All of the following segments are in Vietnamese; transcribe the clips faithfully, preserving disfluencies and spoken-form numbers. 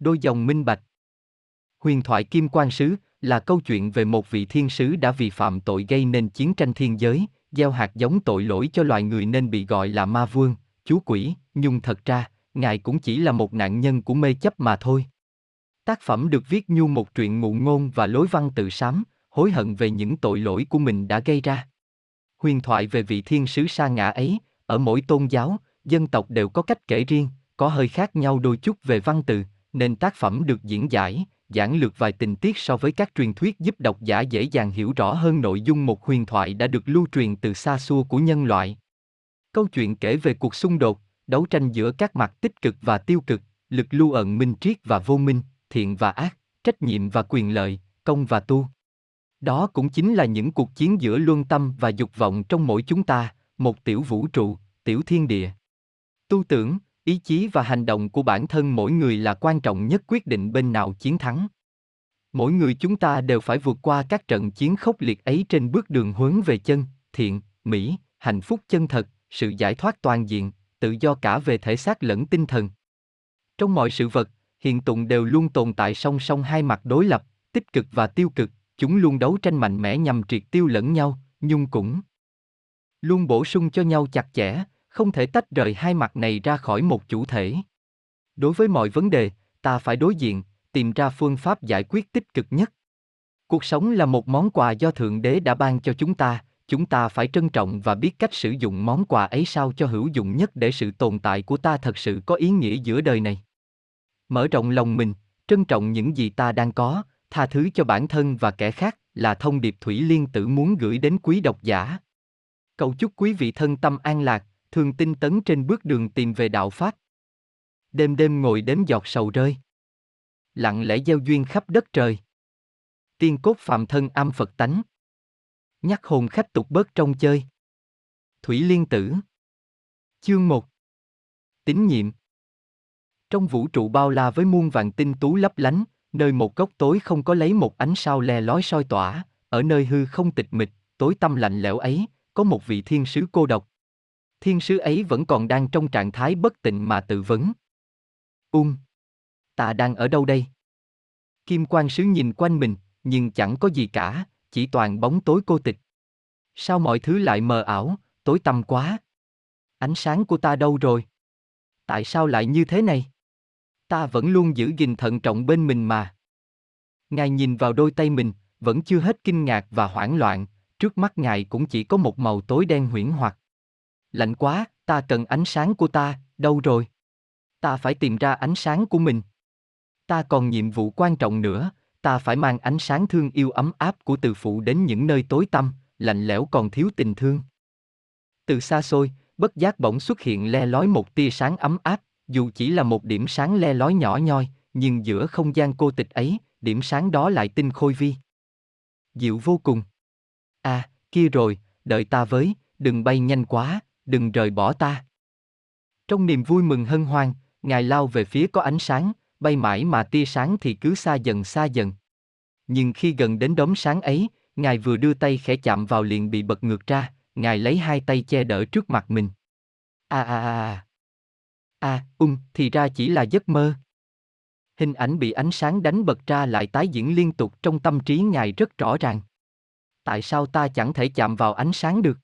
Đôi dòng minh bạch. Huyền thoại Kim Quang Sứ là câu chuyện về một vị thiên sứ đã vì phạm tội gây nên chiến tranh thiên giới, gieo hạt giống tội lỗi cho loài người nên bị gọi là ma vương, chú quỷ, nhưng thật ra, ngài cũng chỉ là một nạn nhân của mê chấp mà thôi. Tác phẩm được viết như một truyện ngụ ngôn và lối văn tự sám, hối hận về những tội lỗi của mình đã gây ra. Huyền thoại về vị thiên sứ sa ngã ấy, ở mỗi tôn giáo, dân tộc đều có cách kể riêng, có hơi khác nhau đôi chút về văn từ, nên tác phẩm được diễn giải, giảng lược vài tình tiết so với các truyền thuyết giúp độc giả dễ dàng hiểu rõ hơn nội dung một huyền thoại đã được lưu truyền từ xa xưa của nhân loại. Câu chuyện kể về cuộc xung đột, đấu tranh giữa các mặt tích cực và tiêu cực, lực lưu ẩn minh triết và vô minh, thiện và ác, trách nhiệm và quyền lợi, công và tu. Đó cũng chính là những cuộc chiến giữa luân tâm và dục vọng trong mỗi chúng ta, một tiểu vũ trụ, tiểu thiên địa. Tư tưởng, ý chí và hành động của bản thân mỗi người là quan trọng nhất quyết định bên nào chiến thắng. Mỗi người chúng ta đều phải vượt qua các trận chiến khốc liệt ấy trên bước đường hướng về chân, thiện, mỹ, hạnh phúc chân thật, sự giải thoát toàn diện, tự do cả về thể xác lẫn tinh thần. Trong mọi sự vật, hiện tượng đều luôn tồn tại song song hai mặt đối lập, tích cực và tiêu cực, chúng luôn đấu tranh mạnh mẽ nhằm triệt tiêu lẫn nhau, nhưng cũng luôn bổ sung cho nhau chặt chẽ, không thể tách rời hai mặt này ra khỏi một chủ thể. Đối với mọi vấn đề, ta phải đối diện, tìm ra phương pháp giải quyết tích cực nhất. Cuộc sống là một món quà do Thượng Đế đã ban cho chúng ta, chúng ta phải trân trọng và biết cách sử dụng món quà ấy sao cho hữu dụng nhất để sự tồn tại của ta thật sự có ý nghĩa giữa đời này. Mở rộng lòng mình, trân trọng những gì ta đang có, tha thứ cho bản thân và kẻ khác là thông điệp Thủy Liên Tử muốn gửi đến quý độc giả. Cầu chúc quý vị thân tâm an lạc, thường tinh tấn trên bước đường tìm về đạo pháp. Đêm đêm ngồi đếm giọt sầu rơi, lặng lẽ gieo duyên khắp đất trời. Tiên cốt phàm thân am Phật tánh, nhắc hồn khách tục bớt trong chơi. Thủy Liên Tử. Chương một. Tín nhiệm. Trong vũ trụ bao la với muôn vạn tinh tú lấp lánh, nơi một góc tối không có lấy một ánh sao le lói soi tỏa, ở nơi hư không tịch mịch, tối tăm lạnh lẽo ấy, có một vị thiên sứ cô độc. Thiên sứ ấy vẫn còn đang trong trạng thái bất tịnh mà tự vấn. Ung! Ta đang ở đâu đây? Kim Quang Sứ nhìn quanh mình, nhưng chẳng có gì cả, chỉ toàn bóng tối cô tịch. Sao mọi thứ lại mờ ảo, tối tăm quá? Ánh sáng của ta đâu rồi? Tại sao lại như thế này? Ta vẫn luôn giữ gìn thận trọng bên mình mà. Ngài nhìn vào đôi tay mình, vẫn chưa hết kinh ngạc và hoảng loạn, trước mắt ngài cũng chỉ có một màu tối đen huyễn hoặc. Lạnh quá, ta cần ánh sáng của ta, đâu rồi? Ta phải tìm ra ánh sáng của mình. Ta còn nhiệm vụ quan trọng nữa, ta phải mang ánh sáng thương yêu ấm áp của từ phụ đến những nơi tối tăm, lạnh lẽo còn thiếu tình thương. Từ xa xôi, bất giác bỗng xuất hiện le lói một tia sáng ấm áp, dù chỉ là một điểm sáng le lói nhỏ nhoi, nhưng giữa không gian cô tịch ấy, điểm sáng đó lại tinh khôi vi. Dịu vô cùng. À, kia rồi, đợi ta với, đừng bay nhanh quá, đừng rời bỏ ta. Trong niềm vui mừng hân hoan, ngài lao về phía có ánh sáng, bay mãi mà tia sáng thì cứ xa dần xa dần. Nhưng khi gần đến đốm sáng ấy, ngài vừa đưa tay khẽ chạm vào liền bị bật ngược ra, ngài lấy hai tay che đỡ trước mặt mình. À à à à. À, um, thì ra chỉ là giấc mơ. Hình ảnh bị ánh sáng đánh bật ra lại tái diễn liên tục trong tâm trí ngài rất rõ ràng. Tại sao ta chẳng thể chạm vào ánh sáng được?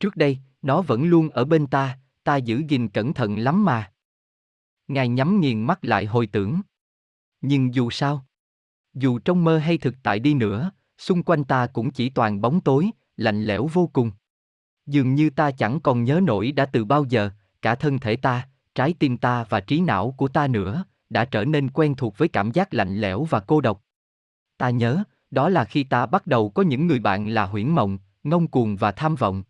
Trước đây, nó vẫn luôn ở bên ta, ta giữ gìn cẩn thận lắm mà. Ngài nhắm nghiền mắt lại hồi tưởng. Nhưng dù sao, dù trong mơ hay thực tại đi nữa, xung quanh ta cũng chỉ toàn bóng tối, lạnh lẽo vô cùng. Dường như ta chẳng còn nhớ nổi đã từ bao giờ, cả thân thể ta, trái tim ta và trí não của ta nữa, đã trở nên quen thuộc với cảm giác lạnh lẽo và cô độc. Ta nhớ, đó là khi ta bắt đầu có những người bạn là Huyễn Mộng, Ngông Cuồng và Tham Vọng.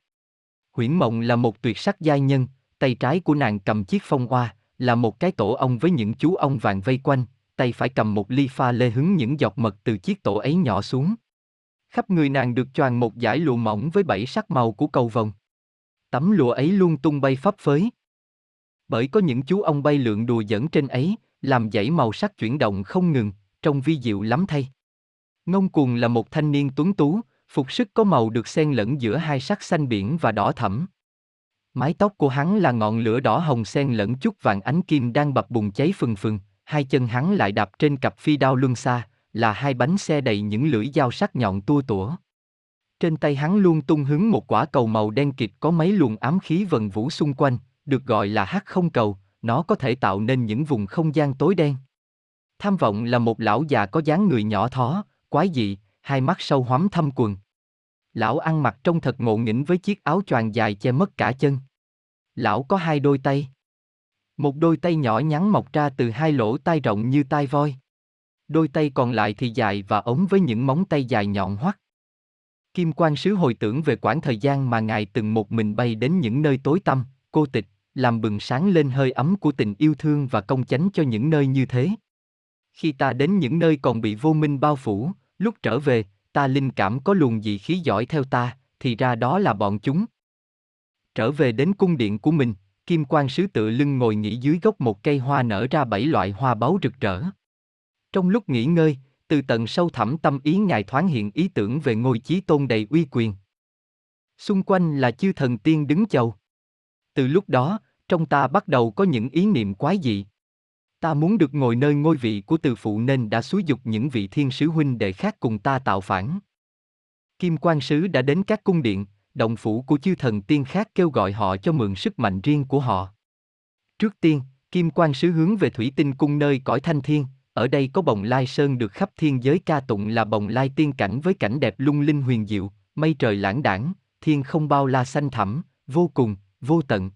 Huyễn Mộng là một tuyệt sắc giai nhân, tay trái của nàng cầm chiếc phong hoa, là một cái tổ ong với những chú ong vàng vây quanh, tay phải cầm một ly pha lê hứng những giọt mật từ chiếc tổ ấy nhỏ xuống. Khắp người nàng được choàng một dải lụa mỏng với bảy sắc màu của cầu vồng. Tấm lụa ấy luôn tung bay phấp phới, bởi có những chú ong bay lượn đùa giỡn trên ấy, làm dãy màu sắc chuyển động không ngừng, trông vi diệu lắm thay. Ngông Cuồng là một thanh niên tuấn tú, phục sức có màu được xen lẫn giữa hai sắc xanh biển và đỏ thẫm. Mái tóc của hắn là ngọn lửa đỏ hồng xen lẫn chút vàng ánh kim đang bập bùng cháy phừng phừng, hai chân hắn lại đạp trên cặp phi đao luân xa, là hai bánh xe đầy những lưỡi dao sắc nhọn tua tủa. Trên tay hắn luôn tung hứng một quả cầu màu đen kịt có mấy luồng ám khí vần vũ xung quanh, được gọi là Hắc Không Cầu, nó có thể tạo nên những vùng không gian tối đen. Tham Vọng là một lão già có dáng người nhỏ thó, quái dị, hai mắt sâu hoắm thâm quần. Lão ăn mặc trông thật ngộ nghĩnh với chiếc áo choàng dài che mất cả chân. Lão có hai đôi tay. Một đôi tay nhỏ nhắn mọc ra từ hai lỗ tai rộng như tai voi. Đôi tay còn lại thì dài và ống với những móng tay dài nhọn hoắt. Kim Quang Sứ hồi tưởng về quãng thời gian mà ngài từng một mình bay đến những nơi tối tăm, cô tịch, làm bừng sáng lên hơi ấm của tình yêu thương và công chánh cho những nơi như thế. Khi ta đến những nơi còn bị vô minh bao phủ, lúc trở về, ta linh cảm có luồng dị khí dõi theo ta, thì ra đó là bọn chúng. Trở về đến cung điện của mình, Kim Quang Sứ tựa lưng ngồi nghỉ dưới gốc một cây hoa nở ra bảy loại hoa báu rực rỡ. Trong lúc nghỉ ngơi, từ tận sâu thẳm tâm ý ngài thoáng hiện ý tưởng về ngôi chí tôn đầy uy quyền. Xung quanh là chư thần tiên đứng chầu. Từ lúc đó, trong ta bắt đầu có những ý niệm quái dị. Ta muốn được ngồi nơi ngôi vị của từ phụ nên đã xúi dục những vị thiên sứ huynh đệ khác cùng ta tạo phản. Kim Quang Sứ đã đến các cung điện, động phủ của chư thần tiên khác kêu gọi họ cho mượn sức mạnh riêng của họ. Trước tiên, Kim Quang Sứ hướng về Thủy Tinh Cung nơi cõi thanh thiên, ở đây có Bồng Lai Sơn được khắp thiên giới ca tụng là Bồng Lai tiên cảnh với cảnh đẹp lung linh huyền diệu, mây trời lãng đãng, thiên không bao la xanh thẳm, vô cùng, vô tận.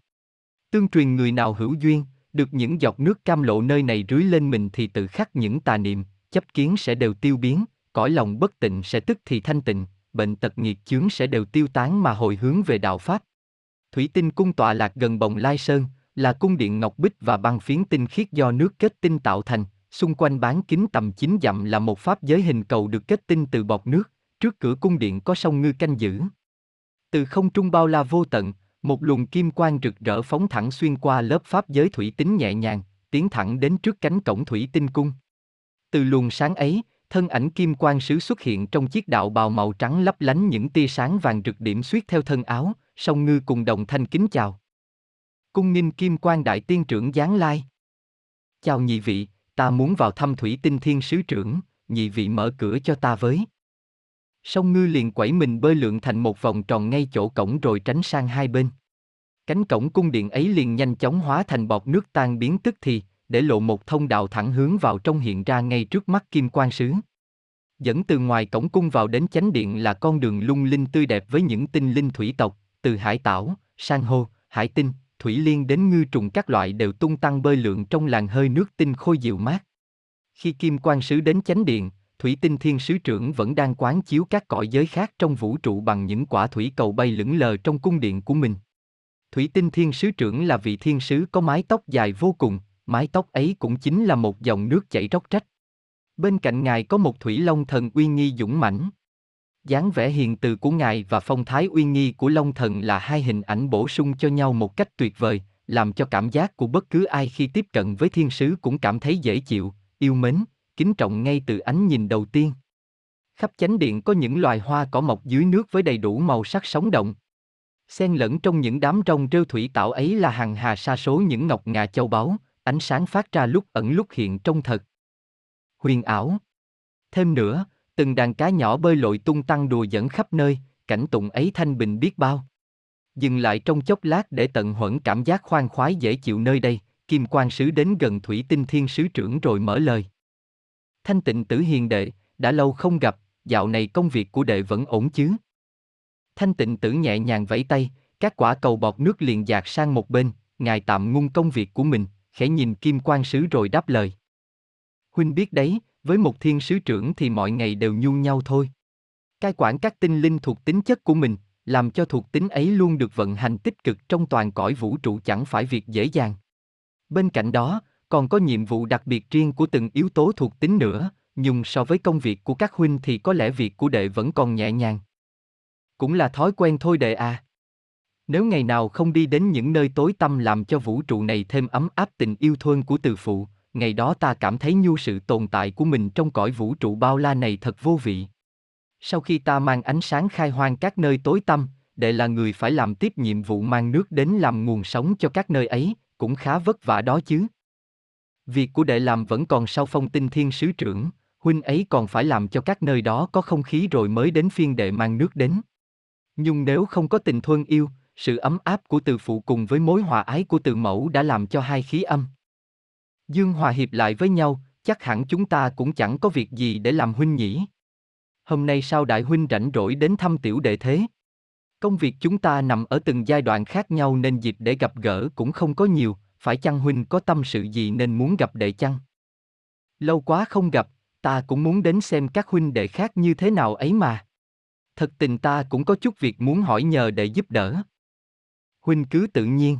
Tương truyền người nào hữu duyên, được những giọt nước cam lộ nơi này rưới lên mình thì tự khắc những tà niệm, chấp kiến sẽ đều tiêu biến, cõi lòng bất tịnh sẽ tức thì thanh tịnh, bệnh tật nghiệt chướng sẽ đều tiêu tán mà hồi hướng về đạo pháp. Thủy Tinh Cung tọa lạc gần Bồng Lai Sơn, là cung điện ngọc bích và băng phiến tinh khiết do nước kết tinh tạo thành, xung quanh bán kính tầm chín dặm là một pháp giới hình cầu được kết tinh từ bọt nước, trước cửa cung điện có sông ngư canh giữ. Từ không trung bao la vô tận, một luồng kim quang rực rỡ phóng thẳng xuyên qua lớp pháp giới thủy tính nhẹ nhàng, tiến thẳng đến trước cánh cổng Thủy Tinh Cung. Từ luồng sáng ấy, thân ảnh Kim Quang Sứ xuất hiện trong chiếc đạo bào màu trắng lấp lánh những tia sáng vàng rực điểm xuyết theo thân áo, song ngư cùng đồng thanh kính chào. Cung nghinh Kim Quang Đại Tiên Trưởng giáng lai. Chào nhị vị, ta muốn vào thăm Thủy Tinh Thiên Sứ Trưởng, nhị vị mở cửa cho ta với. Song ngư liền quẩy mình bơi lượn thành một vòng tròn ngay chỗ cổng rồi tránh sang hai bên. Cánh cổng cung điện ấy liền nhanh chóng hóa thành bọt nước tan biến tức thì, để lộ một thông đạo thẳng hướng vào trong hiện ra ngay trước mắt Kim Quang Sứ. Dẫn từ ngoài cổng cung vào đến chánh điện là con đường lung linh tươi đẹp với những tinh linh thủy tộc, từ hải tảo, san hô, hải tinh, thủy liên đến ngư trùng các loại đều tung tăng bơi lượn trong làn hơi nước tinh khôi dịu mát. Khi Kim Quang Sứ đến chánh điện, Thủy Tinh Thiên Sứ Trưởng vẫn đang quán chiếu các cõi giới khác trong vũ trụ bằng những quả thủy cầu bay lững lờ trong cung điện của mình. Thủy Tinh Thiên Sứ Trưởng là vị thiên sứ có mái tóc dài vô cùng, mái tóc ấy cũng chính là một dòng nước chảy róc rách. Bên cạnh ngài có một thủy long thần uy nghi dũng mãnh. Dáng vẻ hiền từ của ngài và phong thái uy nghi của long thần là hai hình ảnh bổ sung cho nhau một cách tuyệt vời, làm cho cảm giác của bất cứ ai khi tiếp cận với thiên sứ cũng cảm thấy dễ chịu, yêu mến, kính trọng ngay từ ánh nhìn đầu tiên. Khắp chánh điện có những loài hoa cỏ mọc dưới nước với đầy đủ màu sắc sống động. Xen lẫn trong những đám rong rêu thủy tạo ấy là hàng hà sa số những ngọc ngà châu báu, ánh sáng phát ra lúc ẩn lúc hiện trông thật huyền ảo. Thêm nữa, từng đàn cá nhỏ bơi lội tung tăng đùa dẫn khắp nơi, cảnh tượng ấy thanh bình biết bao. Dừng lại trong chốc lát để tận hưởng cảm giác khoan khoái dễ chịu nơi đây, Kim Quang Sứ đến gần Thủy Tinh Thiên Sứ Trưởng rồi mở lời. Thanh Tịnh Tử hiền đệ, đã lâu không gặp, dạo này công việc của đệ vẫn ổn chứ? Thanh Tịnh Tử nhẹ nhàng vẫy tay, các quả cầu bọt nước liền dạt sang một bên, ngài tạm ngưng công việc của mình, khẽ nhìn Kim Quang Sứ rồi đáp lời. Huynh biết đấy, với một thiên sứ trưởng thì mọi ngày đều nhu nhau thôi. Cai quản các tinh linh thuộc tính chất của mình, làm cho thuộc tính ấy luôn được vận hành tích cực trong toàn cõi vũ trụ chẳng phải việc dễ dàng. Bên cạnh đó, còn có nhiệm vụ đặc biệt riêng của từng yếu tố thuộc tính nữa, nhưng so với công việc của các huynh thì có lẽ việc của đệ vẫn còn nhẹ nhàng. Cũng là thói quen thôi đệ à. Nếu ngày nào không đi đến những nơi tối tăm làm cho vũ trụ này thêm ấm áp tình yêu thương của từ phụ, ngày đó ta cảm thấy nhu sự tồn tại của mình trong cõi vũ trụ bao la này thật vô vị. Sau khi ta mang ánh sáng khai hoang các nơi tối tăm, đệ là người phải làm tiếp nhiệm vụ mang nước đến làm nguồn sống cho các nơi ấy, cũng khá vất vả đó chứ. Việc của đệ làm vẫn còn sau Phong Tinh Thiên Sứ trưởng, huynh ấy còn phải làm cho các nơi đó có không khí rồi mới đến phiên đệ mang nước đến. Nhưng nếu không có tình thương yêu, sự ấm áp của từ phụ cùng với mối hòa ái của từ mẫu đã làm cho hai khí âm dương hòa hiệp lại với nhau, chắc hẳn chúng ta cũng chẳng có việc gì để làm huynh nhỉ. Hôm nay sao đại huynh rảnh rỗi đến thăm tiểu đệ thế? Công việc chúng ta nằm ở từng giai đoạn khác nhau nên dịp để gặp gỡ cũng không có nhiều, phải chăng huynh có tâm sự gì nên muốn gặp đệ chăng? Lâu quá không gặp, ta cũng muốn đến xem các huynh đệ khác như thế nào ấy mà. Thật tình ta cũng có chút việc muốn hỏi nhờ đệ giúp đỡ. Huynh cứ tự nhiên.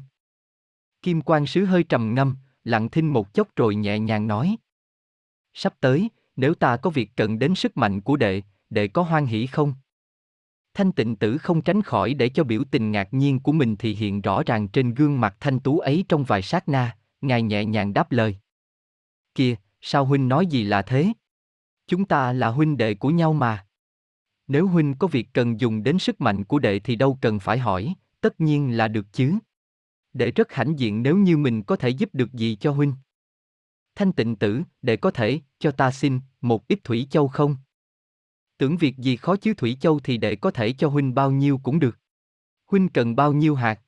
Kim Quang Sứ hơi trầm ngâm, lặng thinh một chốc rồi nhẹ nhàng nói. Sắp tới, nếu ta có việc cần đến sức mạnh của đệ, đệ có hoan hỷ không? Thanh Tịnh Tử không tránh khỏi để cho biểu tình ngạc nhiên của mình thì hiện rõ ràng trên gương mặt thanh tú ấy trong vài sát na, ngài nhẹ nhàng đáp lời. Kìa, sao huynh nói gì là thế? Chúng ta là huynh đệ của nhau mà. Nếu huynh có việc cần dùng đến sức mạnh của đệ thì đâu cần phải hỏi, tất nhiên là được chứ. Đệ rất hãnh diện nếu như mình có thể giúp được gì cho huynh. Thanh Tịnh Tử, đệ có thể cho ta xin một ít Thủy Châu không? Tưởng việc gì khó chứ, Thủy Châu thì đệ có thể cho huynh bao nhiêu cũng được. Huynh cần bao nhiêu hạt?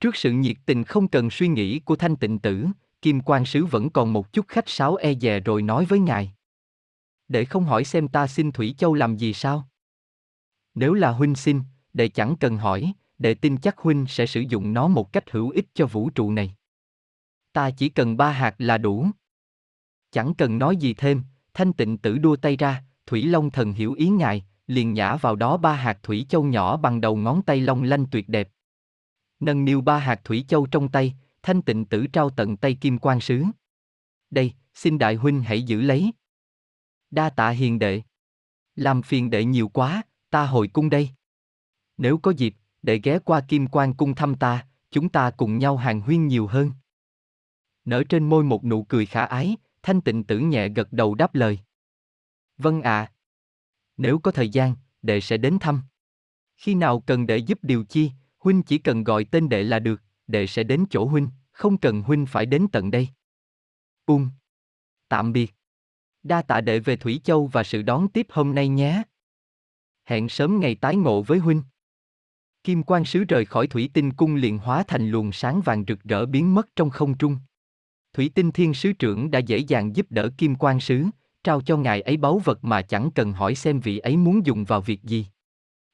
Trước sự nhiệt tình không cần suy nghĩ của Thanh Tịnh Tử, Kim Quang Sứ vẫn còn một chút khách sáo e dè rồi nói với ngài. Đệ không hỏi xem ta xin Thủy Châu làm gì sao? Nếu là huynh xin, đệ chẳng cần hỏi, đệ tin chắc huynh sẽ sử dụng nó một cách hữu ích cho vũ trụ này. Ta chỉ cần ba hạt là đủ. Chẳng cần nói gì thêm, Thanh Tịnh Tử đua tay ra, Thủy Long Thần hiểu ý ngài, liền nhả vào đó ba hạt Thủy Châu nhỏ bằng đầu ngón tay long lanh tuyệt đẹp. Nâng niu ba hạt Thủy Châu trong tay, Thanh Tịnh Tử trao tận tay Kim Quang Sứ. Đây, xin đại huynh hãy giữ lấy. Đa tạ hiền đệ. Làm phiền đệ nhiều quá, ta hồi cung đây. Nếu có dịp, đệ ghé qua Kim Quang Cung thăm ta, chúng ta cùng nhau hàng huyên nhiều hơn. Nở trên môi một nụ cười khả ái, Thanh Tịnh Tử nhẹ gật đầu đáp lời. Vâng ạ. À. Nếu có thời gian, đệ sẽ đến thăm. Khi nào cần đệ giúp điều chi, huynh chỉ cần gọi tên đệ là được, đệ sẽ đến chỗ huynh, không cần huynh phải đến tận đây. Ung. Um. Tạm biệt. Đa tạ đệ về Thủy Châu và sự đón tiếp hôm nay nhé. Hẹn sớm ngày tái ngộ với huynh. Kim Quang Sứ rời khỏi Thủy Tinh Cung liền hóa thành luồng sáng vàng rực rỡ biến mất trong không trung. Thủy Tinh Thiên Sứ trưởng đã dễ dàng giúp đỡ Kim Quang Sứ, trao cho ngài ấy báu vật mà chẳng cần hỏi xem vị ấy muốn dùng vào việc gì.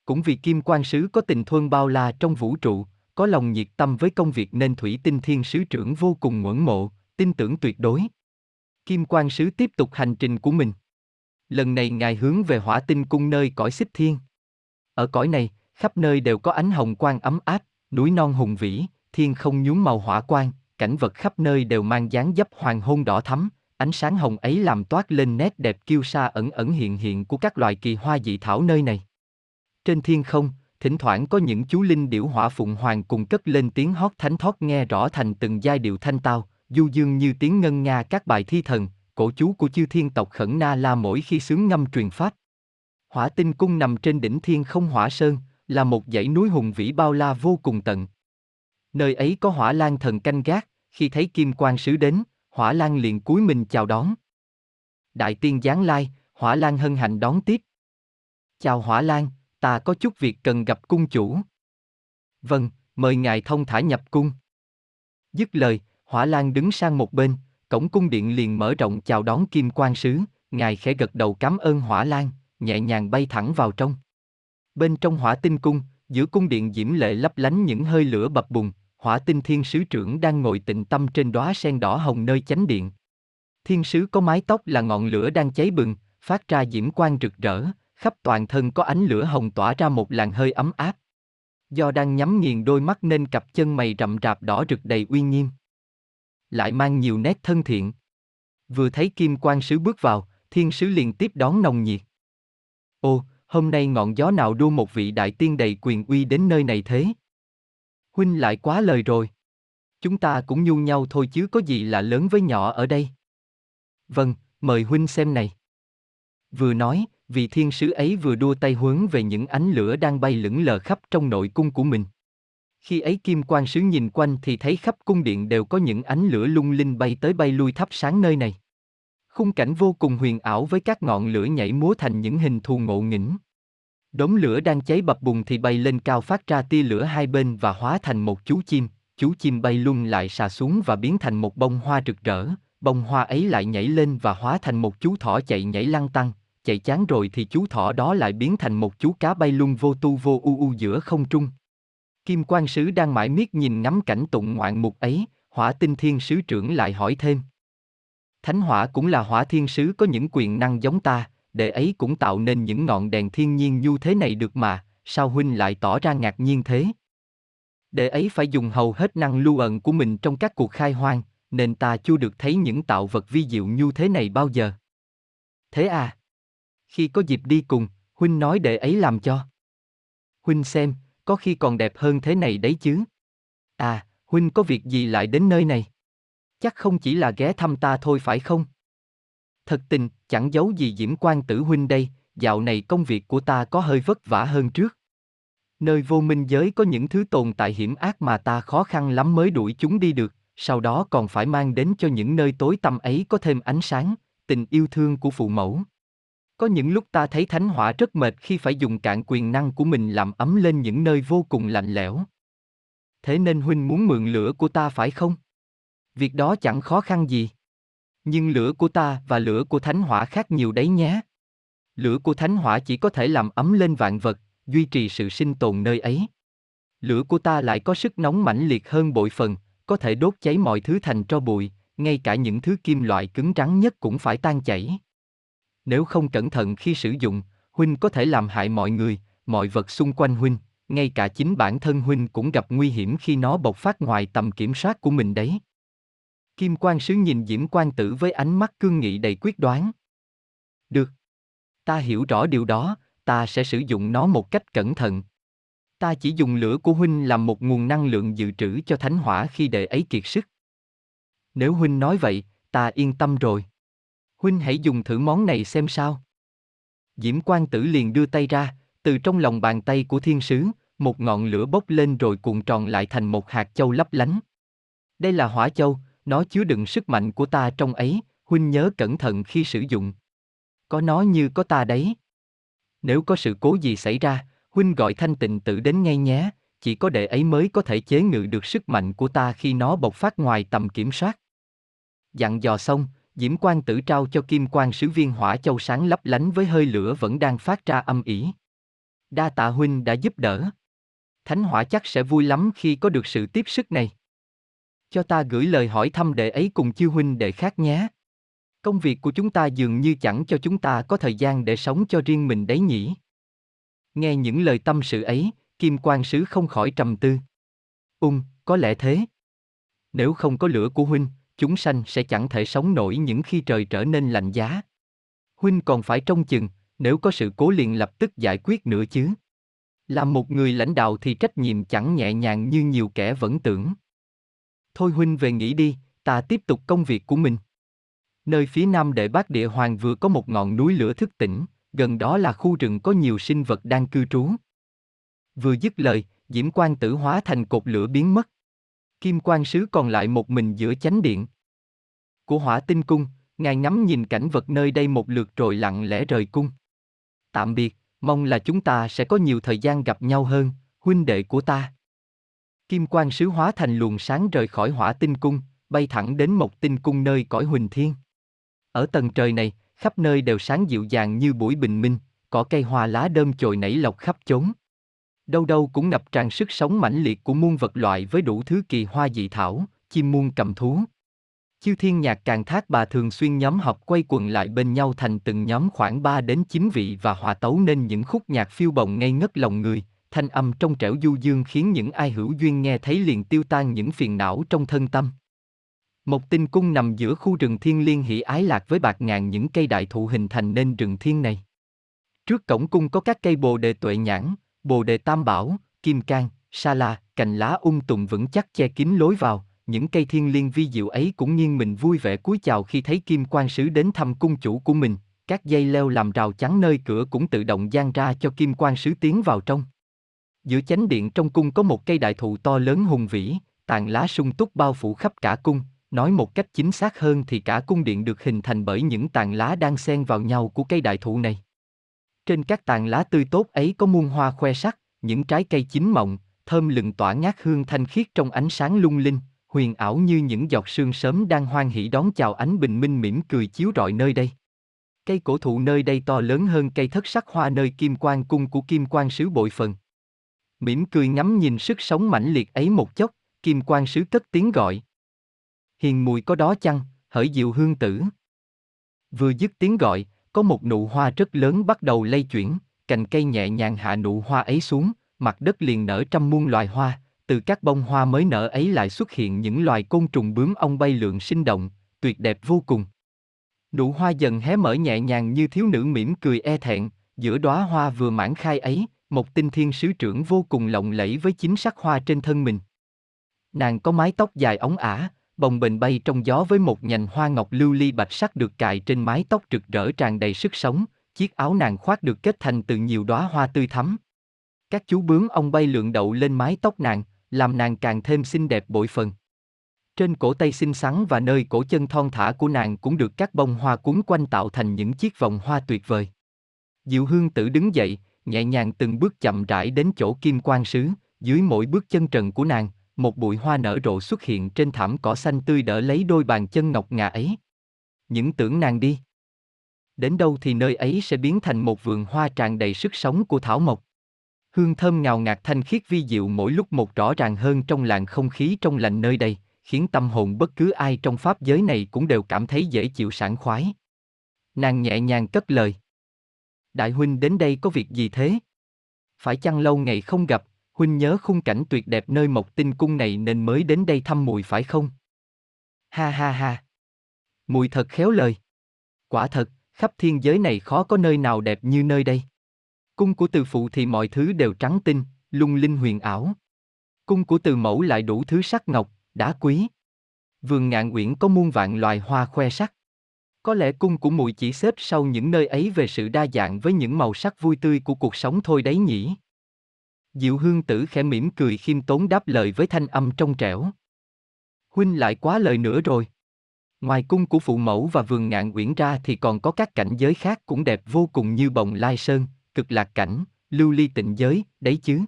Cũng vì Kim Quang Sứ có tình thương bao la trong vũ trụ, có lòng nhiệt tâm với công việc nên Thủy Tinh Thiên Sứ trưởng vô cùng ngưỡng mộ, tin tưởng tuyệt đối. Kim Quang Sứ tiếp tục hành trình của mình. Lần này ngài hướng về Hỏa Tinh Cung nơi cõi Xích Thiên. Ở cõi này, khắp nơi đều có ánh hồng quang ấm áp, núi non hùng vĩ, thiên không nhuốm màu hỏa quang, cảnh vật khắp nơi đều mang dáng dấp hoàng hôn đỏ thắm. Ánh sáng hồng ấy làm toát lên nét đẹp kiêu sa ẩn ẩn hiện hiện của các loài kỳ hoa dị thảo nơi này. Trên thiên không, thỉnh thoảng có những chú linh điểu hỏa phụng hoàng cùng cất lên tiếng hót thánh thót nghe rõ thành từng giai điệu thanh tao, du dương như tiếng ngân nga các bài thi thần, cổ chú của chư thiên tộc Khẩn Na La mỗi khi sướng ngâm truyền pháp. Hỏa Tinh Cung nằm trên đỉnh thiên không Hỏa Sơn, là một dãy núi hùng vĩ bao la vô cùng tận. Nơi ấy có Hỏa Lan Thần canh gác, khi thấy Kim Quang Sứ đến, Hỏa Lan liền cúi mình chào đón. Đại tiên giáng lai, Hỏa Lan hân hạnh đón tiếp. Chào Hỏa Lan, ta có chút việc cần gặp cung chủ. Vâng, mời ngài thông thả nhập cung. Dứt lời, Hỏa Lan đứng sang một bên, cổng cung điện liền mở rộng chào đón Kim Quang Sứ. Ngài khẽ gật đầu cảm ơn Hỏa Lan, nhẹ nhàng bay thẳng vào trong. Bên trong Hỏa Tinh Cung, giữa cung điện diễm lệ lấp lánh những hơi lửa bập bùng, Hỏa Tinh Thiên Sứ trưởng đang ngồi tịnh tâm trên đóa sen đỏ hồng nơi chánh điện. Thiên sứ có mái tóc là ngọn lửa đang cháy bừng, phát ra diễm quang rực rỡ, khắp toàn thân có ánh lửa hồng tỏa ra một làn hơi ấm áp. Do đang nhắm nghiền đôi mắt nên cặp chân mày rậm rạp đỏ rực đầy uy nghiêm, lại mang nhiều nét thân thiện. Vừa thấy Kim Quang Sứ bước vào, thiên sứ liền tiếp đón nồng nhiệt. Ô, hôm nay ngọn gió nào đưa một vị đại tiên đầy quyền uy đến nơi này thế? Huynh lại quá lời rồi. Chúng ta cũng nhu nhau thôi chứ có gì là lớn với nhỏ ở đây. Vâng, mời huynh xem này. Vừa nói, vị thiên sứ ấy vừa đua tay hướng về những ánh lửa đang bay lững lờ khắp trong nội cung của mình. Khi ấy Kim Quang Sứ nhìn quanh thì thấy khắp cung điện đều có những ánh lửa lung linh bay tới bay lui thắp sáng nơi này. Khung cảnh vô cùng huyền ảo với các ngọn lửa nhảy múa thành những hình thù ngộ nghĩnh. Đống lửa đang cháy bập bùng thì bay lên cao phát ra tia lửa hai bên và hóa thành một chú chim. Chú chim bay lung lại xà xuống và biến thành một bông hoa rực rỡ. Bông hoa ấy lại nhảy lên và hóa thành một chú thỏ chạy nhảy lăng tăng. Chạy chán rồi thì chú thỏ đó lại biến thành một chú cá bay lung vô tu vô u u giữa không trung. Kim Quang Sứ đang mãi miết nhìn ngắm cảnh tụng ngoạn mục ấy, Hỏa Tinh Thiên Sứ trưởng lại hỏi thêm. Thánh Hỏa cũng là Hỏa Thiên Sứ có những quyền năng giống ta, để ấy cũng tạo nên những ngọn đèn thiên nhiên như thế này được mà, sao huynh lại tỏ ra ngạc nhiên thế? Để ấy phải dùng hầu hết năng lưu ẩn của mình trong các cuộc khai hoang, nên ta chưa được thấy những tạo vật vi diệu như thế này bao giờ. Thế à? Khi có dịp đi cùng, huynh nói để ấy làm cho. Huynh xem, có khi còn đẹp hơn thế này đấy chứ. À, huynh có việc gì lại đến nơi này? Chắc không chỉ là ghé thăm ta thôi phải không? Thật tình, chẳng giấu gì Diễm Quang Tử huynh đây, dạo này công việc của ta có hơi vất vả hơn trước. Nơi vô minh giới có những thứ tồn tại hiểm ác mà ta khó khăn lắm mới đuổi chúng đi được, sau đó còn phải mang đến cho những nơi tối tăm ấy có thêm ánh sáng, tình yêu thương của phụ mẫu. Có những lúc ta thấy thánh hỏa rất mệt khi phải dùng cạn quyền năng của mình làm ấm lên những nơi vô cùng lạnh lẽo. Thế nên huynh muốn mượn lửa của ta phải không? Việc đó chẳng khó khăn gì. Nhưng lửa của ta và lửa của thánh hỏa khác nhiều đấy nhé. Lửa của thánh hỏa chỉ có thể làm ấm lên vạn vật, duy trì sự sinh tồn nơi ấy. Lửa của ta lại có sức nóng mãnh liệt hơn bội phần, có thể đốt cháy mọi thứ thành tro bụi, ngay cả những thứ kim loại cứng rắn nhất cũng phải tan chảy. Nếu không cẩn thận khi sử dụng, huynh có thể làm hại mọi người, mọi vật xung quanh huynh, ngay cả chính bản thân huynh cũng gặp nguy hiểm khi nó bộc phát ngoài tầm kiểm soát của mình đấy. Kim Quang Sứ nhìn Diễm Quang Tử với ánh mắt cương nghị đầy quyết đoán. Được. Ta hiểu rõ điều đó, ta sẽ sử dụng nó một cách cẩn thận. Ta chỉ dùng lửa của huynh làm một nguồn năng lượng dự trữ cho thánh hỏa khi để ấy kiệt sức. Nếu huynh nói vậy, ta yên tâm rồi. Huynh hãy dùng thử món này xem sao. Diễm Quang Tử liền đưa tay ra, từ trong lòng bàn tay của thiên sứ, một ngọn lửa bốc lên rồi cuộn tròn lại thành một hạt châu lấp lánh. Đây là hỏa châu, nó chứa đựng sức mạnh của ta trong ấy, huynh nhớ cẩn thận khi sử dụng. Có nó như có ta đấy. Nếu có sự cố gì xảy ra, huynh gọi Thanh Tịnh Tử đến ngay nhé, chỉ có đệ ấy mới có thể chế ngự được sức mạnh của ta khi nó bộc phát ngoài tầm kiểm soát. Dặn dò xong, Diễm Quang Tử trao cho Kim Quang Sứ viên hỏa châu sáng lấp lánh với hơi lửa vẫn đang phát ra âm ỉ. Đa tạ huynh đã giúp đỡ. Thánh hỏa chắc sẽ vui lắm khi có được sự tiếp sức này. Cho ta gửi lời hỏi thăm đệ ấy cùng chư huynh đệ khác nhé. Công việc của chúng ta dường như chẳng cho chúng ta có thời gian để sống cho riêng mình đấy nhỉ. Nghe những lời tâm sự ấy, Kim Quang Sứ không khỏi trầm tư. Ung, có lẽ thế. Nếu không có lửa của huynh, chúng sanh sẽ chẳng thể sống nổi những khi trời trở nên lạnh giá. Huynh còn phải trông chừng, nếu có sự cố liền lập tức giải quyết nữa chứ. Làm một người lãnh đạo thì trách nhiệm chẳng nhẹ nhàng như nhiều kẻ vẫn tưởng. Thôi huynh về nghỉ đi, ta tiếp tục công việc của mình. Nơi phía nam đệ Bát Địa Hoàng vừa có một ngọn núi lửa thức tỉnh, gần đó là khu rừng có nhiều sinh vật đang cư trú. Vừa dứt lời, Diễm Quang Tử hóa thành cột lửa biến mất. Kim Quang Sứ còn lại một mình giữa chánh điện của Hỏa Tinh Cung, ngài ngắm nhìn cảnh vật nơi đây một lượt rồi lặng lẽ rời cung. Tạm biệt, mong là chúng ta sẽ có nhiều thời gian gặp nhau hơn, huynh đệ của ta. Kim Quang Sứ hóa thành luồng sáng rời khỏi Hỏa Tinh Cung, bay thẳng đến Mộc Tinh Cung nơi cõi Huỳnh Thiên. Ở tầng trời này, khắp nơi đều sáng dịu dàng như buổi bình minh, cỏ cây hoa lá đơm chồi nảy lọc khắp chốn. Đâu đâu cũng ngập tràn sức sống mãnh liệt của muôn vật loại với đủ thứ kỳ hoa dị thảo, chim muôn cầm thú. Chiêu thiên nhạc càng thác bà thường xuyên nhóm họp quay quần lại bên nhau thành từng nhóm khoảng ba đến chín vị và hòa tấu nên những khúc nhạc phiêu bồng ngây ngất lòng người, thanh âm trong trẻo du dương khiến những ai hữu duyên nghe thấy liền tiêu tan những phiền não trong thân tâm. Mộc Tinh Cung nằm giữa khu rừng thiên liên hỷ ái lạc với bạc ngàn những cây đại thụ hình thành nên rừng thiên này. Trước cổng cung có các cây bồ đề tuệ nhãn, bồ đề tam bảo, kim cang, sa la, cành lá um tùm vững chắc che kín lối vào, những cây thiên liên vi diệu ấy cũng nghiêng mình vui vẻ cúi chào khi thấy Kim Quang Sứ đến thăm cung chủ của mình, các dây leo làm rào chắn nơi cửa cũng tự động dang ra cho Kim Quang Sứ tiến vào trong. Giữa chánh điện trong cung có một cây đại thụ to lớn hùng vĩ, tàn lá sung túc bao phủ khắp cả cung, nói một cách chính xác hơn thì cả cung điện được hình thành bởi những tàn lá đang xen vào nhau của cây đại thụ này. Trên các tàn lá tươi tốt ấy có muôn hoa khoe sắc, những trái cây chín mọng, thơm lừng tỏa ngát hương thanh khiết trong ánh sáng lung linh, huyền ảo như những giọt sương sớm đang hoan hỉ đón chào ánh bình minh mỉm cười chiếu rọi nơi đây. Cây cổ thụ nơi đây to lớn hơn cây thất sắc hoa nơi Kim Quang cung của Kim Quang Sứ bội phần. Mỉm cười ngắm nhìn sức sống mãnh liệt ấy một chốc, Kim Quang Sứ cất tiếng gọi. Hiền mùi có đó chăng, hỡi Diệu Hương Tử. Vừa dứt tiếng gọi, có một nụ hoa rất lớn bắt đầu lay chuyển, cành cây nhẹ nhàng hạ nụ hoa ấy xuống, mặt đất liền nở trăm muôn loài hoa, từ các bông hoa mới nở ấy lại xuất hiện những loài côn trùng bướm ong bay lượn sinh động, tuyệt đẹp vô cùng. Nụ hoa dần hé mở nhẹ nhàng như thiếu nữ mỉm cười e thẹn, giữa đóa hoa vừa mãn khai ấy, một Tinh Thiên sứ trưởng vô cùng lộng lẫy với chính sắc hoa trên thân mình. Nàng có mái tóc dài óng ả, bồng bềnh bay trong gió với một nhành hoa ngọc lưu ly bạch sắc được cài trên mái tóc rực rỡ tràn đầy sức sống, chiếc áo nàng khoác được kết thành từ nhiều đóa hoa tươi thắm. Các chú bướm ong bay lượn đậu lên mái tóc nàng, làm nàng càng thêm xinh đẹp bội phần. Trên cổ tay xinh xắn và nơi cổ chân thon thả của nàng cũng được các bông hoa cuốn quanh tạo thành những chiếc vòng hoa tuyệt vời. Diệu Hương Tử đứng dậy, nhẹ nhàng từng bước chậm rãi đến chỗ Kim Quang Sứ, dưới mỗi bước chân trần của nàng, một bụi hoa nở rộ xuất hiện trên thảm cỏ xanh tươi đỡ lấy đôi bàn chân ngọc ngà ấy. Những tưởng nàng đi đến đâu thì nơi ấy sẽ biến thành một vườn hoa tràn đầy sức sống của thảo mộc. Hương thơm ngào ngạt thanh khiết vi diệu mỗi lúc một rõ ràng hơn trong làn không khí trong lành nơi đây, khiến tâm hồn bất cứ ai trong pháp giới này cũng đều cảm thấy dễ chịu sảng khoái. Nàng nhẹ nhàng cất lời. Đại huynh đến đây có việc gì thế? Phải chăng lâu ngày không gặp, huynh nhớ khung cảnh tuyệt đẹp nơi Mộc Tinh cung này nên mới đến đây thăm muội phải không? Ha ha ha. Muội thật khéo lời. Quả thật, khắp thiên giới này khó có nơi nào đẹp như nơi đây. Cung của Từ phụ thì mọi thứ đều trắng tinh, lung linh huyền ảo. Cung của Từ mẫu lại đủ thứ sắc ngọc, đá quý. Vườn Ngạn Uyển có muôn vạn loài hoa khoe sắc. Có lẽ cung của muội chỉ xếp sau những nơi ấy về sự đa dạng với những màu sắc vui tươi của cuộc sống thôi đấy nhỉ. Diệu Hương Tử khẽ mỉm cười khiêm tốn đáp lời với thanh âm trong trẻo. Huynh lại quá lời nữa rồi. Ngoài cung của phụ mẫu và vườn Ngạn Uyển ra thì còn có các cảnh giới khác cũng đẹp vô cùng như Bồng Lai Sơn, Cực Lạc Cảnh, Lưu Ly Tịnh Giới, đấy chứ.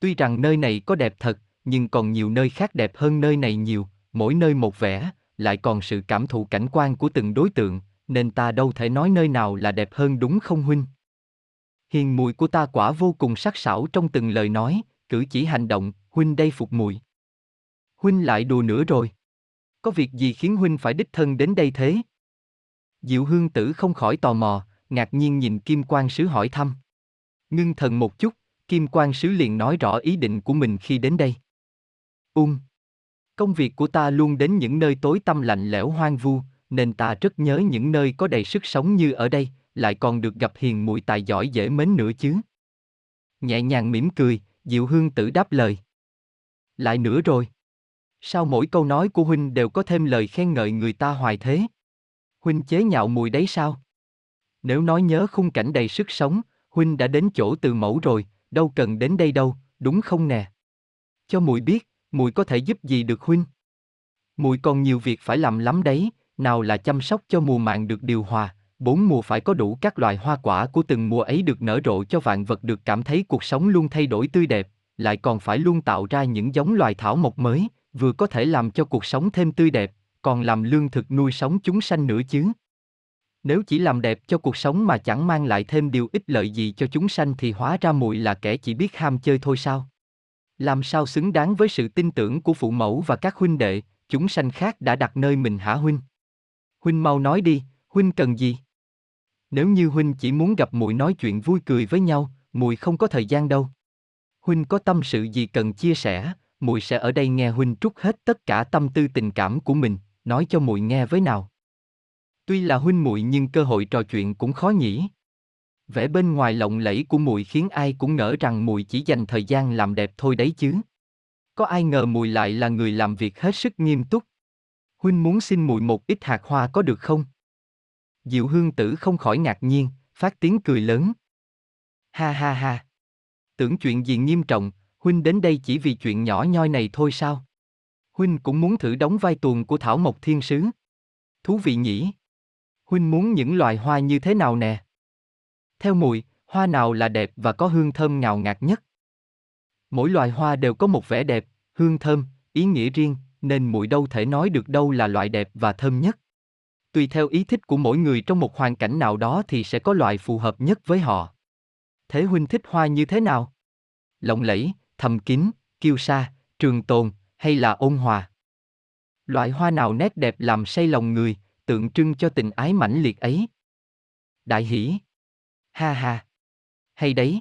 Tuy rằng nơi này có đẹp thật, nhưng còn nhiều nơi khác đẹp hơn nơi này nhiều, mỗi nơi một vẻ, lại còn sự cảm thụ cảnh quan của từng đối tượng, nên ta đâu thể nói nơi nào là đẹp hơn đúng không huynh? Hiền muội của ta quả vô cùng sắc sảo trong từng lời nói, cử chỉ hành động, huynh đây phục muội. Huynh lại đùa nữa rồi. Có việc gì khiến huynh phải đích thân đến đây thế? Diệu Hương Tử không khỏi tò mò, ngạc nhiên nhìn Kim Quang Sứ hỏi thăm. Ngưng thần một chút, Kim Quang Sứ liền nói rõ ý định của mình khi đến đây. Ung, công việc của ta luôn đến những nơi tối tăm lạnh lẽo hoang vu, nên ta rất nhớ những nơi có đầy sức sống như ở đây, lại còn được gặp hiền muội tài giỏi dễ mến nữa chứ. Nhẹ nhàng mỉm cười, Diệu Hương Tử đáp lời. Lại nữa rồi. Sao mỗi câu nói của huynh đều có thêm lời khen ngợi người ta hoài thế? Huynh chế nhạo muội đấy sao? Nếu nói nhớ khung cảnh đầy sức sống, huynh đã đến chỗ Từ mẫu rồi, đâu cần đến đây đâu, đúng không nè? Cho muội biết, muội có thể giúp gì được huynh? Muội còn nhiều việc phải làm lắm đấy, nào là chăm sóc cho mùa màng được điều hòa, bốn mùa phải có đủ các loài hoa quả của từng mùa ấy được nở rộ cho vạn vật được cảm thấy cuộc sống luôn thay đổi tươi đẹp, lại còn phải luôn tạo ra những giống loài thảo mộc mới, vừa có thể làm cho cuộc sống thêm tươi đẹp, còn làm lương thực nuôi sống chúng sanh nữa chứ. Nếu chỉ làm đẹp cho cuộc sống mà chẳng mang lại thêm điều ích lợi gì cho chúng sanh thì hóa ra muội là kẻ chỉ biết ham chơi thôi sao? Làm sao xứng đáng với sự tin tưởng của phụ mẫu và các huynh đệ, chúng sanh khác đã đặt nơi mình hả huynh? Huynh mau nói đi, huynh cần gì? Nếu như huynh chỉ muốn gặp muội nói chuyện vui cười với nhau, muội không có thời gian đâu. Huynh có tâm sự gì cần chia sẻ, muội sẽ ở đây nghe huynh trút hết tất cả tâm tư tình cảm của mình, nói cho muội nghe với nào. Tuy là huynh muội nhưng cơ hội trò chuyện cũng khó nhỉ. Vẻ bên ngoài lộng lẫy của muội khiến ai cũng ngỡ rằng muội chỉ dành thời gian làm đẹp thôi đấy chứ. Có ai ngờ muội lại là người làm việc hết sức nghiêm túc. Huynh muốn xin muội một ít hạt hoa có được không? Diệu Hương Tử không khỏi ngạc nhiên, phát tiếng cười lớn. Ha ha ha. tưởng chuyện gì nghiêm trọng, huynh đến đây chỉ vì chuyện nhỏ nhoi này thôi sao? Huynh cũng muốn thử đóng vai tuồng của Thảo Mộc Thiên Sứ. Thú vị nhỉ? Huynh muốn những loài hoa như thế nào nè? Theo mùi, hoa nào là đẹp và có hương thơm ngào ngạt nhất? Mỗi loài hoa đều có một vẻ đẹp, hương thơm, ý nghĩa riêng, nên muội đâu thể nói được đâu là loại đẹp và thơm nhất. Tùy theo ý thích của mỗi người trong một hoàn cảnh nào đó thì sẽ có loại phù hợp nhất với họ. Thế huynh thích hoa như thế nào? Lộng lẫy, thầm kín, kiêu sa, trường tồn, hay là ôn hòa? Loại hoa nào nét đẹp làm say lòng người, tượng trưng cho tình ái mãnh liệt ấy? Đại hỷ! Ha ha! Hay đấy!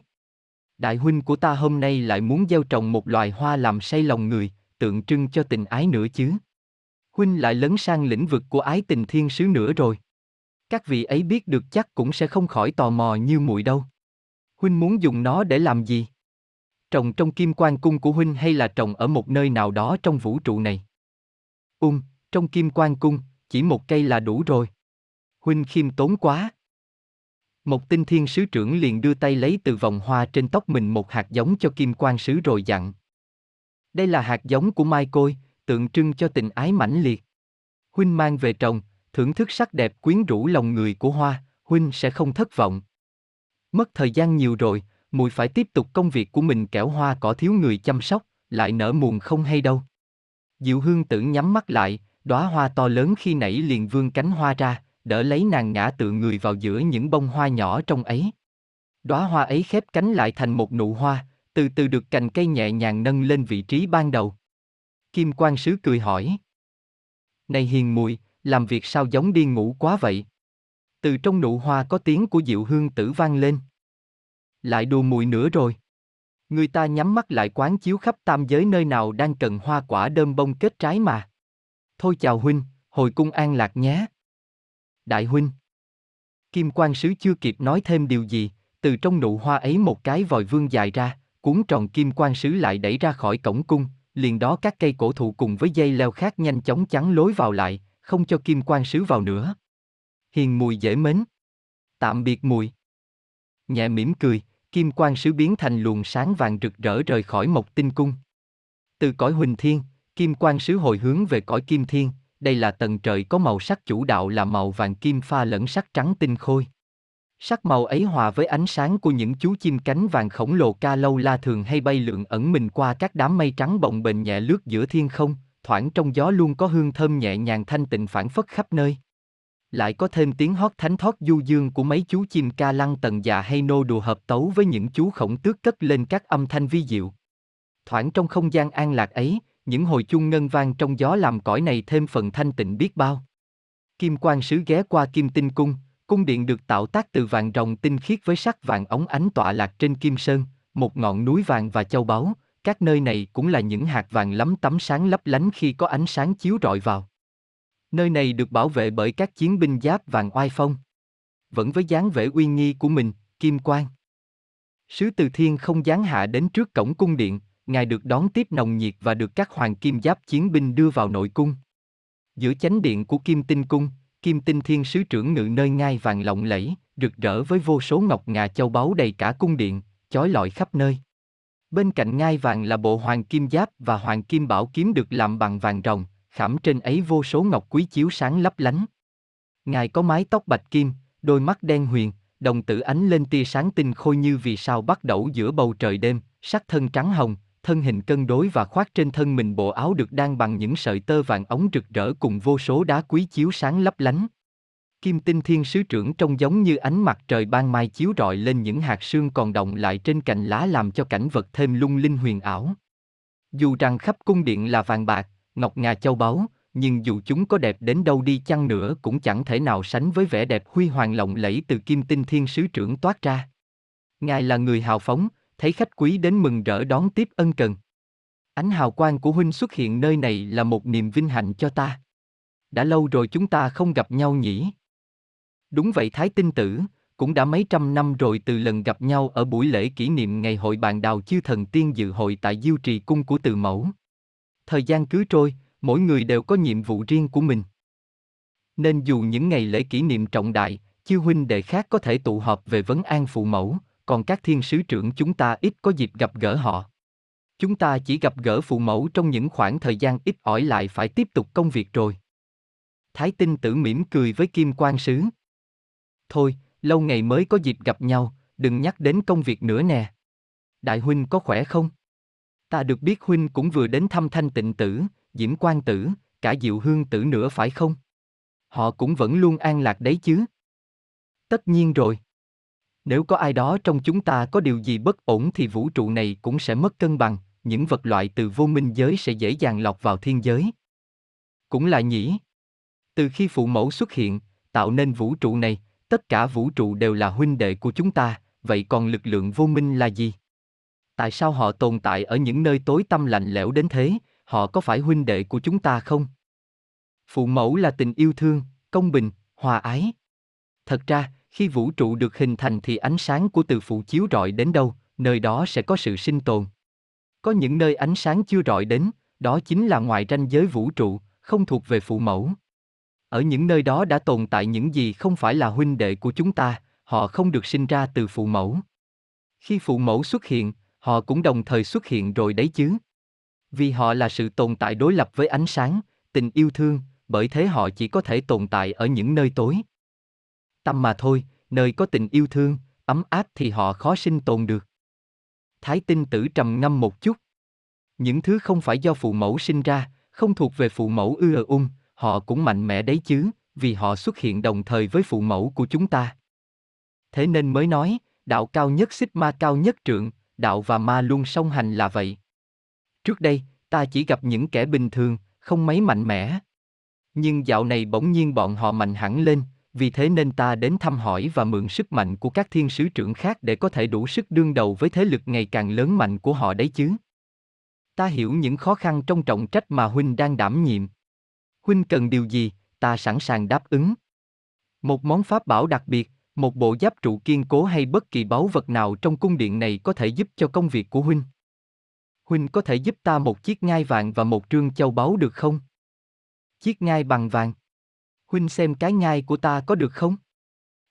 Đại huynh của ta hôm nay lại muốn gieo trồng một loài hoa làm say lòng người, tượng trưng cho tình ái nữa chứ. Huynh lại lấn sang lĩnh vực của ái tình thiên sứ nữa rồi. Các vị ấy biết được chắc cũng sẽ không khỏi tò mò như muội đâu. Huynh muốn dùng nó để làm gì? Trồng trong Kim Quang Cung của huynh hay là trồng ở một nơi nào đó trong vũ trụ này? Ung, um, trong Kim Quang Cung, chỉ một cây là đủ rồi. Huynh khiêm tốn quá. Một Tinh Thiên Sứ trưởng liền đưa tay lấy từ vòng hoa trên tóc mình một hạt giống cho Kim Quang Sứ rồi dặn. Đây là hạt giống của Mai Côi, tượng trưng cho tình ái mãnh liệt. Huynh mang về trồng, thưởng thức sắc đẹp quyến rũ lòng người của hoa, huynh sẽ không thất vọng. Mất thời gian nhiều rồi, muội phải tiếp tục công việc của mình, kẻo hoa cỏ thiếu người chăm sóc, lại nở muộn không hay đâu. Diệu Hương Tử nhắm mắt lại, đóa hoa to lớn khi nãy liền vươn cánh hoa ra, đỡ lấy nàng ngã tựa người vào giữa những bông hoa nhỏ trong ấy. Đóa hoa ấy khép cánh lại thành một nụ hoa, từ từ được cành cây nhẹ nhàng nâng lên vị trí ban đầu. Kim Quang Sứ cười hỏi. Này hiền muội, làm việc sao giống đi ngủ quá vậy? Từ trong nụ hoa có tiếng của Diệu Hương Tử vang lên. Lại đùa muội nữa rồi. Người ta nhắm mắt lại quán chiếu khắp tam giới nơi nào đang cần hoa quả đơm bông kết trái mà. Thôi chào huynh, hồi cung an lạc nhé. Đại huynh. Kim Quang Sứ chưa kịp nói thêm điều gì, từ trong nụ hoa ấy một cái vòi vương dài ra, cuốn tròn Kim Quang Sứ lại đẩy ra khỏi cổng cung, liền đó các cây cổ thụ cùng với dây leo khác nhanh chóng chắn lối vào lại, không cho Kim Quang Sứ vào nữa. Hiền muội dễ mến. Tạm biệt muội. Nhẹ mỉm cười, Kim Quang Sứ biến thành luồng sáng vàng rực rỡ rời khỏi Mộc Tinh Cung. Từ cõi Huỳnh Thiên, Kim Quang Sứ hồi hướng về cõi Kim Thiên, đây là tầng trời có màu sắc chủ đạo là màu vàng kim pha lẫn sắc trắng tinh khôi. Sắc màu ấy hòa với ánh sáng của những chú chim cánh vàng khổng lồ ca lâu la thường hay bay lượn ẩn mình qua các đám mây trắng bồng bềnh nhẹ lướt giữa thiên không, thoảng trong gió luôn có hương thơm nhẹ nhàng thanh tịnh phảng phất khắp nơi. Lại có thêm tiếng hót thánh thót du dương của mấy chú chim ca lăng tần già hay nô đùa hợp tấu với những chú khổng tước cất lên các âm thanh vi diệu. Thoảng trong không gian an lạc ấy, những hồi chuông ngân vang trong gió làm cõi này thêm phần thanh tịnh biết bao. Kim Quang Sứ ghé qua Kim Tinh Cung, cung điện được tạo tác từ vàng ròng tinh khiết với sắc vàng óng ánh tọa lạc trên Kim Sơn, một ngọn núi vàng và châu báu, các nơi này cũng là những hạt vàng lắm tấm sáng lấp lánh khi có ánh sáng chiếu rọi vào. Nơi này được bảo vệ bởi các chiến binh giáp vàng oai phong. Vẫn với dáng vẻ uy nghi của mình, Kim Quang Sứ từ thiên không giáng hạ đến trước cổng cung điện, ngài được đón tiếp nồng nhiệt và được các hoàng kim giáp chiến binh đưa vào nội cung. Giữa chánh điện của Kim Tinh Cung, Kim Tinh Thiên Sứ trưởng ngự nơi ngai vàng lộng lẫy, rực rỡ với vô số ngọc ngà châu báu đầy cả cung điện, chói lọi khắp nơi. Bên cạnh ngai vàng là bộ hoàng kim giáp và hoàng kim bảo kiếm được làm bằng vàng ròng, khảm trên ấy vô số ngọc quý chiếu sáng lấp lánh. Ngài có mái tóc bạch kim, đôi mắt đen huyền, đồng tử ánh lên tia sáng tinh khôi như vì sao bắt đẩu giữa bầu trời đêm, sắc thân trắng hồng, thân hình cân đối và khoác trên thân mình bộ áo được đan bằng những sợi tơ vàng óng rực rỡ cùng vô số đá quý chiếu sáng lấp lánh. Kim Tinh Thiên Sứ trưởng trông giống như ánh mặt trời ban mai chiếu rọi lên những hạt sương còn đọng lại trên cành lá, làm cho cảnh vật thêm lung linh huyền ảo. Dù rằng khắp cung điện là vàng bạc, ngọc ngà châu báu, nhưng dù chúng có đẹp đến đâu đi chăng nữa cũng chẳng thể nào sánh với vẻ đẹp huy hoàng lộng lẫy từ Kim Tinh Thiên Sứ trưởng toát ra. Ngài là người hào phóng, thấy khách quý đến mừng rỡ đón tiếp ân cần. Ánh hào quang của huynh xuất hiện nơi này là một niềm vinh hạnh cho ta. Đã lâu rồi chúng ta không gặp nhau nhỉ? Đúng vậy Thái Tinh Tử, cũng đã mấy trăm năm rồi từ lần gặp nhau ở buổi lễ kỷ niệm ngày hội bàn đào chư thần tiên dự hội tại Diêu Trì Cung của Từ Mẫu. Thời gian cứ trôi, mỗi người đều có nhiệm vụ riêng của mình. Nên dù những ngày lễ kỷ niệm trọng đại, chư huynh đệ khác có thể tụ họp về vấn an phụ mẫu, còn các thiên sứ trưởng chúng ta ít có dịp gặp gỡ họ. Chúng ta chỉ gặp gỡ phụ mẫu trong những khoảng thời gian ít ỏi lại phải tiếp tục công việc rồi. Thái Tinh Tử mỉm cười với Kim Quang Sứ. Thôi, lâu ngày mới có dịp gặp nhau, đừng nhắc đến công việc nữa nè. Đại huynh có khỏe không? Ta được biết huynh cũng vừa đến thăm Thanh Tịnh Tử, Diễm Quang Tử, cả Diệu Hương Tử nữa phải không? Họ cũng vẫn luôn an lạc đấy chứ? Tất nhiên rồi. Nếu có ai đó trong chúng ta có điều gì bất ổn thì vũ trụ này cũng sẽ mất cân bằng, những vật loại từ vô minh giới sẽ dễ dàng lọt vào thiên giới. Cũng là nhỉ. Từ khi phụ mẫu xuất hiện, tạo nên vũ trụ này, tất cả vũ trụ đều là huynh đệ của chúng ta, vậy còn lực lượng vô minh là gì? Tại sao họ tồn tại ở những nơi tối tăm lạnh lẽo đến thế, họ có phải huynh đệ của chúng ta không? Phụ mẫu là tình yêu thương, công bình, hòa ái. Thật ra, khi vũ trụ được hình thành thì ánh sáng của từ phụ chiếu rọi đến đâu, nơi đó sẽ có sự sinh tồn. Có những nơi ánh sáng chưa rọi đến, đó chính là ngoài ranh giới vũ trụ, không thuộc về phụ mẫu. Ở những nơi đó đã tồn tại những gì không phải là huynh đệ của chúng ta, họ không được sinh ra từ phụ mẫu. Khi phụ mẫu xuất hiện, họ cũng đồng thời xuất hiện rồi đấy chứ. Vì họ là sự tồn tại đối lập với ánh sáng, tình yêu thương, bởi thế họ chỉ có thể tồn tại ở những nơi tối tăm mà thôi, nơi có tình yêu thương, ấm áp thì họ khó sinh tồn được. Thái Tinh Tử trầm ngâm một chút. Những thứ không phải do phụ mẫu sinh ra, không thuộc về phụ mẫu ư ờ ung, họ cũng mạnh mẽ đấy chứ, vì họ xuất hiện đồng thời với phụ mẫu của chúng ta. Thế nên mới nói, đạo cao nhất xích ma cao nhất trượng, đạo và ma luôn song hành là vậy. Trước đây, ta chỉ gặp những kẻ bình thường, không mấy mạnh mẽ. Nhưng dạo này bỗng nhiên bọn họ mạnh hẳn lên, vì thế nên ta đến thăm hỏi và mượn sức mạnh của các thiên sứ trưởng khác để có thể đủ sức đương đầu với thế lực ngày càng lớn mạnh của họ đấy chứ. Ta hiểu những khó khăn trong trọng trách mà huynh đang đảm nhiệm. Huynh cần điều gì, ta sẵn sàng đáp ứng. Một món pháp bảo đặc biệt, một bộ giáp trụ kiên cố hay bất kỳ báu vật nào trong cung điện này có thể giúp cho công việc của huynh. Huynh có thể giúp ta một chiếc ngai vàng và một trương châu báu được không? Chiếc ngai bằng vàng. Huynh xem cái ngai của ta có được không?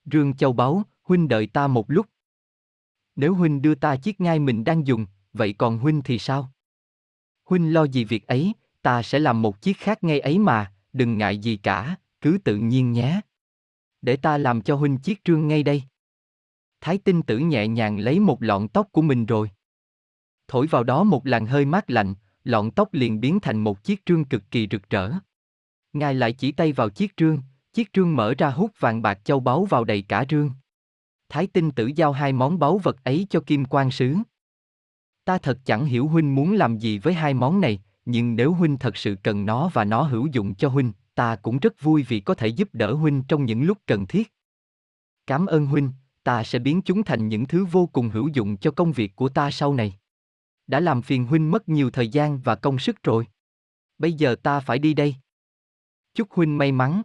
Rương châu báu, huynh đợi ta một lúc. Nếu huynh đưa ta chiếc ngai mình đang dùng, vậy còn huynh thì sao? Huynh lo gì việc ấy, ta sẽ làm một chiếc khác ngay ấy mà, đừng ngại gì cả, cứ tự nhiên nhé. Để ta làm cho huynh chiếc rương ngay đây. Thái Tinh Tử nhẹ nhàng lấy một lọn tóc của mình rồi. Thổi vào đó một làn hơi mát lạnh, lọn tóc liền biến thành một chiếc rương cực kỳ rực rỡ. Ngài lại chỉ tay vào chiếc rương, chiếc rương mở ra hút vàng bạc châu báu vào đầy cả rương. Thái Tinh Tử giao hai món báu vật ấy cho Kim Quang Sứ. Ta thật chẳng hiểu huynh muốn làm gì với hai món này, nhưng nếu huynh thật sự cần nó và nó hữu dụng cho huynh, ta cũng rất vui vì có thể giúp đỡ huynh trong những lúc cần thiết. Cảm ơn huynh, ta sẽ biến chúng thành những thứ vô cùng hữu dụng cho công việc của ta sau này. Đã làm phiền huynh mất nhiều thời gian và công sức rồi. Bây giờ ta phải đi đây. Chúc huynh may mắn.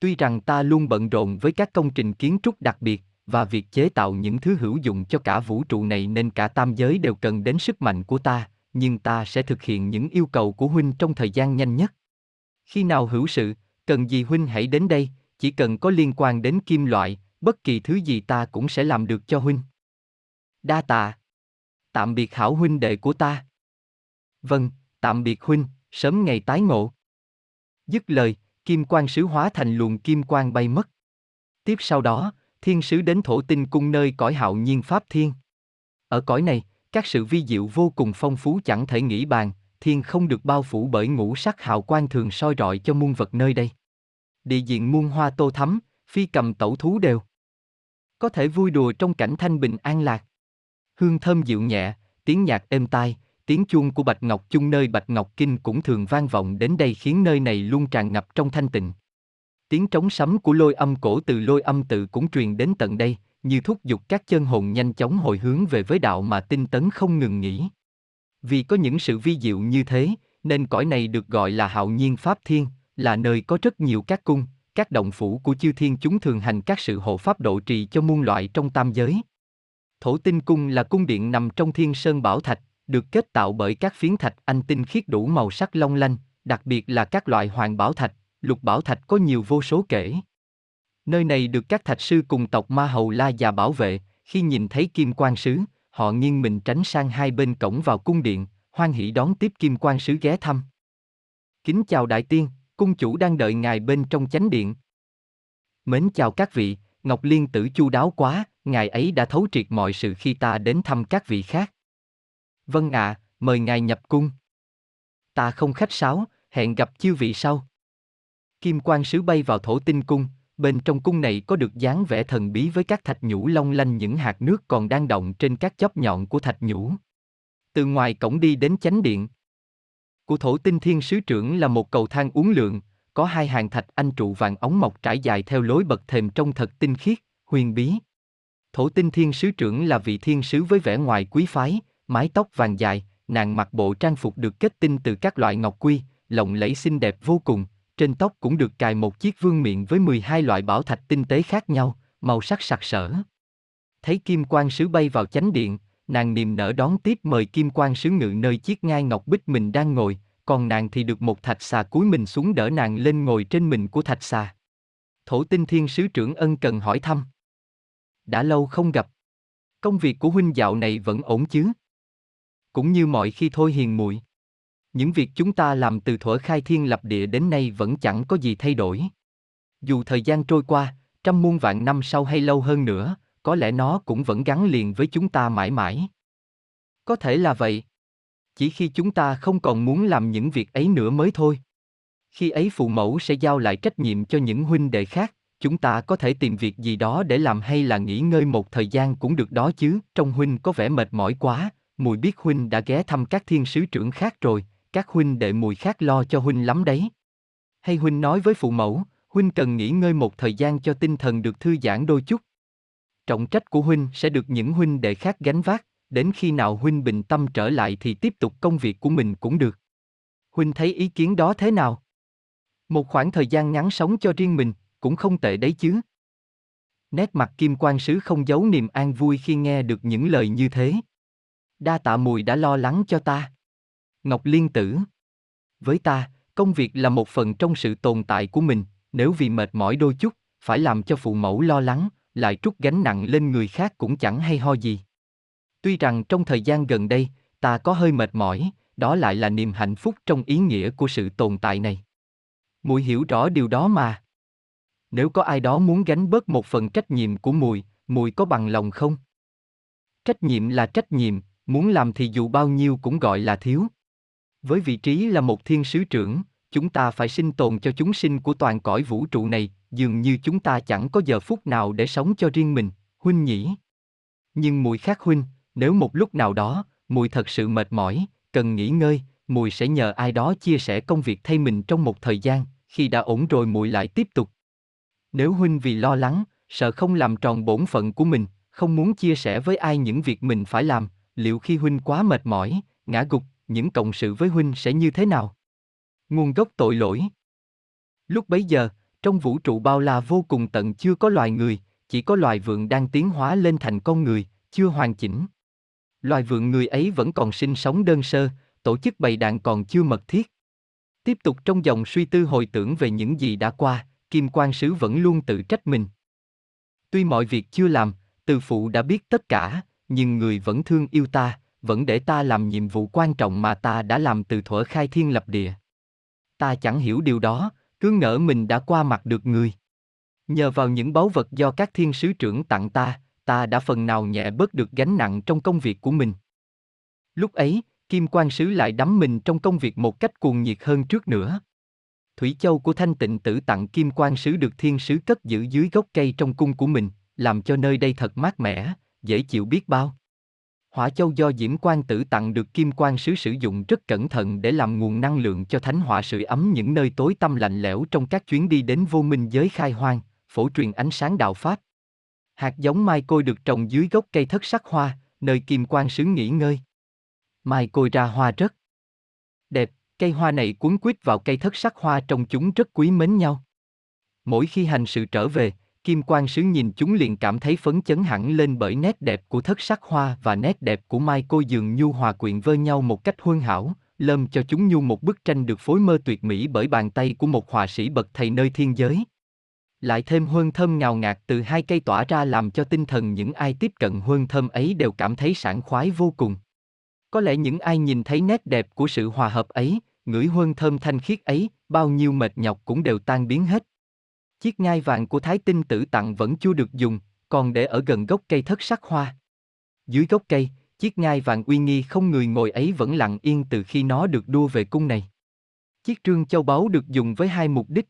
Tuy rằng ta luôn bận rộn với các công trình kiến trúc đặc biệt và việc chế tạo những thứ hữu dụng cho cả vũ trụ này nên cả tam giới đều cần đến sức mạnh của ta, nhưng ta sẽ thực hiện những yêu cầu của huynh trong thời gian nhanh nhất. Khi nào hữu sự, cần gì huynh hãy đến đây, chỉ cần có liên quan đến kim loại, bất kỳ thứ gì ta cũng sẽ làm được cho huynh. Đa tạ. Tạm biệt hảo huynh đệ của ta. Vâng, tạm biệt huynh, sớm ngày tái ngộ. Dứt lời, Kim Quang Sứ hóa thành luồng kim quang bay mất. Tiếp sau đó, thiên sứ đến Thổ Tinh Cung nơi cõi hạo nhiên Pháp Thiên. Ở cõi này, các sự vi diệu vô cùng phong phú chẳng thể nghĩ bàn, thiên không được bao phủ bởi ngũ sắc hào quang thường soi rọi cho muôn vật nơi đây. Địa diện muôn hoa tô thắm, phi cầm tẩu thú đều có thể vui đùa trong cảnh thanh bình an lạc. Hương thơm dịu nhẹ, tiếng nhạc êm tai, tiếng chuông của Bạch Ngọc Chung nơi Bạch Ngọc Kinh cũng thường vang vọng đến đây khiến nơi này luôn tràn ngập trong thanh tịnh. Tiếng trống sấm của lôi âm cổ từ lôi âm tự cũng truyền đến tận đây, như thúc giục các chân hồn nhanh chóng hồi hướng về với đạo mà tinh tấn không ngừng nghỉ. Vì có những sự vi diệu như thế, nên cõi này được gọi là hạo nhiên Pháp Thiên, là nơi có rất nhiều các cung, các động phủ của chư thiên chúng thường hành các sự hộ pháp độ trì cho muôn loại trong tam giới. Thổ Tinh Cung là cung điện nằm trong thiên sơn bảo thạch, được kết tạo bởi các phiến thạch anh tinh khiết đủ màu sắc long lanh, đặc biệt là các loại hoàng bảo thạch, lục bảo thạch có nhiều vô số kể. Nơi này được các thạch sư cùng tộc Ma Hầu La già bảo vệ, Khi nhìn thấy Kim Quang Sứ, họ nghiêng mình tránh sang hai bên cổng vào cung điện, hoan hỉ đón tiếp Kim Quang Sứ ghé thăm. Kính chào Đại Tiên, cung chủ đang đợi ngài bên trong chánh điện. Mến chào các vị, Ngọc Liên Tử chu đáo quá, ngài ấy đã thấu triệt mọi sự khi ta đến thăm các vị khác. Vâng ạ, à, mời ngài nhập cung. Ta không khách sáo, hẹn gặp chư vị sau. Kim Quang Sứ bay vào Thổ Tinh Cung, bên trong cung này có được dáng vẻ thần bí với các thạch nhũ long lanh, những hạt nước còn đang động trên các chóp nhọn của thạch nhũ. Từ ngoài cổng đi đến chánh điện của Thổ Tinh Thiên Sứ Trưởng là một cầu thang uốn lượn, có hai hàng thạch anh trụ vàng óng mọc trải dài theo lối bậc thềm trông thật tinh khiết, huyền bí. Thổ Tinh Thiên Sứ Trưởng là vị thiên sứ với vẻ ngoài quý phái, mái tóc vàng dài, nàng mặc bộ trang phục được kết tinh từ các loại ngọc quy, lộng lẫy xinh đẹp vô cùng, trên tóc cũng được cài một chiếc vương miện với mười hai loại bảo thạch tinh tế khác nhau, màu sắc sặc sỡ. Thấy Kim Quang Sứ bay vào chánh điện, nàng niềm nở đón tiếp mời Kim Quang Sứ ngự nơi chiếc ngai ngọc bích mình đang ngồi, còn nàng thì được một thạch xà cúi mình xuống đỡ nàng lên ngồi trên mình của thạch xà. Thổ Tinh Thiên Sứ Trưởng ân cần hỏi thăm. Đã lâu không gặp. Công việc của huynh dạo này vẫn ổn chứ? Cũng như mọi khi thôi hiền muội. Những việc chúng ta làm từ thuở khai thiên lập địa đến nay vẫn chẳng có gì thay đổi. Dù thời gian trôi qua, trăm muôn vạn năm sau hay lâu hơn nữa, có lẽ nó cũng vẫn gắn liền với chúng ta mãi mãi. Có thể là vậy. Chỉ khi chúng ta không còn muốn làm những việc ấy nữa mới thôi. Khi ấy phụ mẫu sẽ giao lại trách nhiệm cho những huynh đệ khác, chúng ta có thể tìm việc gì đó để làm hay là nghỉ ngơi một thời gian cũng được đó chứ. Trông huynh có vẻ mệt mỏi quá, muội biết huynh đã ghé thăm các thiên sứ trưởng khác rồi, các huynh đệ muội khác lo cho huynh lắm đấy. Hay huynh nói với phụ mẫu, huynh cần nghỉ ngơi một thời gian cho tinh thần được thư giãn đôi chút. Trọng trách của huynh sẽ được những huynh đệ khác gánh vác, đến khi nào huynh bình tâm trở lại thì tiếp tục công việc của mình cũng được. Huynh thấy ý kiến đó thế nào? Một khoảng thời gian ngắn sống cho riêng mình, cũng không tệ đấy chứ. Nét mặt Kim Quang Sứ không giấu niềm an vui khi nghe được những lời như thế. Đa tạ muội đã lo lắng cho ta. Ngọc Liên Tử, với ta, công việc là một phần trong sự tồn tại của mình, nếu vì mệt mỏi đôi chút, phải làm cho phụ mẫu lo lắng, lại trút gánh nặng lên người khác cũng chẳng hay ho gì. Tuy rằng trong thời gian gần đây, ta có hơi mệt mỏi, đó lại là niềm hạnh phúc trong ý nghĩa của sự tồn tại này. Muội hiểu rõ điều đó mà. Nếu có ai đó muốn gánh bớt một phần trách nhiệm của muội, muội có bằng lòng không? Trách nhiệm là trách nhiệm, muốn làm thì dù bao nhiêu cũng gọi là thiếu. Với vị trí là một thiên sứ trưởng, chúng ta phải sinh tồn cho chúng sinh của toàn cõi vũ trụ này, dường như chúng ta chẳng có giờ phút nào để sống cho riêng mình, huynh nhỉ. Nhưng muội khác huynh, nếu một lúc nào đó, muội thật sự mệt mỏi, cần nghỉ ngơi, muội sẽ nhờ ai đó chia sẻ công việc thay mình trong một thời gian, khi đã ổn rồi muội lại tiếp tục. Nếu huynh vì lo lắng, sợ không làm tròn bổn phận của mình, không muốn chia sẻ với ai những việc mình phải làm, liệu khi huynh quá mệt mỏi, ngã gục, những cộng sự với huynh sẽ như thế nào? Nguồn gốc tội lỗi. Lúc bấy giờ, trong vũ trụ bao la vô cùng tận chưa có loài người, chỉ có loài vượn đang tiến hóa lên thành con người, chưa hoàn chỉnh. Loài vượn người ấy vẫn còn sinh sống đơn sơ, tổ chức bầy đàn còn chưa mật thiết. Tiếp tục trong dòng suy tư hồi tưởng về những gì đã qua, Kim Quang Sứ vẫn luôn tự trách mình. Tuy mọi việc chưa làm, từ phụ đã biết tất cả, nhưng người vẫn thương yêu ta, vẫn để ta làm nhiệm vụ quan trọng mà ta đã làm từ thuở khai thiên lập địa. Ta chẳng hiểu điều đó, cứ ngỡ mình đã qua mặt được người. Nhờ vào những báu vật do các thiên sứ trưởng tặng ta, ta đã phần nào nhẹ bớt được gánh nặng trong công việc của mình. Lúc ấy, Kim Quang Sứ lại đắm mình trong công việc một cách cuồng nhiệt hơn trước nữa. Thủy Châu của Thanh Tịnh Tử tặng Kim Quang Sứ được thiên sứ cất giữ dưới gốc cây trong cung của mình, làm cho nơi đây thật mát mẻ, dễ chịu biết bao. Hỏa Châu do Diễm Quang Tử tặng được Kim Quang Sứ sử dụng rất cẩn thận để làm nguồn năng lượng cho thánh hỏa sưởi ấm những nơi tối tăm lạnh lẽo trong các chuyến đi đến vô minh giới khai hoang, phổ truyền ánh sáng đạo pháp. Hạt giống Mai Côi được trồng dưới gốc cây Thất Sắc Hoa, nơi Kim Quang Sứ nghỉ ngơi. Mai Côi ra hoa rất đẹp, cây hoa này quấn quýt vào cây Thất Sắc Hoa trông chúng rất quý mến nhau. Mỗi khi hành sự trở về, Kim Quang Sứ nhìn chúng liền cảm thấy phấn chấn hẳn lên bởi nét đẹp của Thất Sắc Hoa và nét đẹp của Mai Côi dường nhu hòa quyện với nhau một cách hoàn hảo, lơm cho chúng như một bức tranh được phối mơ tuyệt mỹ bởi bàn tay của một họa sĩ bậc thầy nơi thiên giới. Lại thêm hương thơm ngào ngạt từ hai cây tỏa ra làm cho tinh thần những ai tiếp cận hương thơm ấy đều cảm thấy sảng khoái vô cùng. Có lẽ những ai nhìn thấy nét đẹp của sự hòa hợp ấy, ngửi hương thơm thanh khiết ấy, bao nhiêu mệt nhọc cũng đều tan biến hết. Chiếc ngai vàng của Thái Tinh Tử tặng vẫn chưa được dùng, còn để ở gần gốc cây thất sắc hoa. Dưới gốc cây, chiếc ngai vàng uy nghi không người ngồi ấy vẫn lặng yên từ khi nó được đưa về cung này. Chiếc trương châu báu được dùng với hai mục đích.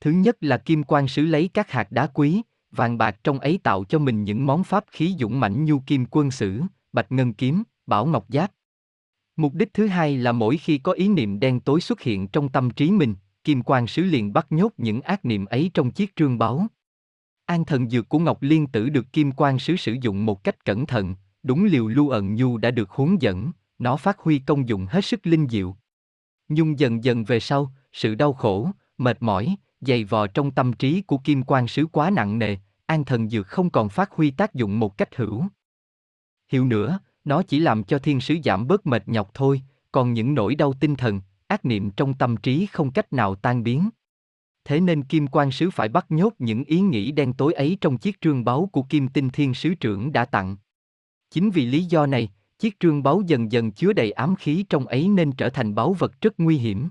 Thứ nhất là Kim Quang Sứ lấy các hạt đá quý, vàng bạc trong ấy tạo cho mình những món pháp khí dũng mãnh như kim quân sử, bạch ngân kiếm, bảo ngọc giáp. Mục đích thứ hai là mỗi khi có ý niệm đen tối xuất hiện trong tâm trí mình, Kim Quang Sứ liền bắt nhốt những ác niệm ấy trong chiếc trương báu. An thần dược của Ngọc Liên Tử được Kim Quang Sứ sử dụng một cách cẩn thận, đúng liều lưu ẩn nhu đã được hướng dẫn, nó phát huy công dụng hết sức linh diệu. Nhưng dần dần về sau, sự đau khổ, mệt mỏi, dày vò trong tâm trí của Kim Quang Sứ quá nặng nề, an thần dược không còn phát huy tác dụng một cách hữu hiệu nữa, nó chỉ làm cho thiên sứ giảm bớt mệt nhọc thôi, còn những nỗi đau tinh thần, ác niệm trong tâm trí không cách nào tan biến. Thế nên Kim Quang Sứ phải bắt nhốt những ý nghĩ đen tối ấy trong chiếc trương báu của Kim Tinh Thiên Sứ Trưởng đã tặng. Chính vì lý do này, chiếc trương báu dần dần chứa đầy ám khí trong ấy nên trở thành báu vật rất nguy hiểm.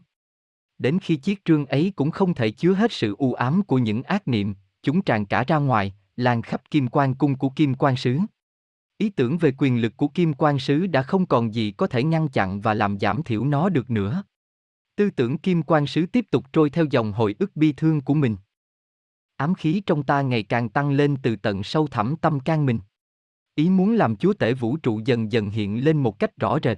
Đến khi chiếc trương ấy cũng không thể chứa hết sự u ám của những ác niệm, chúng tràn cả ra ngoài, lan khắp Kim Quang Cung của Kim Quang Sứ. Ý tưởng về quyền lực của Kim Quang Sứ đã không còn gì có thể ngăn chặn và làm giảm thiểu nó được nữa. Tư tưởng Kim Quang Sứ tiếp tục trôi theo dòng hồi ức bi thương của mình. Ám khí trong ta ngày càng tăng lên từ tận sâu thẳm tâm can mình. Ý muốn làm chúa tể vũ trụ dần dần hiện lên một cách rõ rệt.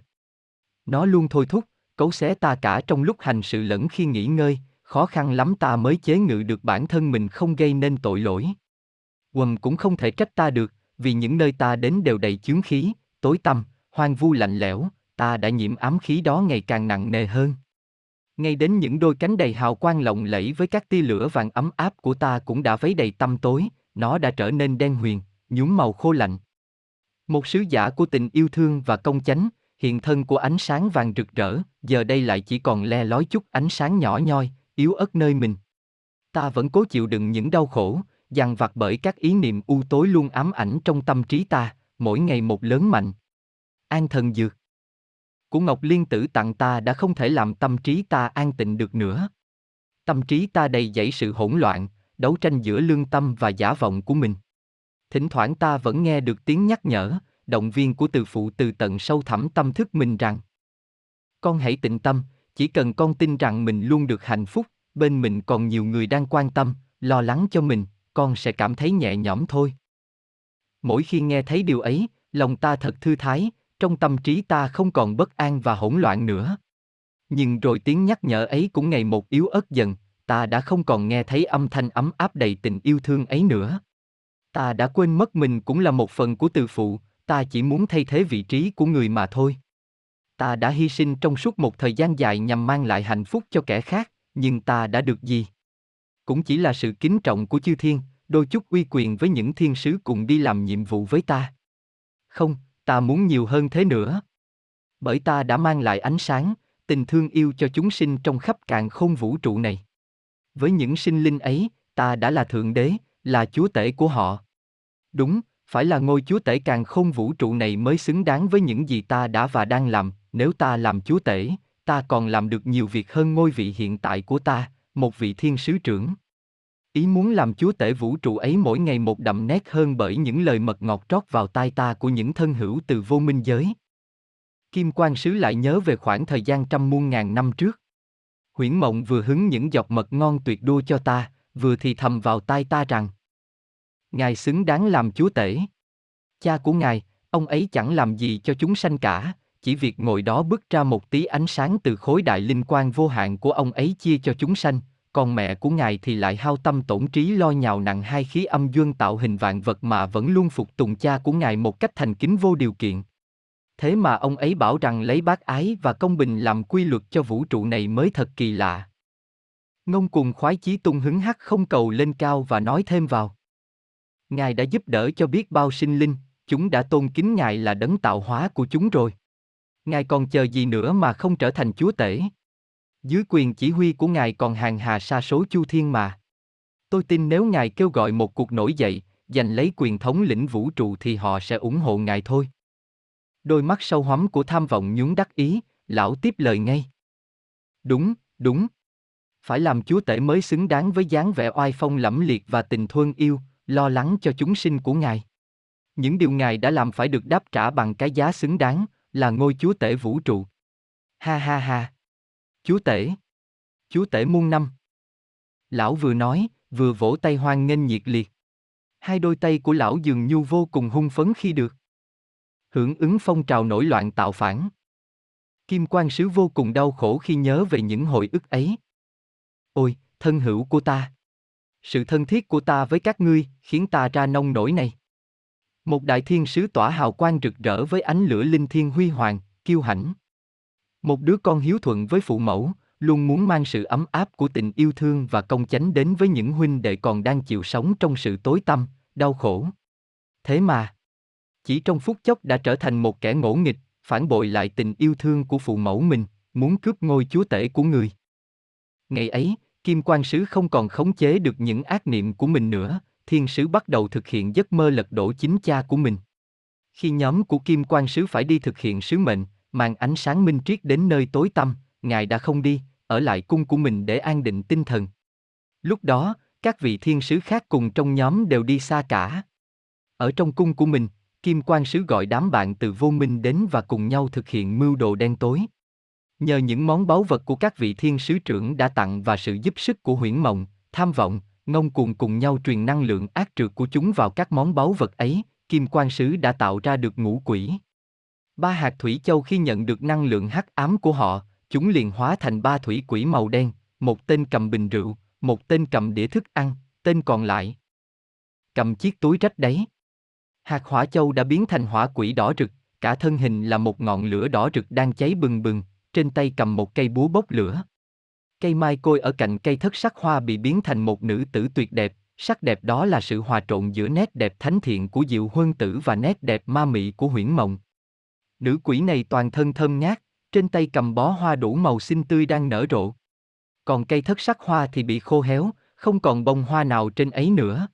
Nó luôn thôi thúc, cấu xé ta cả trong lúc hành sự lẫn khi nghỉ ngơi, khó khăn lắm ta mới chế ngự được bản thân mình không gây nên tội lỗi. Quần cũng không thể trách ta được, vì những nơi ta đến đều đầy chướng khí, tối tăm, hoang vu lạnh lẽo, ta đã nhiễm ám khí đó ngày càng nặng nề hơn. Ngay đến những đôi cánh đầy hào quang lộng lẫy với các tia lửa vàng ấm áp của ta cũng đã vấy đầy tăm tối, nó đã trở nên đen huyền, nhuốm màu khô lạnh. Một sứ giả của tình yêu thương và công chánh, hiện thân của ánh sáng vàng rực rỡ, giờ đây lại chỉ còn le lói chút ánh sáng nhỏ nhoi, yếu ớt nơi mình. Ta vẫn cố chịu đựng những đau khổ, dằn vặt bởi các ý niệm u tối luôn ám ảnh trong tâm trí ta, mỗi ngày một lớn mạnh. An thần dược của Ngọc Liên Tử tặng ta đã không thể làm tâm trí ta an tịnh được nữa. Tâm trí ta đầy dẫy sự hỗn loạn, đấu tranh giữa lương tâm và giả vọng của mình. Thỉnh thoảng ta vẫn nghe được tiếng nhắc nhở, động viên của từ phụ từ tận sâu thẳm tâm thức mình rằng: con hãy tịnh tâm, chỉ cần con tin rằng mình luôn được hạnh phúc, bên mình còn nhiều người đang quan tâm, lo lắng cho mình, con sẽ cảm thấy nhẹ nhõm thôi. Mỗi khi nghe thấy điều ấy, lòng ta thật thư thái, trong tâm trí ta không còn bất an và hỗn loạn nữa. Nhưng rồi tiếng nhắc nhở ấy cũng ngày một yếu ớt dần, ta đã không còn nghe thấy âm thanh ấm áp đầy tình yêu thương ấy nữa. Ta đã quên mất mình cũng là một phần của từ phụ, ta chỉ muốn thay thế vị trí của người mà thôi. Ta đã hy sinh trong suốt một thời gian dài nhằm mang lại hạnh phúc cho kẻ khác, nhưng ta đã được gì? Cũng chỉ là sự kính trọng của chư thiên, đôi chút uy quyền với những thiên sứ cùng đi làm nhiệm vụ với ta. Không, ta muốn nhiều hơn thế nữa. Bởi ta đã mang lại ánh sáng, tình thương yêu cho chúng sinh trong khắp càn khôn vũ trụ này. Với những sinh linh ấy, ta đã là Thượng Đế, là chúa tể của họ. Đúng, phải là ngôi chúa tể càn khôn vũ trụ này mới xứng đáng với những gì ta đã và đang làm. Nếu ta làm chúa tể, ta còn làm được nhiều việc hơn ngôi vị hiện tại của ta, một vị thiên sứ trưởng. Ý muốn làm chúa tể vũ trụ ấy mỗi ngày một đậm nét hơn bởi những lời mật ngọt trót vào tai ta của những thân hữu từ vô minh giới. Kim Quang Sứ lại nhớ về khoảng thời gian trăm muôn ngàn năm trước. Huyễn Mộng vừa hứng những giọt mật ngon tuyệt đua cho ta, vừa thì thầm vào tai ta rằng: Ngài xứng đáng làm chúa tể. Cha của Ngài, ông ấy chẳng làm gì cho chúng sanh cả, chỉ việc ngồi đó bứt ra một tí ánh sáng từ khối đại linh quang vô hạn của ông ấy chia cho chúng sanh. Còn mẹ của Ngài thì lại hao tâm tổn trí lo nhào nặng hai khí âm dương tạo hình vạn vật mà vẫn luôn phục tùng cha của Ngài một cách thành kính vô điều kiện. Thế mà ông ấy bảo rằng lấy bác ái và công bình làm quy luật cho vũ trụ này mới thật kỳ lạ. Ngông Cuồng khoái chí tung hứng Hắc Không Cầu lên cao và nói thêm vào: Ngài đã giúp đỡ cho biết bao sinh linh, chúng đã tôn kính Ngài là đấng tạo hóa của chúng rồi. Ngài còn chờ gì nữa mà không trở thành chúa tể? Dưới quyền chỉ huy của Ngài còn hàng hà sa số chu thiên mà. Tôi tin nếu ngài kêu gọi một cuộc nổi dậy, giành lấy quyền thống lĩnh vũ trụ thì họ sẽ ủng hộ ngài thôi. Đôi mắt sâu hoắm của Tham Vọng nhún đắc ý, lão tiếp lời ngay. Đúng, đúng. Phải làm chúa tể mới xứng đáng với dáng vẻ oai phong lẫm liệt và tình thương yêu, lo lắng cho chúng sinh của ngài. Những điều ngài đã làm phải được đáp trả bằng cái giá xứng đáng, là ngôi chúa tể vũ trụ. Ha ha ha. Chúa tể. Chúa tể muôn năm. Lão vừa nói, vừa vỗ tay hoan nghênh nhiệt liệt. Hai đôi tay của lão dường như vô cùng hung phấn khi được hưởng ứng phong trào nổi loạn tạo phản. Kim Quang Sứ vô cùng đau khổ khi nhớ về những hồi ức ấy. Ôi, thân hữu của ta! Sự thân thiết của ta với các ngươi khiến ta ra nông nổi này. Một đại thiên sứ tỏa hào quang rực rỡ với ánh lửa linh thiên huy hoàng, kiêu hãnh. Một đứa con hiếu thuận với phụ mẫu, luôn muốn mang sự ấm áp của tình yêu thương và công chánh đến với những huynh đệ còn đang chịu sống trong sự tối tăm, đau khổ. Thế mà, chỉ trong phút chốc đã trở thành một kẻ ngỗ nghịch, phản bội lại tình yêu thương của phụ mẫu mình, muốn cướp ngôi chúa tể của người. Ngày ấy, Kim Quang Sứ không còn khống chế được những ác niệm của mình nữa, thiên sứ bắt đầu thực hiện giấc mơ lật đổ chính cha của mình. Khi nhóm của Kim Quang Sứ phải đi thực hiện sứ mệnh, mang ánh sáng minh triết đến nơi tối tăm, ngài đã không đi, ở lại cung của mình để an định tinh thần. Lúc đó, các vị thiên sứ khác cùng trong nhóm đều đi xa cả. Ở trong cung của mình, Kim Quang Sứ gọi đám bạn từ vô minh đến và cùng nhau thực hiện mưu đồ đen tối. Nhờ những món báu vật của các vị thiên sứ trưởng đã tặng và sự giúp sức của Huyễn Mộng, Tham Vọng, Ngông Cuồng cùng nhau truyền năng lượng ác trượt của chúng vào các món báu vật ấy, Kim Quang Sứ đã tạo ra được ngũ quỷ. Ba hạt Thủy Châu khi nhận được năng lượng hắc ám của họ, chúng liền hóa thành ba thủy quỷ màu đen, một tên cầm bình rượu, một tên cầm đĩa thức ăn, tên còn lại cầm chiếc túi rách đấy. Hạt Hỏa Châu đã biến thành hỏa quỷ đỏ rực, cả thân hình là một ngọn lửa đỏ rực đang cháy bừng bừng, trên tay cầm một cây búa bốc lửa. Cây Mai Côi ở cạnh cây Thất Sắc Hoa bị biến thành một nữ tử tuyệt đẹp, sắc đẹp đó là sự hòa trộn giữa nét đẹp thánh thiện của Diệu Hương Tử và nét đẹp ma mị của Huyễn Mộng. Nữ quỷ này toàn thân thơm ngát, trên tay cầm bó hoa đủ màu xinh tươi đang nở rộ. Còn cây Thất Sắc Hoa thì bị khô héo, không còn bông hoa nào trên ấy nữa.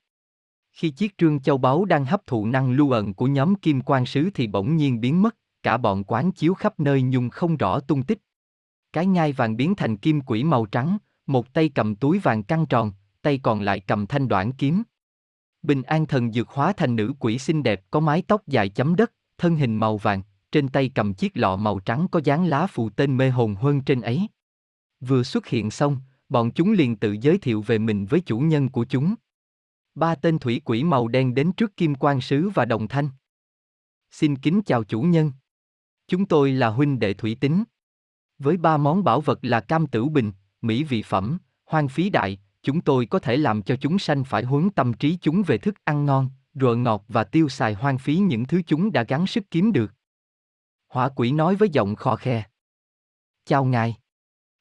Khi chiếc trương châu báu đang hấp thụ năng lưu ẩn của nhóm Kim Quang Sứ thì bỗng nhiên biến mất, cả bọn quán chiếu khắp nơi nhung không rõ tung tích. Cái ngai vàng biến thành kim quỷ màu trắng, một tay cầm túi vàng căng tròn, tay còn lại cầm thanh đoản kiếm. Bình An Thần Dược hóa thành nữ quỷ xinh đẹp có mái tóc dài chấm đất, thân hình màu vàng, trên tay cầm chiếc lọ màu trắng có dán lá phù tên Mê Hồn Huân trên ấy. Vừa xuất hiện xong, bọn chúng liền tự giới thiệu về mình với chủ nhân của chúng. Ba tên thủy quỷ màu đen đến trước Kim Quang Sứ và đồng thanh. Xin kính chào chủ nhân. Chúng tôi là huynh đệ Thủy Tính. Với ba món bảo vật là cam tửu bình, mỹ vị phẩm, hoang phí đại, chúng tôi có thể làm cho chúng sanh phải hướng tâm trí chúng về thức ăn ngon, rượu ngọt và tiêu xài hoang phí những thứ chúng đã gắng sức kiếm được. Hỏa quỷ nói với giọng khò khè. Chào ngài.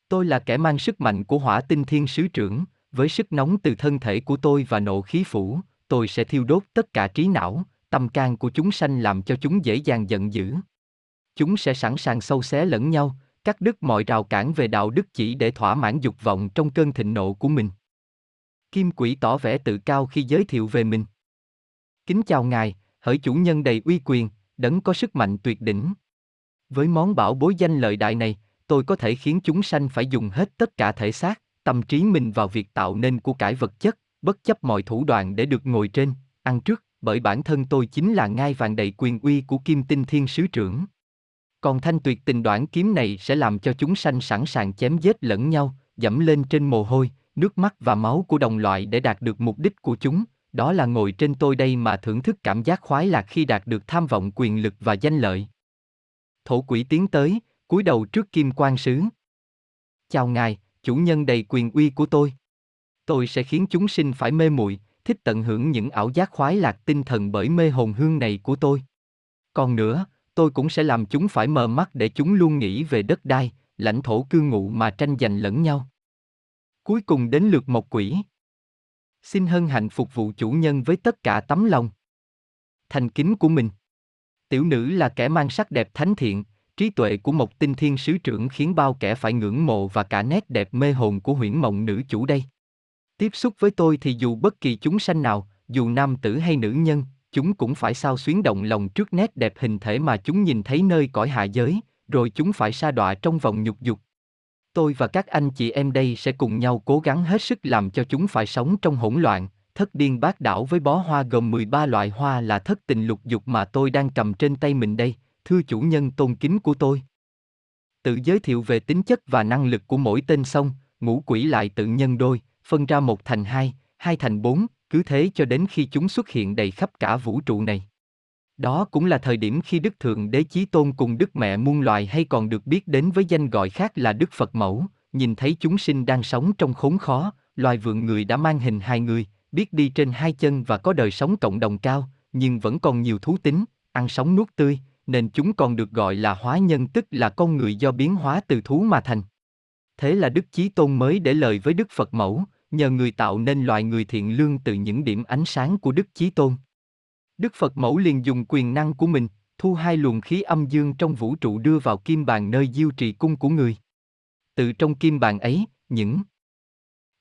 Tôi là kẻ mang sức mạnh của Hỏa Tinh Thiên Sứ Trưởng. Với sức nóng từ thân thể của tôi và nộ khí phủ, tôi sẽ thiêu đốt tất cả trí não, tâm can của chúng sanh làm cho chúng dễ dàng giận dữ. Chúng sẽ sẵn sàng xâu xé lẫn nhau, cắt đứt mọi rào cản về đạo đức chỉ để thỏa mãn dục vọng trong cơn thịnh nộ của mình. Kim quỷ tỏ vẻ tự cao khi giới thiệu về mình. Kính chào ngài, hỡi chủ nhân đầy uy quyền, đấng có sức mạnh tuyệt đỉnh. Với món bảo bối danh lợi đại này, tôi có thể khiến chúng sanh phải dùng hết tất cả thể xác, tâm trí mình vào việc tạo nên của cải vật chất, bất chấp mọi thủ đoạn để được ngồi trên, ăn trước, bởi bản thân tôi chính là ngai vàng đầy quyền uy của Kim Tinh Thiên Sứ Trưởng. Còn thanh tuyệt tình đoạn kiếm này sẽ làm cho chúng sanh sẵn sàng chém giết lẫn nhau, dẫm lên trên mồ hôi, nước mắt và máu của đồng loại để đạt được mục đích của chúng, đó là ngồi trên tôi đây mà thưởng thức cảm giác khoái lạc khi đạt được tham vọng quyền lực và danh lợi. Thổ quỷ tiến tới, cúi đầu trước Kim Quang Sứ. Chào ngài, chủ nhân đầy quyền uy của tôi. Tôi sẽ khiến chúng sinh phải mê muội, thích tận hưởng những ảo giác khoái lạc tinh thần bởi mê hồn hương này của tôi. Còn nữa, tôi cũng sẽ làm chúng phải mờ mắt để chúng luôn nghĩ về đất đai, lãnh thổ cư ngụ mà tranh giành lẫn nhau. Cuối cùng đến lượt một quỷ. Xin hân hạnh phục vụ chủ nhân với tất cả tấm lòng thành kính của mình. Tiểu nữ là kẻ mang sắc đẹp thánh thiện, trí tuệ của một tinh thiên sứ trưởng khiến bao kẻ phải ngưỡng mộ và cả nét đẹp mê hồn của Huyễn Mộng nữ chủ đây. Tiếp xúc với tôi thì dù bất kỳ chúng sanh nào, dù nam tử hay nữ nhân, chúng cũng phải sao xuyến động lòng trước nét đẹp hình thể mà chúng nhìn thấy nơi cõi hạ giới, rồi chúng phải sa đọa trong vòng nhục dục. Tôi và các anh chị em đây sẽ cùng nhau cố gắng hết sức làm cho chúng phải sống trong hỗn loạn, thất điên bát đảo với bó hoa gồm mười ba loại hoa là thất tình lục dục mà tôi đang cầm trên tay mình đây, thưa chủ nhân tôn kính của tôi. Tự giới thiệu về tính chất và năng lực của mỗi tên xong, ngũ quỷ lại tự nhân đôi, phân ra một thành hai, hai thành bốn, cứ thế cho đến khi chúng xuất hiện đầy khắp cả vũ trụ này. Đó cũng là thời điểm khi Đức Thượng Đế Chí Tôn cùng Đức Mẹ Muôn Loài hay còn được biết đến với danh gọi khác là Đức Phật Mẫu, nhìn thấy chúng sinh đang sống trong khốn khó, loài vượng người đã mang hình hai người, biết đi trên hai chân và có đời sống cộng đồng cao, nhưng vẫn còn nhiều thú tính, ăn sống nuốt tươi, nên chúng còn được gọi là hóa nhân, tức là con người do biến hóa từ thú mà thành. Thế là Đức Chí Tôn mới để lời với Đức Phật Mẫu, nhờ người tạo nên loài người thiện lương từ những điểm ánh sáng của Đức Chí Tôn. Đức Phật Mẫu liền dùng quyền năng của mình, thu hai luồng khí âm dương trong vũ trụ đưa vào kim bàn nơi diêu trì cung của người. Từ trong kim bàn ấy, những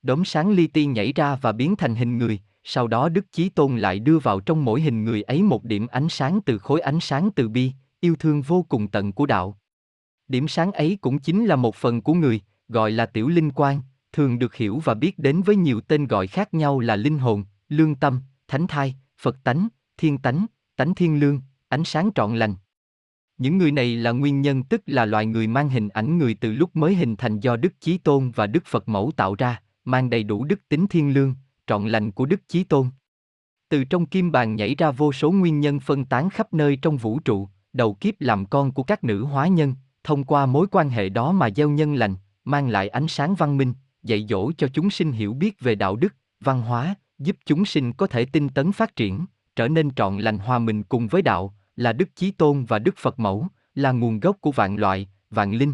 đốm sáng li ti nhảy ra và biến thành hình người, sau đó Đức Chí Tôn lại đưa vào trong mỗi hình người ấy một điểm ánh sáng từ khối ánh sáng từ bi, yêu thương vô cùng tận của đạo. Điểm sáng ấy cũng chính là một phần của người, gọi là tiểu linh quang, thường được hiểu và biết đến với nhiều tên gọi khác nhau là linh hồn, lương tâm, thánh thai, Phật tánh, thiên tánh, tánh thiên lương, ánh sáng trọn lành. Những người này là nguyên nhân, tức là loài người mang hình ảnh người từ lúc mới hình thành do Đức Chí Tôn và Đức Phật Mẫu tạo ra, mang đầy đủ đức tính thiên lương, trọn lành của Đức Chí Tôn. Từ trong kim bàn nhảy ra vô số nguyên nhân phân tán khắp nơi trong vũ trụ, đầu kiếp làm con của các nữ hóa nhân, thông qua mối quan hệ đó mà gieo nhân lành, mang lại ánh sáng văn minh, dạy dỗ cho chúng sinh hiểu biết về đạo đức, văn hóa, giúp chúng sinh có thể tinh tấn phát triển, trở nên trọn lành hòa mình cùng với đạo, là Đức Chí Tôn và Đức Phật Mẫu, là nguồn gốc của vạn loại, vạn linh.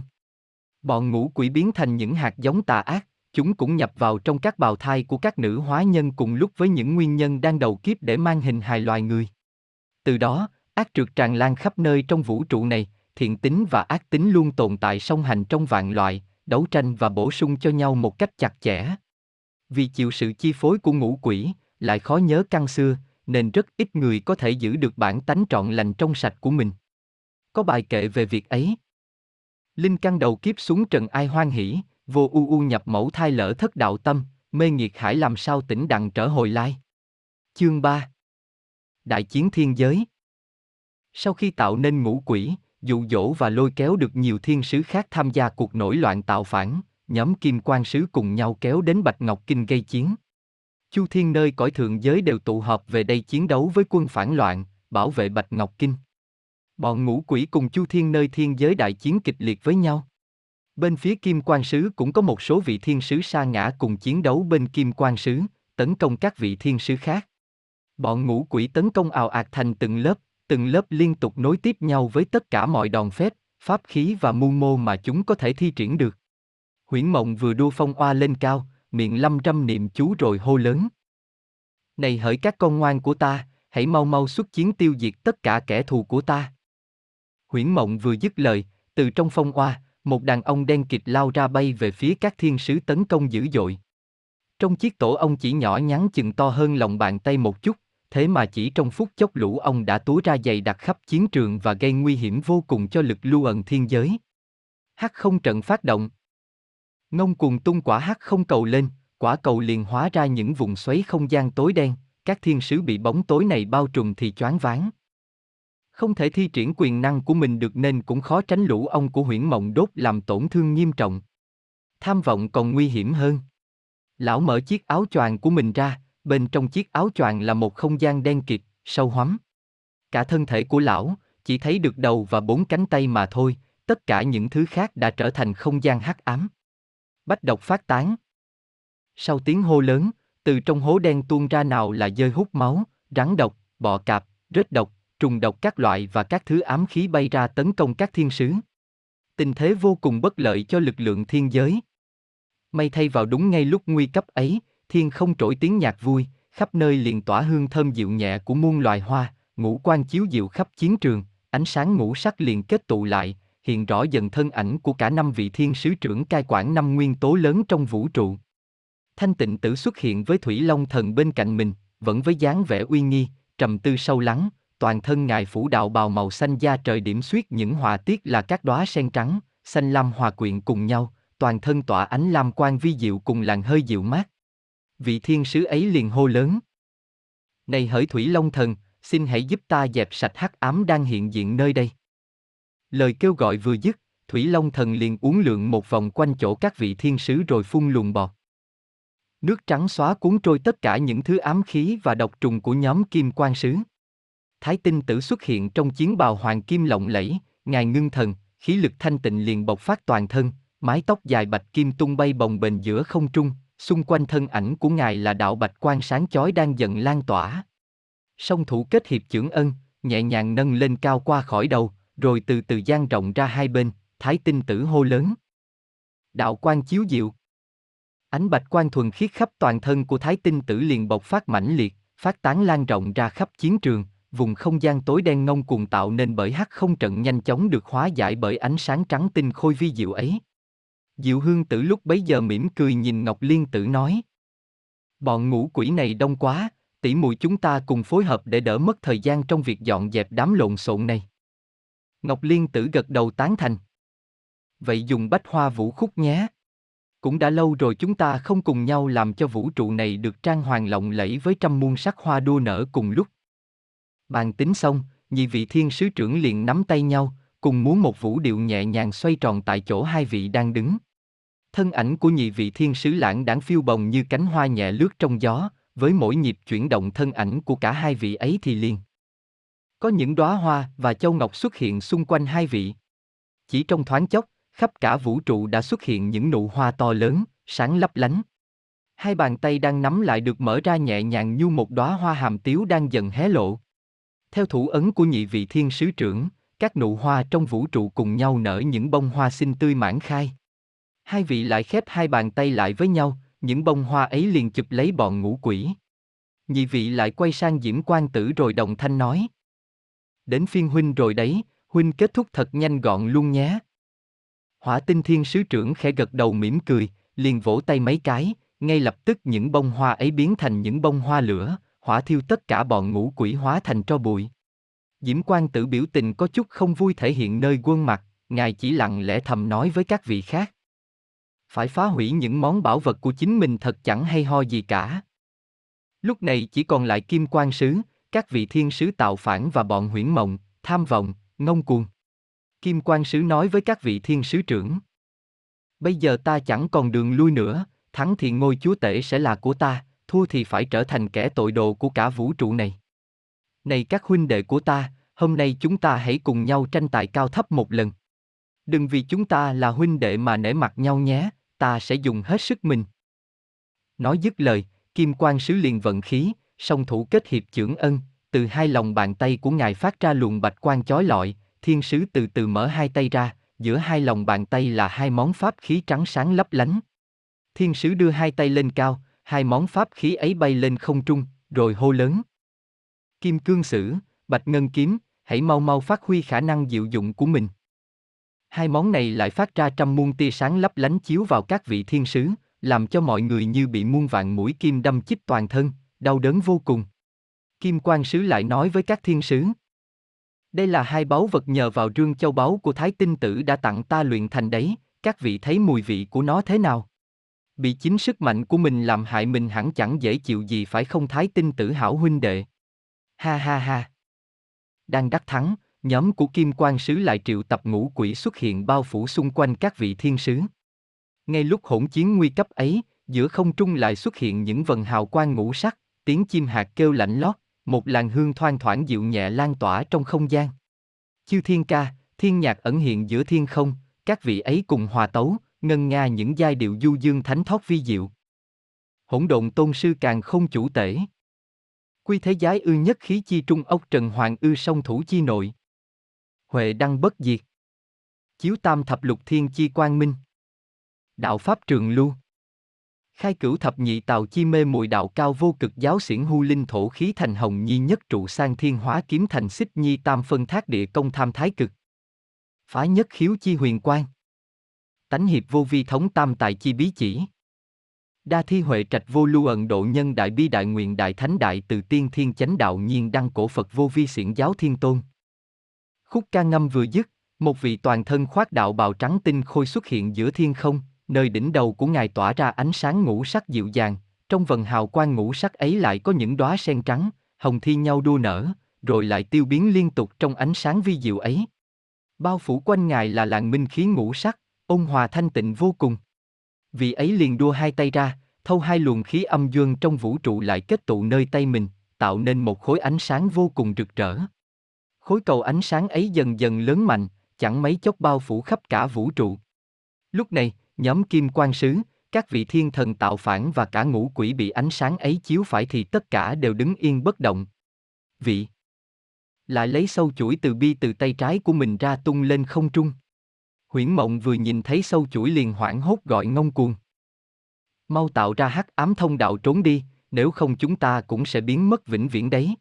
Bọn ngũ quỷ biến thành những hạt giống tà ác, chúng cũng nhập vào trong các bào thai của các nữ hóa nhân cùng lúc với những nguyên nhân đang đầu kiếp để mang hình hài loài người. Từ đó, ác trược tràn lan khắp nơi trong vũ trụ này, thiện tính và ác tính luôn tồn tại song hành trong vạn loại, đấu tranh và bổ sung cho nhau một cách chặt chẽ. Vì chịu sự chi phối của ngũ quỷ, lại khó nhớ căn xưa, nên rất ít người có thể giữ được bản tánh trọn lành trong sạch của mình. Có bài kệ về việc ấy. Linh căn đầu kiếp xuống trần ai hoan hỉ, vô u u nhập mẫu thai lỡ thất đạo tâm, mê nghiệt hải làm sao tỉnh đặng trở hồi lai. Chương ba. Đại chiến thiên giới. Sau khi tạo nên ngũ quỷ, dụ dỗ và lôi kéo được nhiều thiên sứ khác tham gia cuộc nổi loạn tạo phản, nhóm Kim Quang Sứ cùng nhau kéo đến Bạch Ngọc Kinh gây chiến. Chu thiên nơi cõi thượng giới đều tụ họp về đây chiến đấu với quân phản loạn, bảo vệ Bạch Ngọc Kinh. Bọn ngũ quỷ cùng chu thiên nơi thiên giới đại chiến kịch liệt với nhau. Bên phía Kim Quang Sứ cũng có một số vị thiên sứ sa ngã cùng chiến đấu bên Kim Quang Sứ, tấn công các vị thiên sứ khác. Bọn ngũ quỷ tấn công ào ạt thành từng lớp, từng lớp liên tục nối tiếp nhau với tất cả mọi đòn phép, pháp khí và mưu mô mà chúng có thể thi triển được. Huyễn Mộng vừa đua phong oa lên cao, miệng lăm trăm niệm chú rồi hô lớn. Này hỡi các con ngoan của ta, hãy mau mau xuất chiến tiêu diệt tất cả kẻ thù của ta. Huyễn Mộng vừa dứt lời, từ trong phong oa, một đàn ông đen kịt lao ra bay về phía các thiên sứ tấn công dữ dội. Trong chiếc tổ ong chỉ nhỏ nhắn chừng to hơn lòng bàn tay một chút, thế mà chỉ trong phút chốc lũ ong đã túa ra dày đặc khắp chiến trường và gây nguy hiểm vô cùng cho lực lưu ẩn thiên giới. Hắc không trận phát động. Ngông Cuồng tung quả hắc không cầu lên, quả cầu liền hóa ra những vùng xoáy không gian tối đen, các thiên sứ bị bóng tối này bao trùm thì choáng váng. Không thể thi triển quyền năng của mình được nên cũng khó tránh lũ ong của Huyễn Mộng đốt làm tổn thương nghiêm trọng. Tham Vọng còn nguy hiểm hơn. Lão mở chiếc áo choàng của mình ra, bên trong chiếc áo choàng là một không gian đen kịt, sâu hoắm. Cả thân thể của lão, chỉ thấy được đầu và bốn cánh tay mà thôi, tất cả những thứ khác đã trở thành không gian hắc ám. Bách độc phát tán. Sau tiếng hô lớn, từ trong hố đen tuôn ra nào là dơi hút máu, rắn độc, bọ cạp, rết độc, trùng độc các loại và các thứ ám khí bay ra tấn công các thiên sứ. Tình thế vô cùng bất lợi cho lực lượng thiên giới. May thay vào đúng ngay lúc nguy cấp ấy, thiên không trỗi tiếng nhạc vui, khắp nơi liền tỏa hương thơm dịu nhẹ của muôn loài hoa, ngũ quan chiếu diệu khắp chiến trường, ánh sáng ngũ sắc liền kết tụ lại, hiện rõ dần thân ảnh của cả năm vị thiên sứ trưởng cai quản năm nguyên tố lớn trong vũ trụ. Thanh Tịnh Tử xuất hiện với Thủy Long Thần bên cạnh mình, vẫn với dáng vẻ uy nghi, trầm tư sâu lắng, toàn thân ngài phủ đạo bào màu xanh da trời điểm xuyết những họa tiết là các đóa sen trắng, xanh lam hòa quyện cùng nhau, toàn thân tỏa ánh lam quang vi diệu cùng làn hơi dịu mát. Vị thiên sứ ấy liền hô lớn: "Này hỡi Thủy Long Thần, xin hãy giúp ta dẹp sạch hắc ám đang hiện diện nơi đây." Lời kêu gọi vừa dứt, Thủy Long Thần liền uốn lượn một vòng quanh chỗ các vị thiên sứ rồi phun luồng bọt. Nước trắng xóa cuốn trôi tất cả những thứ ám khí và độc trùng của nhóm Kim Quang Sứ. Thái Tinh Tử xuất hiện trong chiến bào hoàng kim lộng lẫy, ngài ngưng thần, khí lực thanh tịnh liền bộc phát toàn thân, mái tóc dài bạch kim tung bay bồng bềnh giữa không trung, xung quanh thân ảnh của ngài là đạo bạch quang sáng chói đang dần lan tỏa. Song thủ kết hiệp chưởng ân, nhẹ nhàng nâng lên cao qua khỏi đầu, rồi từ từ dang rộng ra hai bên. Thái Tinh Tử hô lớn: "Đạo quang chiếu diệu." Ánh bạch quang thuần khiết khắp toàn thân của Thái Tinh Tử liền bộc phát mãnh liệt, phát tán lan rộng ra khắp chiến trường, vùng không gian tối đen ngông cuồng tạo nên bởi hắc không trận nhanh chóng được hóa giải bởi ánh sáng trắng tinh khôi vi diệu ấy. Diệu Hương Tử lúc bấy giờ mỉm cười nhìn Ngọc Liên Tử nói: "Bọn ngũ quỷ này đông quá, tỷ muội chúng ta cùng phối hợp để đỡ mất thời gian trong việc dọn dẹp đám lộn xộn này." Ngọc Liên Tử gật đầu tán thành: "Vậy dùng bách hoa vũ khúc nhé. Cũng đã lâu rồi chúng ta không cùng nhau làm cho vũ trụ này được trang hoàng lộng lẫy với trăm muôn sắc hoa đua nở cùng lúc." Bàn tính xong, nhị vị thiên sứ trưởng liền nắm tay nhau, cùng múa một vũ điệu nhẹ nhàng xoay tròn tại chỗ hai vị đang đứng. Thân ảnh của nhị vị thiên sứ lãng đãng phiêu bồng như cánh hoa nhẹ lướt trong gió, với mỗi nhịp chuyển động thân ảnh của cả hai vị ấy thì liền có những đóa hoa và châu ngọc xuất hiện xung quanh hai vị. Chỉ trong thoáng chốc, khắp cả vũ trụ đã xuất hiện những nụ hoa to lớn, sáng lấp lánh. Hai bàn tay đang nắm lại được mở ra nhẹ nhàng như một đóa hoa hàm tiếu đang dần hé lộ. Theo thủ ấn của nhị vị thiên sứ trưởng, các nụ hoa trong vũ trụ cùng nhau nở những bông hoa xinh tươi mãn khai. Hai vị lại khép hai bàn tay lại với nhau, những bông hoa ấy liền chụp lấy bọn ngũ quỷ. Nhị vị lại quay sang Diễm Quang Tử rồi đồng thanh nói: "Đến phiên huynh rồi đấy, huynh kết thúc thật nhanh gọn luôn nhé." Hỏa Tinh Thiên Sứ Trưởng khẽ gật đầu mỉm cười, liền vỗ tay mấy cái, ngay lập tức những bông hoa ấy biến thành những bông hoa lửa, hỏa thiêu tất cả bọn ngũ quỷ hóa thành tro bụi. Diễm Quang Tử biểu tình có chút không vui thể hiện nơi quân mặt, ngài chỉ lặng lẽ thầm nói với các vị khác: "Phải phá hủy những món bảo vật của chính mình thật chẳng hay ho gì cả." Lúc này chỉ còn lại Kim Quang Sứ, các vị thiên sứ tạo phản và bọn Huyễn Mộng, Tham Vọng, Ngông Cuồng. Kim Quang Sứ nói với các vị thiên sứ trưởng: "Bây giờ ta chẳng còn đường lui nữa, thắng thì ngôi chúa tể sẽ là của ta, thua thì phải trở thành kẻ tội đồ của cả vũ trụ này. Này các huynh đệ của ta, hôm nay chúng ta hãy cùng nhau tranh tài cao thấp một lần. Đừng vì chúng ta là huynh đệ mà nể mặt nhau nhé, ta sẽ dùng hết sức mình." Nói dứt lời, Kim Quang Sứ liền vận khí, song thủ kết hiệp chưởng ân, từ hai lòng bàn tay của ngài phát ra luồng bạch quang chói lọi. Thiên sứ từ từ mở hai tay ra, giữa hai lòng bàn tay là hai món pháp khí trắng sáng lấp lánh. Thiên sứ đưa hai tay lên cao, hai món pháp khí ấy bay lên không trung, rồi hô lớn: "Kim Cương Sử, Bạch Ngân Kiếm, hãy mau mau phát huy khả năng diệu dụng của mình." Hai món này lại phát ra trăm muôn tia sáng lấp lánh chiếu vào các vị thiên sứ, làm cho mọi người như bị muôn vạn mũi kim đâm chích toàn thân, đau đớn vô cùng. Kim Quang Sứ lại nói với các thiên sứ: "Đây là hai báu vật nhờ vào rương châu báu của Thái Tinh Tử đã tặng ta luyện thành đấy, các vị thấy mùi vị của nó thế nào? Bị chính sức mạnh của mình làm hại mình hẳn chẳng dễ chịu gì phải không Thái Tinh Tử hảo huynh đệ? Ha ha ha." Đang đắc thắng, nhóm của Kim Quang Sứ lại triệu tập ngũ quỷ xuất hiện bao phủ xung quanh các vị thiên sứ. Ngay lúc hỗn chiến nguy cấp ấy, giữa không trung lại xuất hiện những vầng hào quang ngũ sắc, tiếng chim hạc kêu lạnh lót. Một làn hương thoang thoảng dịu nhẹ lan tỏa trong không gian. Chư thiên ca, thiên nhạc ẩn hiện giữa thiên không, các vị ấy cùng hòa tấu, ngân nga những giai điệu du dương thánh thoát vi diệu. Hỗn độn tôn sư càng không chủ tể. Quy thế giái ư nhất khí chi trung ốc trần hoàng ư song thủ chi nội. Huệ đăng bất diệt. Chiếu tam thập lục thiên chi quang minh. Đạo pháp trường lưu. Khai cửu thập nhị tào chi mê muội đạo cao vô cực giáo xiển hu linh thổ khí thành hồng nhi nhất trụ sang thiên hóa kiếm thành xích nhi tam phân thác địa công tham thái cực. Phá nhất khiếu chi huyền quang. Tánh hiệp vô vi thống tam tài chi bí chỉ. Đa Thi Huệ Trạch Vô Lưu Ẩn Độ Nhân Đại Bi Đại Nguyện Đại Thánh Đại Từ Tiên Thiên Chánh Đạo Nhiên Đăng Cổ Phật Vô Vi Xiển Giáo Thiên Tôn. Khúc ca ngâm vừa dứt, một vị toàn thân khoác đạo bào trắng tinh khôi xuất hiện giữa thiên không, nơi đỉnh đầu của ngài tỏa ra ánh sáng ngũ sắc dịu dàng, trong vầng hào quang ngũ sắc ấy lại có những đóa sen trắng, hồng thi nhau đua nở, rồi lại tiêu biến liên tục trong ánh sáng vi diệu ấy. Bao phủ quanh ngài là làn minh khí ngũ sắc, ôn hòa thanh tịnh vô cùng. Vị ấy liền đua hai tay ra, thâu hai luồng khí âm dương trong vũ trụ lại kết tụ nơi tay mình, tạo nên một khối ánh sáng vô cùng rực rỡ. Khối cầu ánh sáng ấy dần dần lớn mạnh, chẳng mấy chốc bao phủ khắp cả vũ trụ. Lúc này, nhóm Kim Quang Sứ, các vị thiên thần tạo phản và cả ngũ quỷ bị ánh sáng ấy chiếu phải thì tất cả đều đứng yên bất động. Vị lại lấy sâu chuỗi từ bi từ tay trái của mình ra tung lên không trung. Huyễn Mộng vừa nhìn thấy sâu chuỗi liền hoảng hốt gọi Ngông Cuồng: mau tạo ra hắc ám thông đạo trốn đi, nếu không chúng ta cũng sẽ biến mất vĩnh viễn đấy.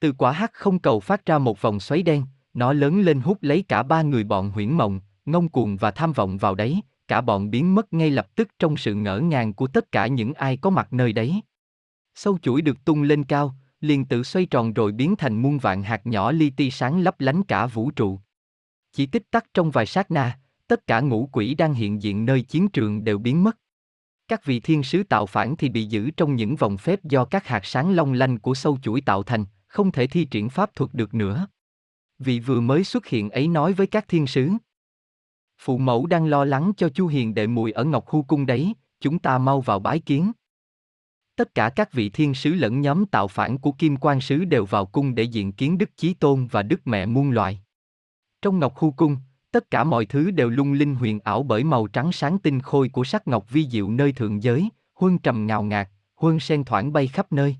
Từ quả hắc không cầu phát ra một vòng xoáy đen, nó lớn lên hút lấy cả ba người bọn Huyễn Mộng, Ngông Cuồng và Tham Vọng vào đấy, cả bọn biến mất ngay lập tức trong sự ngỡ ngàng của tất cả những ai có mặt nơi đấy. Sâu chuỗi được tung lên cao, liền tự xoay tròn rồi biến thành muôn vạn hạt nhỏ li ti sáng lấp lánh cả vũ trụ. Chỉ tích tắc trong vài sát na, tất cả ngũ quỷ đang hiện diện nơi chiến trường đều biến mất. Các vị thiên sứ tạo phản thì bị giữ trong những vòng phép do các hạt sáng long lanh của sâu chuỗi tạo thành, không thể thi triển pháp thuật được nữa. Vị vừa mới xuất hiện ấy nói với các thiên sứ: phụ mẫu đang lo lắng cho Chu Hiền đệ muội ở Ngọc Hu Cung đấy, chúng ta mau vào bái kiến. Tất cả các vị thiên sứ lẫn nhóm tạo phản của Kim Quang Sứ đều vào cung để diện kiến Đức Chí Tôn và Đức Mẹ muôn loài. Trong Ngọc Hu Cung, tất cả mọi thứ đều lung linh huyền ảo bởi màu trắng sáng tinh khôi của sắc ngọc vi diệu nơi thượng giới, huân trầm ngào ngạt, huân sen thoảng bay khắp nơi.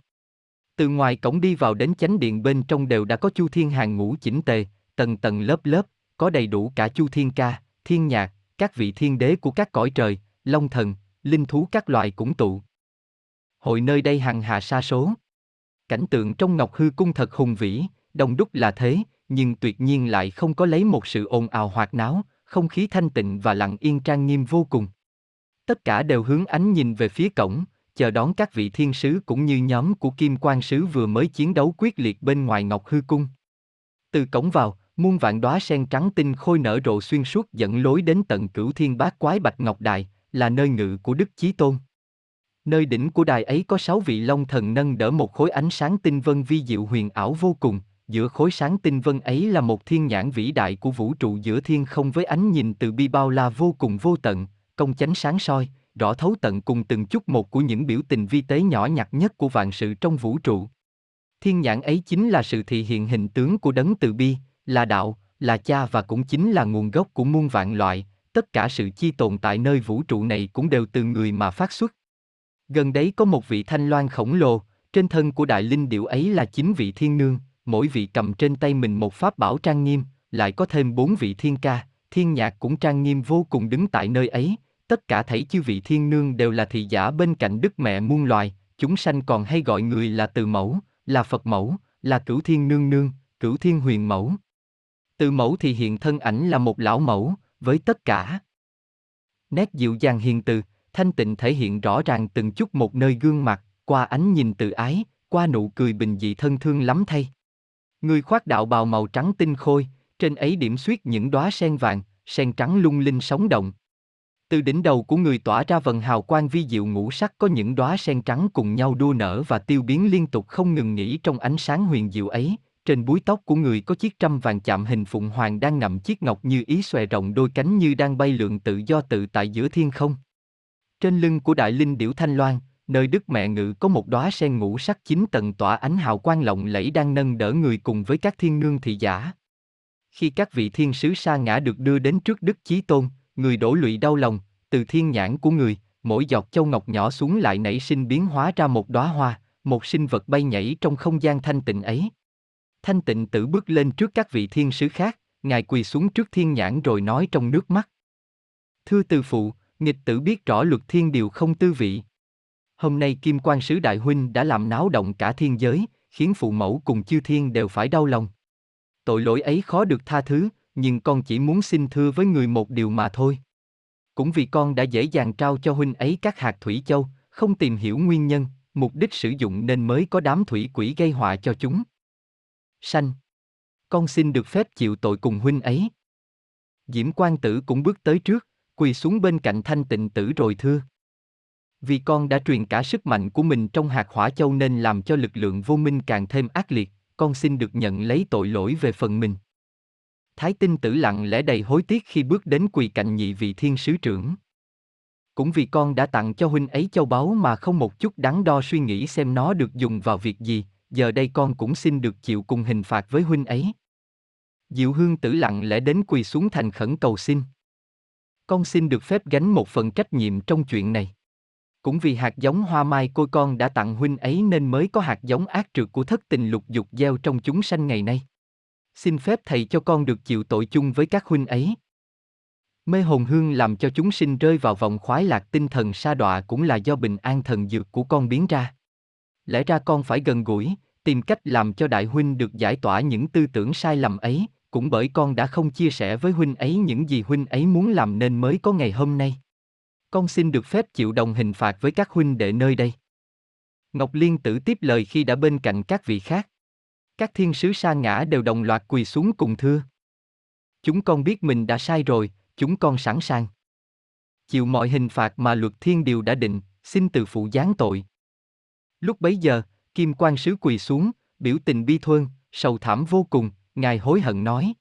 Từ ngoài cổng đi vào đến chánh điện bên trong đều đã có Chu Thiên hàng ngũ chỉnh tề, tầng tầng lớp lớp, có đầy đủ cả Chu Thiên Ca, Thiên Nhạc, các vị thiên đế của các cõi trời, long thần, linh thú các loài cũng tụ hội nơi đây hằng hà sa số. Cảnh tượng trong Ngọc Hư Cung thật hùng vĩ, đông đúc là thế, nhưng tuyệt nhiên lại không có lấy một sự ồn ào hoạt náo, không khí thanh tịnh và lặng yên trang nghiêm vô cùng. Tất cả đều hướng ánh nhìn về phía cổng, chờ đón các vị thiên sứ cũng như nhóm của Kim Quang Sứ vừa mới chiến đấu quyết liệt bên ngoài Ngọc Hư Cung. Từ cổng vào, muôn vạn đóa sen trắng tinh khôi nở rộ xuyên suốt dẫn lối đến tận cửu thiên bát quái Bạch Ngọc Đài, là nơi ngự của Đức Chí Tôn. Nơi đỉnh của đài ấy có sáu vị long thần nâng đỡ một khối ánh sáng tinh vân vi diệu huyền ảo vô cùng, giữa khối sáng tinh vân ấy là một thiên nhãn vĩ đại của vũ trụ giữa thiên không với ánh nhìn từ bi bao la vô cùng vô tận, công chánh sáng soi, rõ thấu tận cùng từng chút một của những biểu tình vi tế nhỏ nhặt nhất của vạn sự trong vũ trụ. Thiên nhãn ấy chính là sự thị hiện hình tướng của đấng từ bi, là đạo, là cha và cũng chính là nguồn gốc của muôn vạn loại, tất cả sự chi tồn tại nơi vũ trụ này cũng đều từ người mà phát xuất. Gần đấy có một vị thanh loan khổng lồ, trên thân của đại linh điểu ấy là chín vị thiên nương, mỗi vị cầm trên tay mình một pháp bảo trang nghiêm, lại có thêm bốn vị thiên ca, thiên nhạc cũng trang nghiêm vô cùng đứng tại nơi ấy, tất cả thảy chư vị thiên nương đều là thị giả bên cạnh Đức Mẹ muôn loài, chúng sanh còn hay gọi người là Từ Mẫu, là Phật Mẫu, là Cửu Thiên Nương Nương, Cửu Thiên Huyền Mẫu. Từ Mẫu thì hiện thân ảnh là một lão mẫu, với tất cả nét dịu dàng hiền từ, thanh tịnh thể hiện rõ ràng từng chút một nơi gương mặt, qua ánh nhìn từ ái, qua nụ cười bình dị thân thương lắm thay. Người khoác đạo bào màu trắng tinh khôi, trên ấy điểm xuyết những đóa sen vàng, sen trắng lung linh sống động. Từ đỉnh đầu của người tỏa ra vầng hào quang vi diệu ngũ sắc có những đóa sen trắng cùng nhau đua nở và tiêu biến liên tục không ngừng nghỉ trong ánh sáng huyền diệu ấy. Trên búi tóc của người có chiếc trâm vàng chạm hình phụng hoàng đang ngậm chiếc ngọc như ý xòe rộng đôi cánh như đang bay lượn tự do tự tại giữa thiên không. Trên lưng của đại linh điểu thanh loan, nơi Đức Mẹ ngự có một đóa sen ngũ sắc chín tầng tỏa ánh hào quang lộng lẫy đang nâng đỡ người cùng với các thiên nương thị giả. Khi các vị thiên sứ sa ngã được đưa đến trước Đức Chí Tôn, người đổ lụy đau lòng, từ thiên nhãn của người, mỗi giọt châu ngọc nhỏ xuống lại nảy sinh biến hóa ra một đóa hoa, một sinh vật bay nhảy trong không gian thanh tịnh ấy. Thanh Tịnh Tử bước lên trước các vị thiên sứ khác, ngài quỳ xuống trước thiên nhãn rồi nói trong nước mắt: thưa từ phụ, nghịch tử biết rõ luật thiên điều không tư vị. Hôm nay Kim Quang Sứ đại huynh đã làm náo động cả thiên giới, khiến phụ mẫu cùng chư thiên đều phải đau lòng. Tội lỗi ấy khó được tha thứ, nhưng con chỉ muốn xin thưa với người một điều mà thôi. cũng vì con đã dễ dàng trao cho huynh ấy các hạt thủy châu, không tìm hiểu nguyên nhân, mục đích sử dụng nên mới có đám thủy quỷ gây họa cho chúng. Sanh, con xin được phép chịu tội cùng huynh ấy. Diễm Quang Tử cũng bước tới trước, quỳ xuống bên cạnh Thanh Tịnh Tử rồi thưa. Vì con đã truyền cả sức mạnh của mình trong hạt hỏa châu nên làm cho lực lượng vô minh càng thêm ác liệt, con xin được nhận lấy tội lỗi về phần mình. Thái Tinh Tử lặng lẽ đầy hối tiếc khi bước đến quỳ cạnh nhị vị thiên sứ trưởng. Cũng vì con đã tặng cho huynh ấy châu báu mà không một chút đắn đo suy nghĩ xem nó được dùng vào việc gì, giờ đây con cũng xin được chịu cùng hình phạt với huynh ấy. Diệu Hương Tử lặng lẽ đến quỳ xuống thành khẩn cầu xin. Con xin được phép gánh một phần trách nhiệm trong chuyện này. Cũng vì hạt giống hoa mai côi con đã tặng huynh ấy nên mới có hạt giống ác trượt của thất tình lục dục gieo trong chúng sanh ngày nay. Xin phép thầy cho con được chịu tội chung với các huynh ấy. Mê hồn hương làm cho chúng sinh rơi vào vòng khoái lạc tinh thần sa đọa cũng là do bình an thần dược của con biến ra. Lẽ ra con phải gần gũi, tìm cách làm cho đại huynh được giải tỏa những tư tưởng sai lầm ấy, cũng bởi con đã không chia sẻ với huynh ấy những gì huynh ấy muốn làm nên mới có ngày hôm nay. Con xin được phép chịu đồng hình phạt với các huynh đệ nơi đây. Ngọc Liên Tử tiếp lời khi đã bên cạnh các vị khác. Các thiên sứ sa ngã đều đồng loạt quỳ xuống cùng thưa. Chúng con biết mình đã sai rồi, chúng con sẵn sàng chịu mọi hình phạt mà luật thiên điều đã định, xin từ phụ giáng tội. Lúc bấy giờ, Kim Quang Sứ quỳ xuống, biểu tình bi thương, sầu thảm vô cùng, ngài hối hận nói.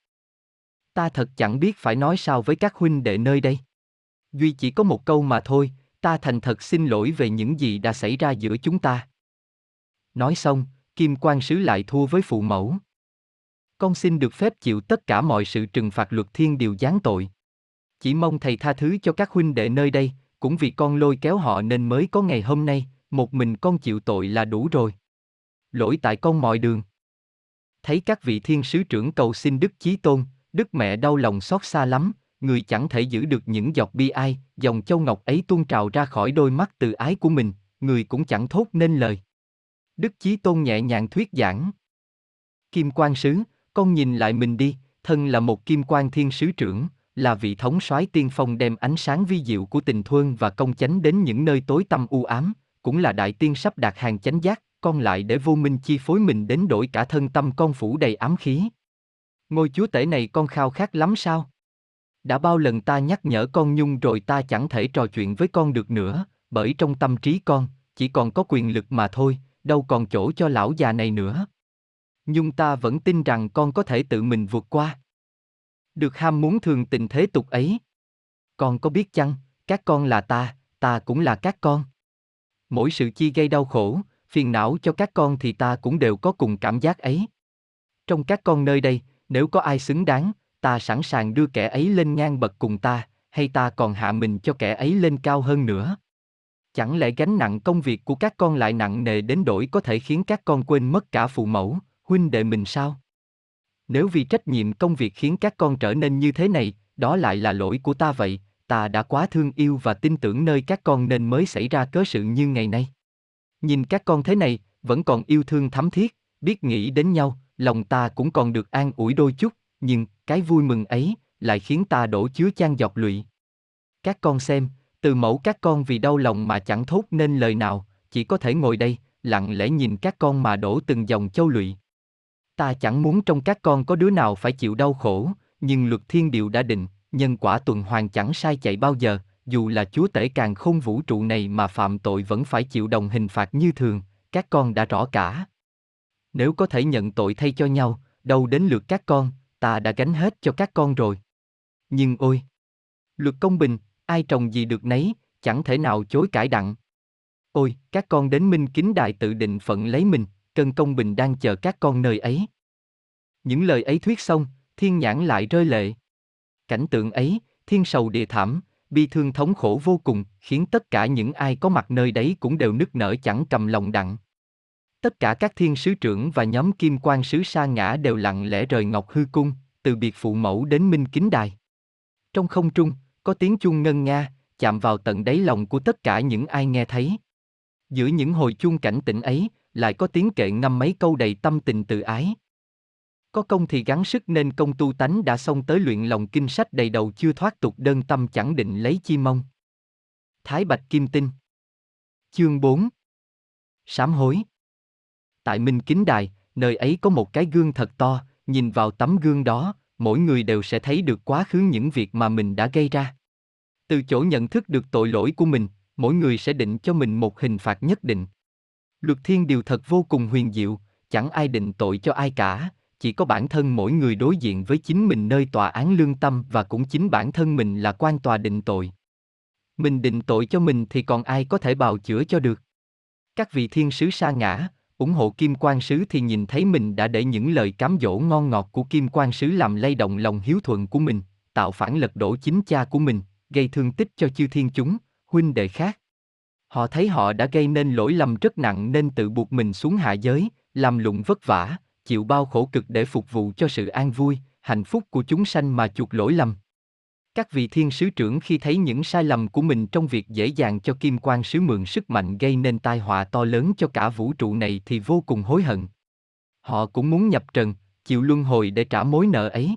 Ta thật chẳng biết phải nói sao với các huynh đệ nơi đây. Duy chỉ có một câu mà thôi, ta thành thật xin lỗi về những gì đã xảy ra giữa chúng ta. Nói xong, Kim Quang Sứ lại thua với phụ mẫu. Con xin được phép chịu tất cả mọi sự trừng phạt luật thiên điều giáng tội. Chỉ mong thầy tha thứ cho các huynh đệ nơi đây, cũng vì con lôi kéo họ nên mới có ngày hôm nay, một mình con chịu tội là đủ rồi. Lỗi tại con mọi đường. Thấy các vị thiên sứ trưởng cầu xin Đức Chí Tôn, Đức Mẹ đau lòng xót xa lắm, người chẳng thể giữ được những giọt bi ai, dòng châu ngọc ấy tuôn trào ra khỏi đôi mắt từ ái của mình, người cũng chẳng thốt nên lời. Đức Chí Tôn nhẹ nhàng thuyết giảng. Kim Quang Sứ, con nhìn lại mình đi, thân là một Kim Quang Thiên Sứ Trưởng, là vị thống soái tiên phong đem ánh sáng vi diệu của tình thương và công chánh đến những nơi tối tăm u ám, cũng là đại tiên sắp đạt hàng chánh giác, con lại để vô minh chi phối mình đến đổi cả thân tâm con phủ đầy ám khí. Ngôi chúa tể này con khao khát lắm sao? Đã bao lần ta nhắc nhở con nhung rồi ta chẳng thể trò chuyện với con được nữa, bởi trong tâm trí con, chỉ còn có quyền lực mà thôi, đâu còn chỗ cho lão già này nữa. Nhung ta vẫn tin rằng con có thể tự mình vượt qua. Được ham muốn thường tình thế tục ấy. Con có biết chăng, các con là ta, ta cũng là các con. Mỗi sự chi gây đau khổ, phiền não cho các con thì ta cũng đều có cùng cảm giác ấy. Trong các con nơi đây, nếu có ai xứng đáng, ta sẵn sàng đưa kẻ ấy lên ngang bậc cùng ta, hay ta còn hạ mình cho kẻ ấy lên cao hơn nữa. Chẳng lẽ gánh nặng công việc của các con lại nặng nề đến đổi có thể khiến các con quên mất cả phụ mẫu, huynh đệ mình sao? Nếu vì trách nhiệm công việc khiến các con trở nên như thế này, đó lại là lỗi của ta vậy, ta đã quá thương yêu và tin tưởng nơi các con nên mới xảy ra cớ sự như ngày nay. Nhìn các con thế này, vẫn còn yêu thương thắm thiết, biết nghĩ đến nhau, lòng ta cũng còn được an ủi đôi chút, nhưng cái vui mừng ấy lại khiến ta đổ chứa chan giọt lụy. Các con xem, từ mẫu các con vì đau lòng mà chẳng thốt nên lời nào, chỉ có thể ngồi đây, lặng lẽ nhìn các con mà đổ từng dòng châu lụy. Ta chẳng muốn trong các con có đứa nào phải chịu đau khổ, nhưng luật thiên điều đã định, nhân quả tuần hoàn chẳng sai chạy bao giờ, dù là chúa tể càn khôn vũ trụ này mà phạm tội vẫn phải chịu đồng hình phạt như thường, các con đã rõ cả. Nếu có thể nhận tội thay cho nhau, đâu đến lượt các con, ta đã gánh hết cho các con rồi. Nhưng ôi! Luật công bình, ai trồng gì được nấy, chẳng thể nào chối cãi đặng. Ôi, các con đến minh kính đại tự định phận lấy mình, cơn công bình đang chờ các con nơi ấy. Những lời ấy thuyết xong, Thiên Nhãn lại rơi lệ. Cảnh tượng ấy, thiên sầu địa thảm, bi thương thống khổ vô cùng, khiến tất cả những ai có mặt nơi đấy cũng đều nức nở chẳng cầm lòng đặng. Tất cả các thiên sứ trưởng và nhóm Kim Quang Sứ sa ngã đều lặng lẽ rời Ngọc Hư Cung, từ biệt phụ mẫu đến Minh Kính Đài. Trong không trung, có tiếng chuông ngân nga, chạm vào tận đáy lòng của tất cả những ai nghe thấy. Giữa những hồi chuông cảnh tỉnh ấy, lại có tiếng kệ ngâm mấy câu đầy tâm tình từ ái. Có công thì gắng sức nên công tu tánh đã xong tới luyện lòng kinh sách đầy đầu chưa thoát tục đơn tâm chẳng định lấy chi mong. Thái Bạch Kim Tinh. Chương bốn. Sám hối. Tại Minh Kính Đài, nơi ấy có một cái gương thật to, nhìn vào tấm gương đó, mỗi người đều sẽ thấy được quá khứ những việc mà mình đã gây ra. Từ chỗ nhận thức được tội lỗi của mình, mỗi người sẽ định cho mình một hình phạt nhất định. Luật thiên điều thật vô cùng huyền diệu, chẳng ai định tội cho ai cả, chỉ có bản thân mỗi người đối diện với chính mình nơi tòa án lương tâm và cũng chính bản thân mình là quan tòa định tội. Mình định tội cho mình thì còn ai có thể bào chữa cho được. Các vị thiên sứ sa ngã, ủng hộ Kim Quang Sứ thì nhìn thấy mình đã để những lời cám dỗ ngon ngọt của Kim Quang Sứ làm lay động lòng hiếu thuận của mình, tạo phản lật đổ chính cha của mình, gây thương tích cho chư thiên chúng, huynh đệ khác. Họ thấy họ đã gây nên lỗi lầm rất nặng nên tự buộc mình xuống hạ giới, làm lụng vất vả, chịu bao khổ cực để phục vụ cho sự an vui, hạnh phúc của chúng sanh mà chuộc lỗi lầm. Các vị thiên sứ trưởng khi thấy những sai lầm của mình trong việc dễ dàng cho Kim Quang Sứ mượn sức mạnh gây nên tai họa to lớn cho cả vũ trụ này thì vô cùng hối hận. Họ cũng muốn nhập trần, chịu luân hồi để trả mối nợ ấy.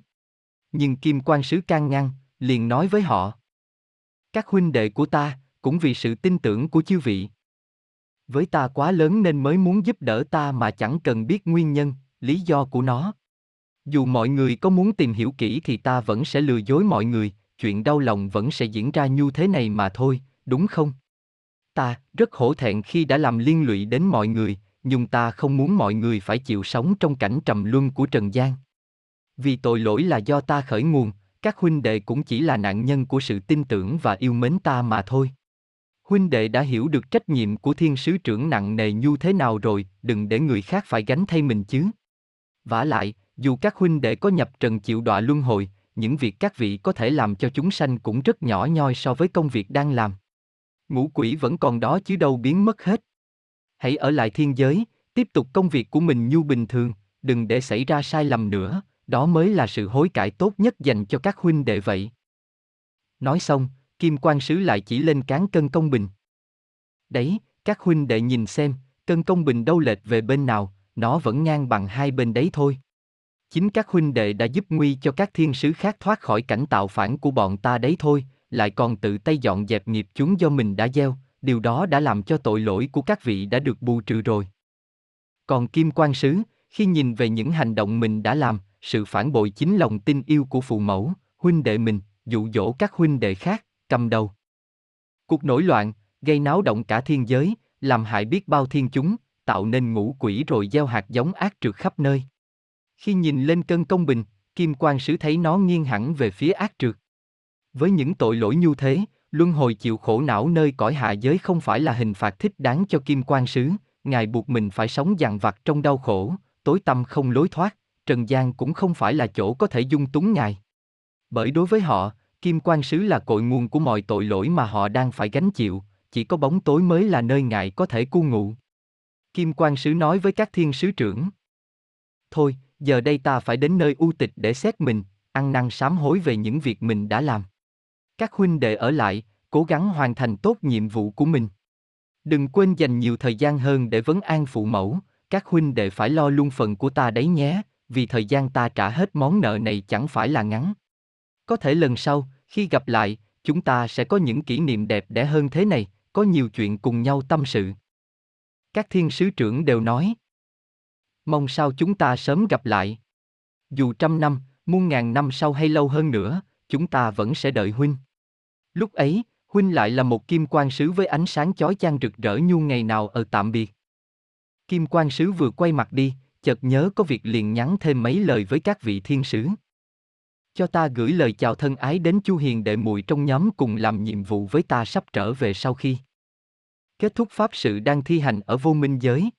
Nhưng Kim Quang Sứ can ngăn, liền nói với họ: Các huynh đệ của ta, cũng vì sự tin tưởng của chư vị với ta quá lớn nên mới muốn giúp đỡ ta mà chẳng cần biết nguyên nhân, lý do của nó. Dù mọi người có muốn tìm hiểu kỹ thì ta vẫn sẽ lừa dối mọi người, chuyện đau lòng vẫn sẽ diễn ra như thế này mà thôi, đúng không? Ta rất hổ thẹn khi đã làm liên lụy đến mọi người, nhưng ta không muốn mọi người phải chịu sống trong cảnh trầm luân của trần gian. Vì tội lỗi là do ta khởi nguồn, các huynh đệ cũng chỉ là nạn nhân của sự tin tưởng và yêu mến ta mà thôi. Huynh đệ đã hiểu được trách nhiệm của thiên sứ trưởng nặng nề như thế nào rồi, đừng để người khác phải gánh thay mình chứ. Vả lại, dù các huynh đệ có nhập trần chịu đọa luân hồi, những việc các vị có thể làm cho chúng sanh cũng rất nhỏ nhoi so với công việc đang làm. Ngũ quỷ vẫn còn đó chứ đâu biến mất hết. Hãy ở lại thiên giới, tiếp tục công việc của mình như bình thường, đừng để xảy ra sai lầm nữa, đó mới là sự hối cải tốt nhất dành cho các huynh đệ vậy. Nói xong, Kim Quang Sứ lại chỉ lên cán cân công bình. Đấy, các huynh đệ nhìn xem, cân công bình đâu lệch về bên nào, nó vẫn ngang bằng hai bên đấy thôi. Chính các huynh đệ đã giúp nguy cho các thiên sứ khác thoát khỏi cảnh tạo phản của bọn ta đấy thôi, lại còn tự tay dọn dẹp nghiệp chúng do mình đã gieo, điều đó đã làm cho tội lỗi của các vị đã được bù trừ rồi. Còn Kim Quang Sứ, khi nhìn về những hành động mình đã làm, sự phản bội chính lòng tin yêu của phụ mẫu, huynh đệ mình, dụ dỗ các huynh đệ khác, cầm đầu cuộc nổi loạn, gây náo động cả thiên giới, làm hại biết bao thiên chúng, tạo nên ngũ quỷ rồi gieo hạt giống ác trượt khắp nơi. Khi nhìn lên cân công bình, Kim Quang Sứ thấy nó nghiêng hẳn về phía ác trượt. Với những tội lỗi như thế, luân hồi chịu khổ não nơi cõi hạ giới không phải là hình phạt thích đáng cho Kim Quang Sứ, ngài buộc mình phải sống dằn vặt trong đau khổ, tối tăm không lối thoát, trần gian cũng không phải là chỗ có thể dung túng ngài. Bởi đối với họ, Kim Quang Sứ là cội nguồn của mọi tội lỗi mà họ đang phải gánh chịu, chỉ có bóng tối mới là nơi ngài có thể cư ngụ. Kim Quang Sứ nói với các thiên sứ trưởng: Thôi, giờ đây ta phải đến nơi u tịch để xét mình, ăn năn sám hối về những việc mình đã làm. Các huynh đệ ở lại, cố gắng hoàn thành tốt nhiệm vụ của mình. Đừng quên dành nhiều thời gian hơn để vấn an phụ mẫu, các huynh đệ phải lo luôn phần của ta đấy nhé, vì thời gian ta trả hết món nợ này chẳng phải là ngắn. Có thể lần sau, khi gặp lại, chúng ta sẽ có những kỷ niệm đẹp đẽ hơn thế này, có nhiều chuyện cùng nhau tâm sự. Các thiên sứ trưởng đều nói: Mong sao chúng ta sớm gặp lại. Dù trăm năm, muôn ngàn năm sau hay lâu hơn nữa, chúng ta vẫn sẽ đợi huynh. Lúc ấy, huynh lại là một Kim Quang Sứ với ánh sáng chói chang rực rỡ như ngày nào ở tạm biệt. Kim Quang Sứ vừa quay mặt đi, chợt nhớ có việc liền nhắn thêm mấy lời với các vị thiên sứ. Cho ta gửi lời chào thân ái đến Chu Hiền đệ muội trong nhóm cùng làm nhiệm vụ với ta sắp trở về sau khi kết thúc pháp sự đang thi hành ở vô minh giới.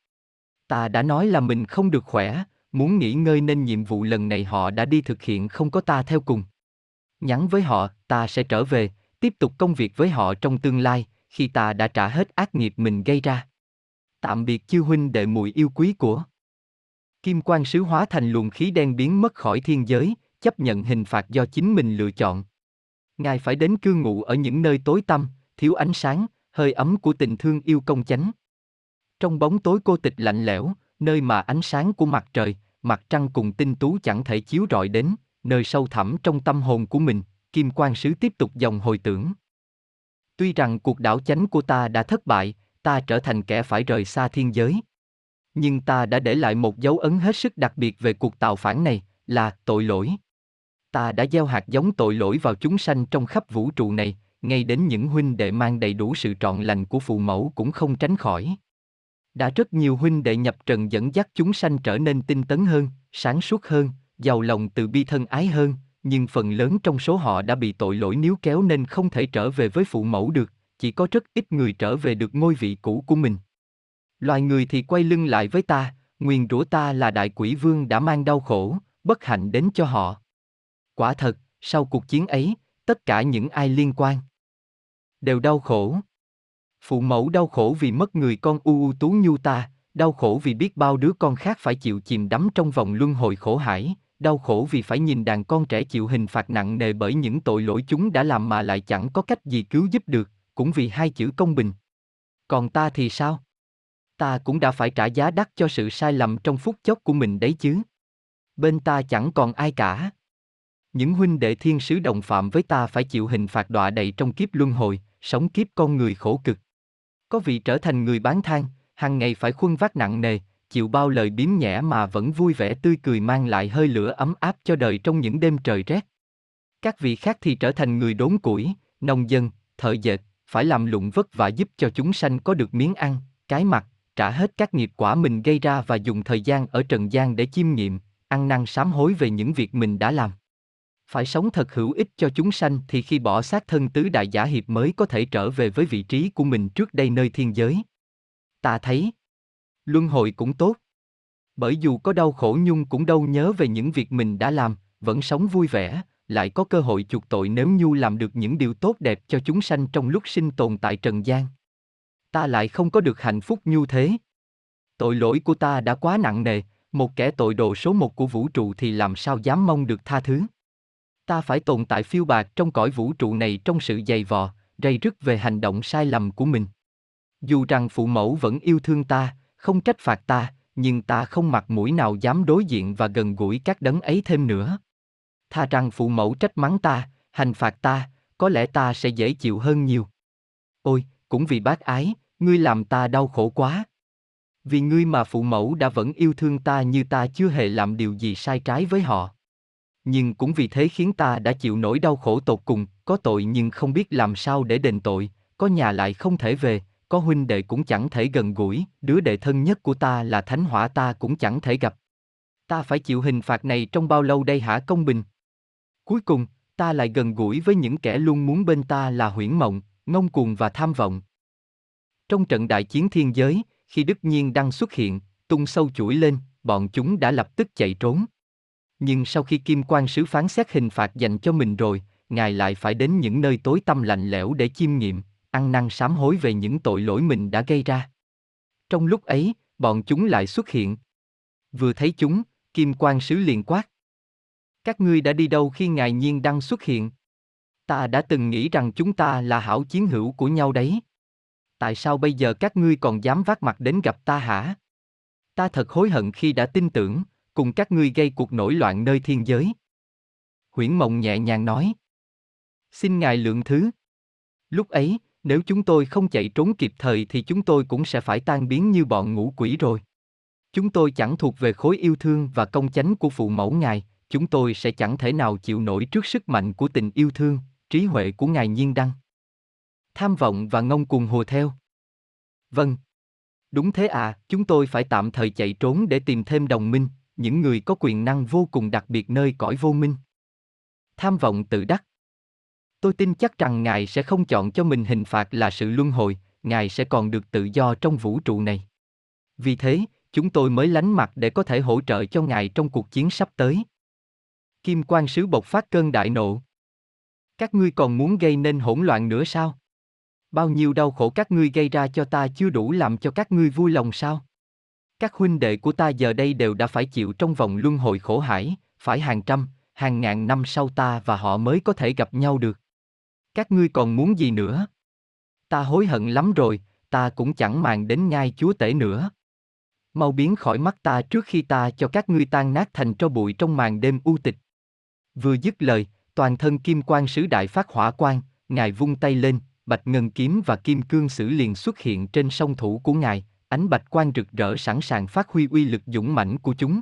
Ta đã nói là mình không được khỏe, muốn nghỉ ngơi nên nhiệm vụ lần này họ đã đi thực hiện không có ta theo cùng. Nhắn với họ, ta sẽ trở về, tiếp tục công việc với họ trong tương lai, khi ta đã trả hết ác nghiệp mình gây ra. Tạm biệt chư huynh đệ muội yêu quý của. Kim Quang Sứ hóa thành luồng khí đen biến mất khỏi thiên giới, chấp nhận hình phạt do chính mình lựa chọn. Ngài phải đến cư ngụ ở những nơi tối tăm, thiếu ánh sáng, hơi ấm của tình thương yêu công chánh. Trong bóng tối cô tịch lạnh lẽo, nơi mà ánh sáng của mặt trời, mặt trăng cùng tinh tú chẳng thể chiếu rọi đến, nơi sâu thẳm trong tâm hồn của mình, Kim Quang Sứ tiếp tục dòng hồi tưởng. Tuy rằng cuộc đảo chánh của ta đã thất bại, ta trở thành kẻ phải rời xa thiên giới. Nhưng ta đã để lại một dấu ấn hết sức đặc biệt về cuộc tạo phản này, là tội lỗi. Ta đã gieo hạt giống tội lỗi vào chúng sanh trong khắp vũ trụ này, ngay đến những huynh đệ mang đầy đủ sự trọn lành của phụ mẫu cũng không tránh khỏi. Đã rất nhiều huynh đệ nhập trần dẫn dắt chúng sanh trở nên tinh tấn hơn, sáng suốt hơn, giàu lòng từ bi thân ái hơn, nhưng phần lớn trong số họ đã bị tội lỗi níu kéo nên không thể trở về với phụ mẫu được, chỉ có rất ít người trở về được ngôi vị cũ của mình. Loài người thì quay lưng lại với ta, nguyền rủa ta là đại quỷ vương đã mang đau khổ, bất hạnh đến cho họ. Quả thật, sau cuộc chiến ấy, tất cả những ai liên quan đều đau khổ. Phụ mẫu đau khổ vì mất người con ưu tú nhu ta, đau khổ vì biết bao đứa con khác phải chịu chìm đắm trong vòng luân hồi khổ hải, đau khổ vì phải nhìn đàn con trẻ chịu hình phạt nặng nề bởi những tội lỗi chúng đã làm mà lại chẳng có cách gì cứu giúp được, cũng vì hai chữ công bình. Còn ta thì sao? Ta cũng đã phải trả giá đắt cho sự sai lầm trong phút chốc của mình đấy chứ. Bên ta chẳng còn ai cả. Những huynh đệ thiên sứ đồng phạm với ta phải chịu hình phạt đọa đầy trong kiếp luân hồi, sống kiếp con người khổ cực. Có vị trở thành người bán than, hàng ngày phải khuân vác nặng nề, chịu bao lời biếm nhẽ mà vẫn vui vẻ tươi cười mang lại hơi lửa ấm áp cho đời trong những đêm trời rét. Các vị khác thì trở thành người đốn củi, nông dân, thợ dệt, phải làm lụng vất vả giúp cho chúng sanh có được miếng ăn, cái mặc, trả hết các nghiệp quả mình gây ra và dùng thời gian ở trần gian để chiêm nghiệm, ăn năn sám hối về những việc mình đã làm. Phải sống thật hữu ích cho chúng sanh thì khi bỏ xác thân tứ đại giả hiệp mới có thể trở về với vị trí của mình trước đây nơi thiên giới. Ta thấy, luân hồi cũng tốt. Bởi dù có đau khổ nhung cũng đâu nhớ về những việc mình đã làm, vẫn sống vui vẻ, lại có cơ hội chuộc tội nếu nhu làm được những điều tốt đẹp cho chúng sanh trong lúc sinh tồn tại trần gian. Ta lại không có được hạnh phúc như thế. Tội lỗi của ta đã quá nặng nề, một kẻ tội đồ số một của vũ trụ thì làm sao dám mong được tha thứ. Ta phải tồn tại phiêu bạt trong cõi vũ trụ này trong sự dày vò, rây rứt về hành động sai lầm của mình. Dù rằng phụ mẫu vẫn yêu thương ta, không trách phạt ta, nhưng ta không mặt mũi nào dám đối diện và gần gũi các đấng ấy thêm nữa. Tha rằng phụ mẫu trách mắng ta, hành phạt ta, có lẽ ta sẽ dễ chịu hơn nhiều. Ôi, cũng vì bác ái, ngươi làm ta đau khổ quá. Vì ngươi mà phụ mẫu đã vẫn yêu thương ta như ta chưa hề làm điều gì sai trái với họ. Nhưng cũng vì thế khiến ta đã chịu nỗi đau khổ tột cùng, có tội nhưng không biết làm sao để đền tội, có nhà lại không thể về, có huynh đệ cũng chẳng thể gần gũi, đứa đệ thân nhất của ta là thánh hỏa ta cũng chẳng thể gặp. Ta phải chịu hình phạt này trong bao lâu đây hả công bình? Cuối cùng, ta lại gần gũi với những kẻ luôn muốn bên ta là Huyễn Mộng, Ngông Cuồng và Tham Vọng. Trong trận đại chiến thiên giới, khi Đức Nhiên đang xuất hiện, tung sâu chuỗi lên, bọn chúng đã lập tức chạy trốn. Nhưng sau khi Kim Quang Sứ phán xét hình phạt dành cho mình rồi, ngài lại phải đến những nơi tối tăm lạnh lẽo để chiêm nghiệm, ăn năn sám hối về những tội lỗi mình đã gây ra. Trong lúc ấy, bọn chúng lại xuất hiện. Vừa thấy chúng, Kim Quang Sứ liền quát. Các ngươi đã đi đâu khi ngài Nhiên Đăng xuất hiện? Ta đã từng nghĩ rằng chúng ta là hảo chiến hữu của nhau đấy. Tại sao bây giờ các ngươi còn dám vác mặt đến gặp ta hả? Ta thật hối hận khi đã tin tưởng, cùng các ngươi gây cuộc nổi loạn nơi thiên giới. Huyễn Mộng nhẹ nhàng nói. Xin ngài lượng thứ. Lúc ấy, nếu chúng tôi không chạy trốn kịp thời thì chúng tôi cũng sẽ phải tan biến như bọn ngũ quỷ rồi. Chúng tôi chẳng thuộc về khối yêu thương và công chánh của phụ mẫu ngài, chúng tôi sẽ chẳng thể nào chịu nổi trước sức mạnh của tình yêu thương, trí huệ của ngài Nhiên Đăng. Tham Vọng và Ngông Cuồng hùa theo. Vâng. Đúng thế à, chúng tôi phải tạm thời chạy trốn để tìm thêm đồng minh, những người có quyền năng vô cùng đặc biệt nơi cõi vô minh. Tham Vọng tự đắc. Tôi tin chắc rằng ngài sẽ không chọn cho mình hình phạt là sự luân hồi, ngài sẽ còn được tự do trong vũ trụ này. Vì thế, chúng tôi mới lánh mặt để có thể hỗ trợ cho ngài trong cuộc chiến sắp tới. Kim Quang Sứ bộc phát cơn đại nộ. Các ngươi còn muốn gây nên hỗn loạn nữa sao? Bao nhiêu đau khổ các ngươi gây ra cho ta chưa đủ làm cho các ngươi vui lòng sao? Các huynh đệ của ta giờ đây đều đã phải chịu trong vòng luân hồi khổ hải, phải hàng trăm, hàng ngàn năm sau ta và họ mới có thể gặp nhau được. Các ngươi còn muốn gì nữa? Ta hối hận lắm rồi, ta cũng chẳng màng đến ngai chúa tể nữa. Mau biến khỏi mắt ta trước khi ta cho các ngươi tan nát thành tro bụi trong màn đêm u tịch. Vừa dứt lời, toàn thân Kim Quang Sứ đại phát hỏa quang, ngài vung tay lên, bạch ngân kiếm và kim cương sử liền xuất hiện trên song thủ của ngài, ánh bạch quang rực rỡ sẵn sàng phát huy uy lực dũng mãnh của chúng.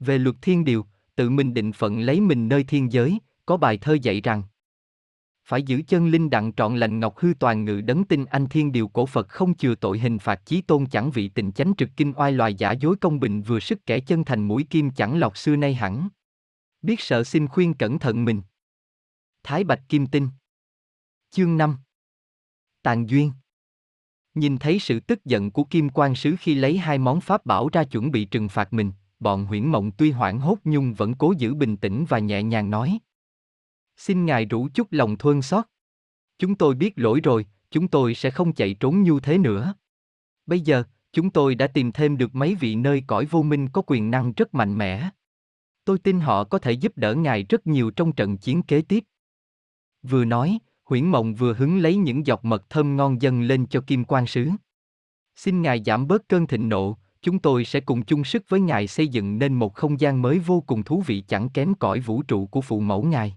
Về luật thiên điều, tự mình định phận lấy mình nơi thiên giới, có bài thơ dạy rằng: phải giữ chân linh đặng trọn lành ngọc hư toàn ngự đấng tinh anh thiên điều cổ Phật không chừa tội hình phạt chí tôn chẳng vị tình chánh trực kinh oai loài giả dối công bình vừa sức kẻ chân thành mũi kim chẳng lọc xưa nay hẳn. Biết sợ xin khuyên cẩn thận mình. Thái Bạch Kim Tinh. Chương năm. Tàn duyên. Nhìn thấy sự tức giận của Kim Quang Sứ khi lấy hai món pháp bảo ra chuẩn bị trừng phạt mình, bọn Huyễn Mộng tuy hoảng hốt nhưng vẫn cố giữ bình tĩnh và nhẹ nhàng nói: xin ngài rủ chút lòng thương xót. Chúng tôi biết lỗi rồi, chúng tôi sẽ không chạy trốn như thế nữa. Bây giờ, chúng tôi đã tìm thêm được mấy vị nơi cõi vô minh có quyền năng rất mạnh mẽ. Tôi tin họ có thể giúp đỡ ngài rất nhiều trong trận chiến kế tiếp. Vừa nói, Huyễn Mộng vừa hứng lấy những giọt mật thơm ngon dâng lên cho Kim Quang Sứ. Xin ngài giảm bớt cơn thịnh nộ, chúng tôi sẽ cùng chung sức với ngài xây dựng nên một không gian mới vô cùng thú vị chẳng kém cõi vũ trụ của phụ mẫu ngài.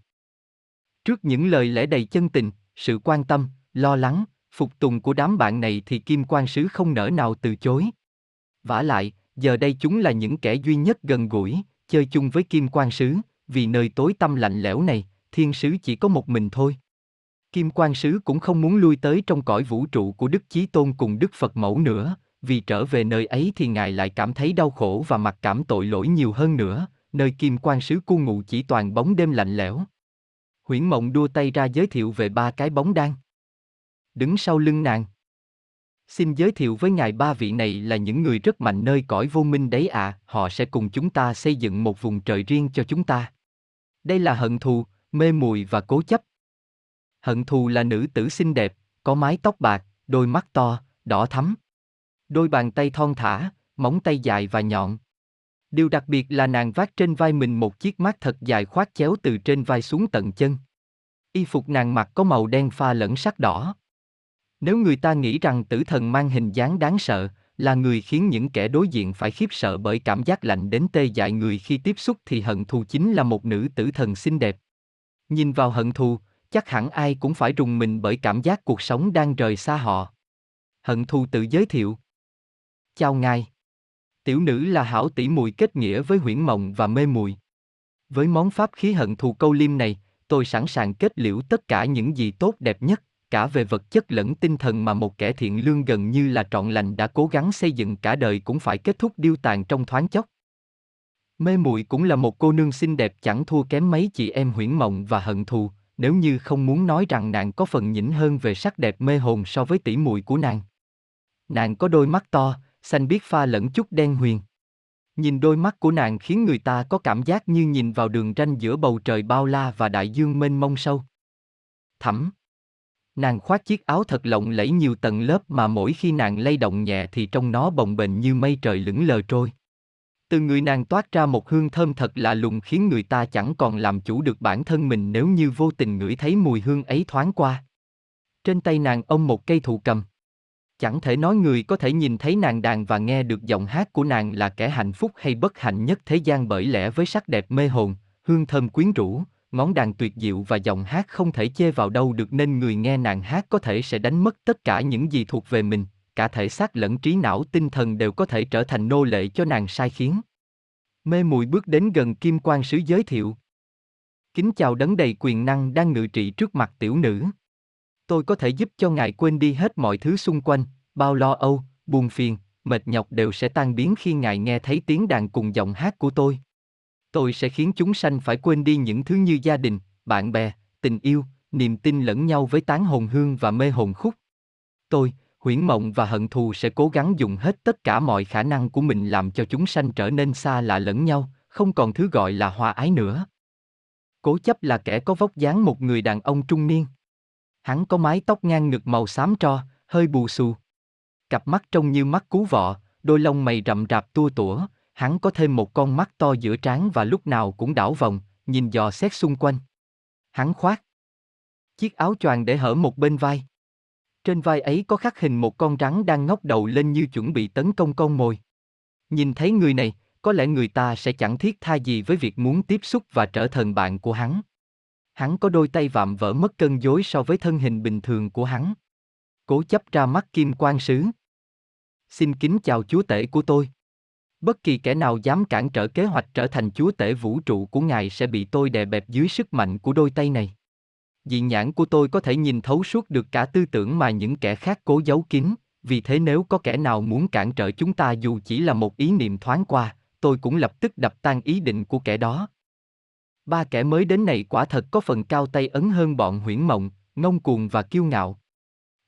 Trước những lời lẽ đầy chân tình, sự quan tâm, lo lắng, phục tùng của đám bạn này thì Kim Quang Sứ không nỡ nào từ chối. Vả lại, giờ đây chúng là những kẻ duy nhất gần gũi, chơi chung với Kim Quang Sứ, vì nơi tối tăm lạnh lẽo này, thiên sứ chỉ có một mình thôi. Kim Quang Sứ cũng không muốn lui tới trong cõi vũ trụ của Đức Chí Tôn cùng Đức Phật Mẫu nữa, vì trở về nơi ấy thì ngài lại cảm thấy đau khổ và mặc cảm tội lỗi nhiều hơn nữa, nơi Kim Quang Sứ cu ngụ chỉ toàn bóng đêm lạnh lẽo. Huyễn Mộng đưa tay ra giới thiệu về ba cái bóng đan đứng sau lưng nàng. Xin giới thiệu với ngài ba vị này là những người rất mạnh nơi cõi vô minh đấy ạ, à, họ sẽ cùng chúng ta xây dựng một vùng trời riêng cho chúng ta. Đây là Hận Thù, Mê Muội và Cố Chấp. Hận Thù là nữ tử xinh đẹp, có mái tóc bạc, đôi mắt to, đỏ thắm. Đôi bàn tay thon thả, móng tay dài và nhọn. Điều đặc biệt là nàng vác trên vai mình một chiếc mác thật dài khoác chéo từ trên vai xuống tận chân. Y phục nàng mặc có màu đen pha lẫn sắc đỏ. Nếu người ta nghĩ rằng tử thần mang hình dáng đáng sợ, là người khiến những kẻ đối diện phải khiếp sợ bởi cảm giác lạnh đến tê dại người khi tiếp xúc thì Hận Thù chính là một nữ tử thần xinh đẹp. Nhìn vào Hận Thù, chắc hẳn ai cũng phải rùng mình bởi cảm giác cuộc sống đang rời xa họ. Hận Thù tự giới thiệu. Chào ngài. Tiểu nữ là hảo tỷ muội kết nghĩa với Huyễn Mộng và Mê Muội. Với món pháp khí Hận Thù câu liêm này, tôi sẵn sàng kết liễu tất cả những gì tốt đẹp nhất, cả về vật chất lẫn tinh thần mà một kẻ thiện lương gần như là trọn lành đã cố gắng xây dựng cả đời cũng phải kết thúc điêu tàn trong thoáng chốc. Mê Muội cũng là một cô nương xinh đẹp chẳng thua kém mấy chị em Huyễn Mộng và Hận Thù, nếu như không muốn nói rằng nàng có phần nhỉnh hơn về sắc đẹp mê hồn so với tỷ muội của nàng. Nàng có đôi mắt to, xanh biếc pha lẫn chút đen huyền. Nhìn đôi mắt của nàng khiến người ta có cảm giác như nhìn vào đường ranh giữa bầu trời bao la và đại dương mênh mông sâu thẳm. Nàng khoác chiếc áo thật lộng lẫy nhiều tầng lớp mà mỗi khi nàng lay động nhẹ thì trong nó bồng bềnh như mây trời lững lờ trôi. Từ người nàng toát ra một hương thơm thật lạ lùng khiến người ta chẳng còn làm chủ được bản thân mình nếu như vô tình ngửi thấy mùi hương ấy thoáng qua. Trên tay nàng ôm một cây thụ cầm. Chẳng thể nói người có thể nhìn thấy nàng đàn và nghe được giọng hát của nàng là kẻ hạnh phúc hay bất hạnh nhất thế gian, bởi lẽ với sắc đẹp mê hồn, hương thơm quyến rũ, ngón đàn tuyệt diệu và giọng hát không thể chê vào đâu được nên người nghe nàng hát có thể sẽ đánh mất tất cả những gì thuộc về mình, cả thể xác lẫn trí não tinh thần đều có thể trở thành nô lệ cho nàng sai khiến. Mê Muội bước đến gần Kim Quang Sứ giới thiệu. Kính chào đấng đầy quyền năng đang ngự trị trước mặt tiểu nữ. Tôi có thể giúp cho ngài quên đi hết mọi thứ xung quanh, bao lo âu, buồn phiền, mệt nhọc đều sẽ tan biến khi ngài nghe thấy tiếng đàn cùng giọng hát của tôi. Tôi sẽ khiến chúng sanh phải quên đi những thứ như gia đình, bạn bè, tình yêu, niềm tin lẫn nhau với tán hồn hương và mê hồn khúc. Tôi, Huyễn Mộng và Hận Thù sẽ cố gắng dùng hết tất cả mọi khả năng của mình làm cho chúng sanh trở nên xa lạ lẫn nhau, không còn thứ gọi là hòa ái nữa. Cố Chấp là kẻ có vóc dáng một người đàn ông trung niên. Hắn có mái tóc ngang ngực màu xám tro, hơi bù xù. Cặp mắt trông như mắt cú vọ, đôi lông mày rậm rạp tua tủa, hắn có thêm một con mắt to giữa trán và lúc nào cũng đảo vòng, nhìn dò xét xung quanh. Hắn khoác chiếc áo choàng để hở một bên vai. Trên vai ấy có khắc hình một con rắn đang ngóc đầu lên như chuẩn bị tấn công con mồi. Nhìn thấy người này, có lẽ người ta sẽ chẳng thiết tha gì với việc muốn tiếp xúc và trở thành bạn của hắn. Hắn có đôi tay vạm vỡ mất cân đối so với thân hình bình thường của hắn. Cố Chấp ra mắt Kim Quang Sứ. Xin kính chào chúa tể của tôi. Bất kỳ kẻ nào dám cản trở kế hoạch trở thành chúa tể vũ trụ của ngài sẽ bị tôi đè bẹp dưới sức mạnh của đôi tay này. Dị nhãn của tôi có thể nhìn thấu suốt được cả tư tưởng mà những kẻ khác cố giấu kín, vì thế nếu có kẻ nào muốn cản trở chúng ta dù chỉ là một ý niệm thoáng qua, tôi cũng lập tức đập tan ý định của kẻ đó. Ba kẻ mới đến này quả thật có phần cao tay ấn hơn bọn Huyễn Mộng, Ngông Cuồng và Kiêu Ngạo.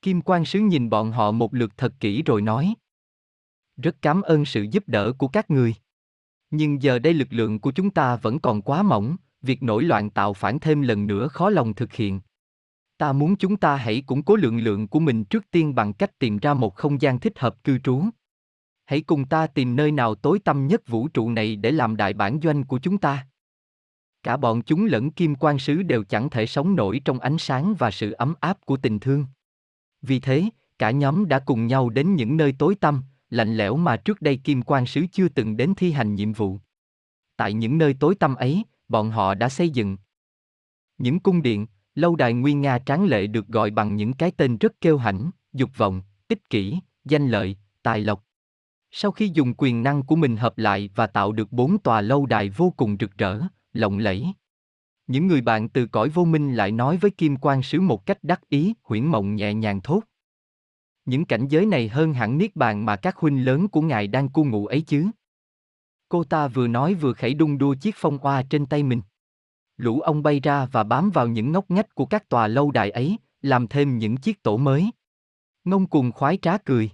Kim Quang Sứ nhìn bọn họ một lượt thật kỹ rồi nói. Rất cảm ơn sự giúp đỡ của các người. Nhưng giờ đây lực lượng của chúng ta vẫn còn quá mỏng, việc nổi loạn tạo phản thêm lần nữa khó lòng thực hiện. Ta muốn chúng ta hãy củng cố lượng lượng của mình trước tiên bằng cách tìm ra một không gian thích hợp cư trú. Hãy cùng ta tìm nơi nào tối tăm nhất vũ trụ này để làm đại bản doanh của chúng ta. Cả bọn chúng lẫn Kim Quang Sứ đều chẳng thể sống nổi trong ánh sáng và sự ấm áp của tình thương. Vì thế, cả nhóm đã cùng nhau đến những nơi tối tăm, lạnh lẽo mà trước đây Kim Quang Sứ chưa từng đến thi hành nhiệm vụ. Tại những nơi tối tăm ấy, bọn họ đã xây dựng những cung điện, lâu đài nguy nga tráng lệ được gọi bằng những cái tên rất kêu hãnh: dục vọng, ích kỷ, danh lợi, tài lộc. Sau khi dùng quyền năng của mình hợp lại và tạo được bốn tòa lâu đài vô cùng rực rỡ, lộng lẫy, những người bạn từ cõi vô minh lại nói với Kim Quang Sứ một cách đắc ý. Huyễn Mộng nhẹ nhàng thốt. Những cảnh giới này hơn hẳn Niết Bàn mà các huynh lớn của ngài đang cu ngụ ấy chứ. Cô ta vừa nói vừa khẩy đung đua chiếc phong hoa trên tay mình. Lũ ong bay ra và bám vào những ngóc ngách của các tòa lâu đài ấy, làm thêm những chiếc tổ mới. Ngông Cuồng khoái trá cười.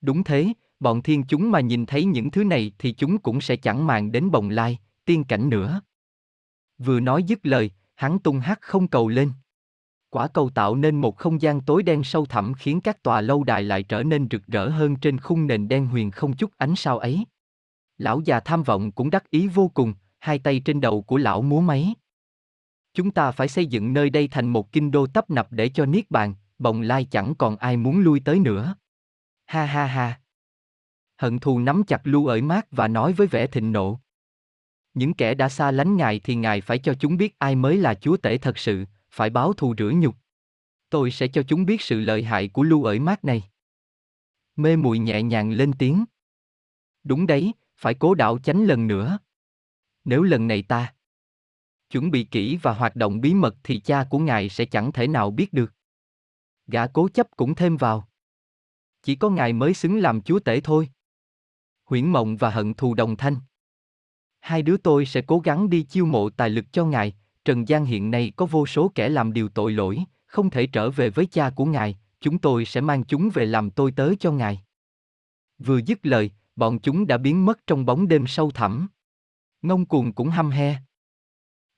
Đúng thế, bọn thiên chúng mà nhìn thấy những thứ này thì chúng cũng sẽ chẳng màng đến bồng lai, tiên cảnh nữa. Vừa nói dứt lời, hắn tung hắc không cầu lên. Quả cầu tạo nên một không gian tối đen sâu thẳm khiến các tòa lâu đài lại trở nên rực rỡ hơn trên khung nền đen huyền không chút ánh sao ấy. Lão già Tham Vọng cũng đắc ý vô cùng, hai tay trên đầu của lão múa máy. Chúng ta phải xây dựng nơi đây thành một kinh đô tấp nập để cho Niết Bàn, bồng lai chẳng còn ai muốn lui tới nữa. Ha ha ha. Hận Thù nắm chặt lu ởi mát và nói với vẻ thịnh nộ. Những kẻ đã xa lánh ngài thì ngài phải cho chúng biết ai mới là chúa tể thật sự, phải báo thù rửa nhục. Tôi sẽ cho chúng biết sự lợi hại của lu ởi mát này. Mê Muội nhẹ nhàng lên tiếng. Đúng đấy, phải cố đảo chánh lần nữa. Nếu lần này ta chuẩn bị kỹ và hoạt động bí mật thì cha của ngài sẽ chẳng thể nào biết được. Gã Cố Chấp cũng thêm vào. Chỉ có ngài mới xứng làm chúa tể thôi. Huyễn Mộng và Hận Thù đồng thanh. Hai đứa tôi sẽ cố gắng đi chiêu mộ tài lực cho ngài. Trần gian hiện nay có vô số kẻ làm điều tội lỗi, không thể trở về với cha của ngài. Chúng tôi sẽ mang chúng về làm tôi tớ cho ngài. Vừa dứt lời, bọn chúng đã biến mất trong bóng đêm sâu thẳm. Ngông Cuồng cũng hăm he.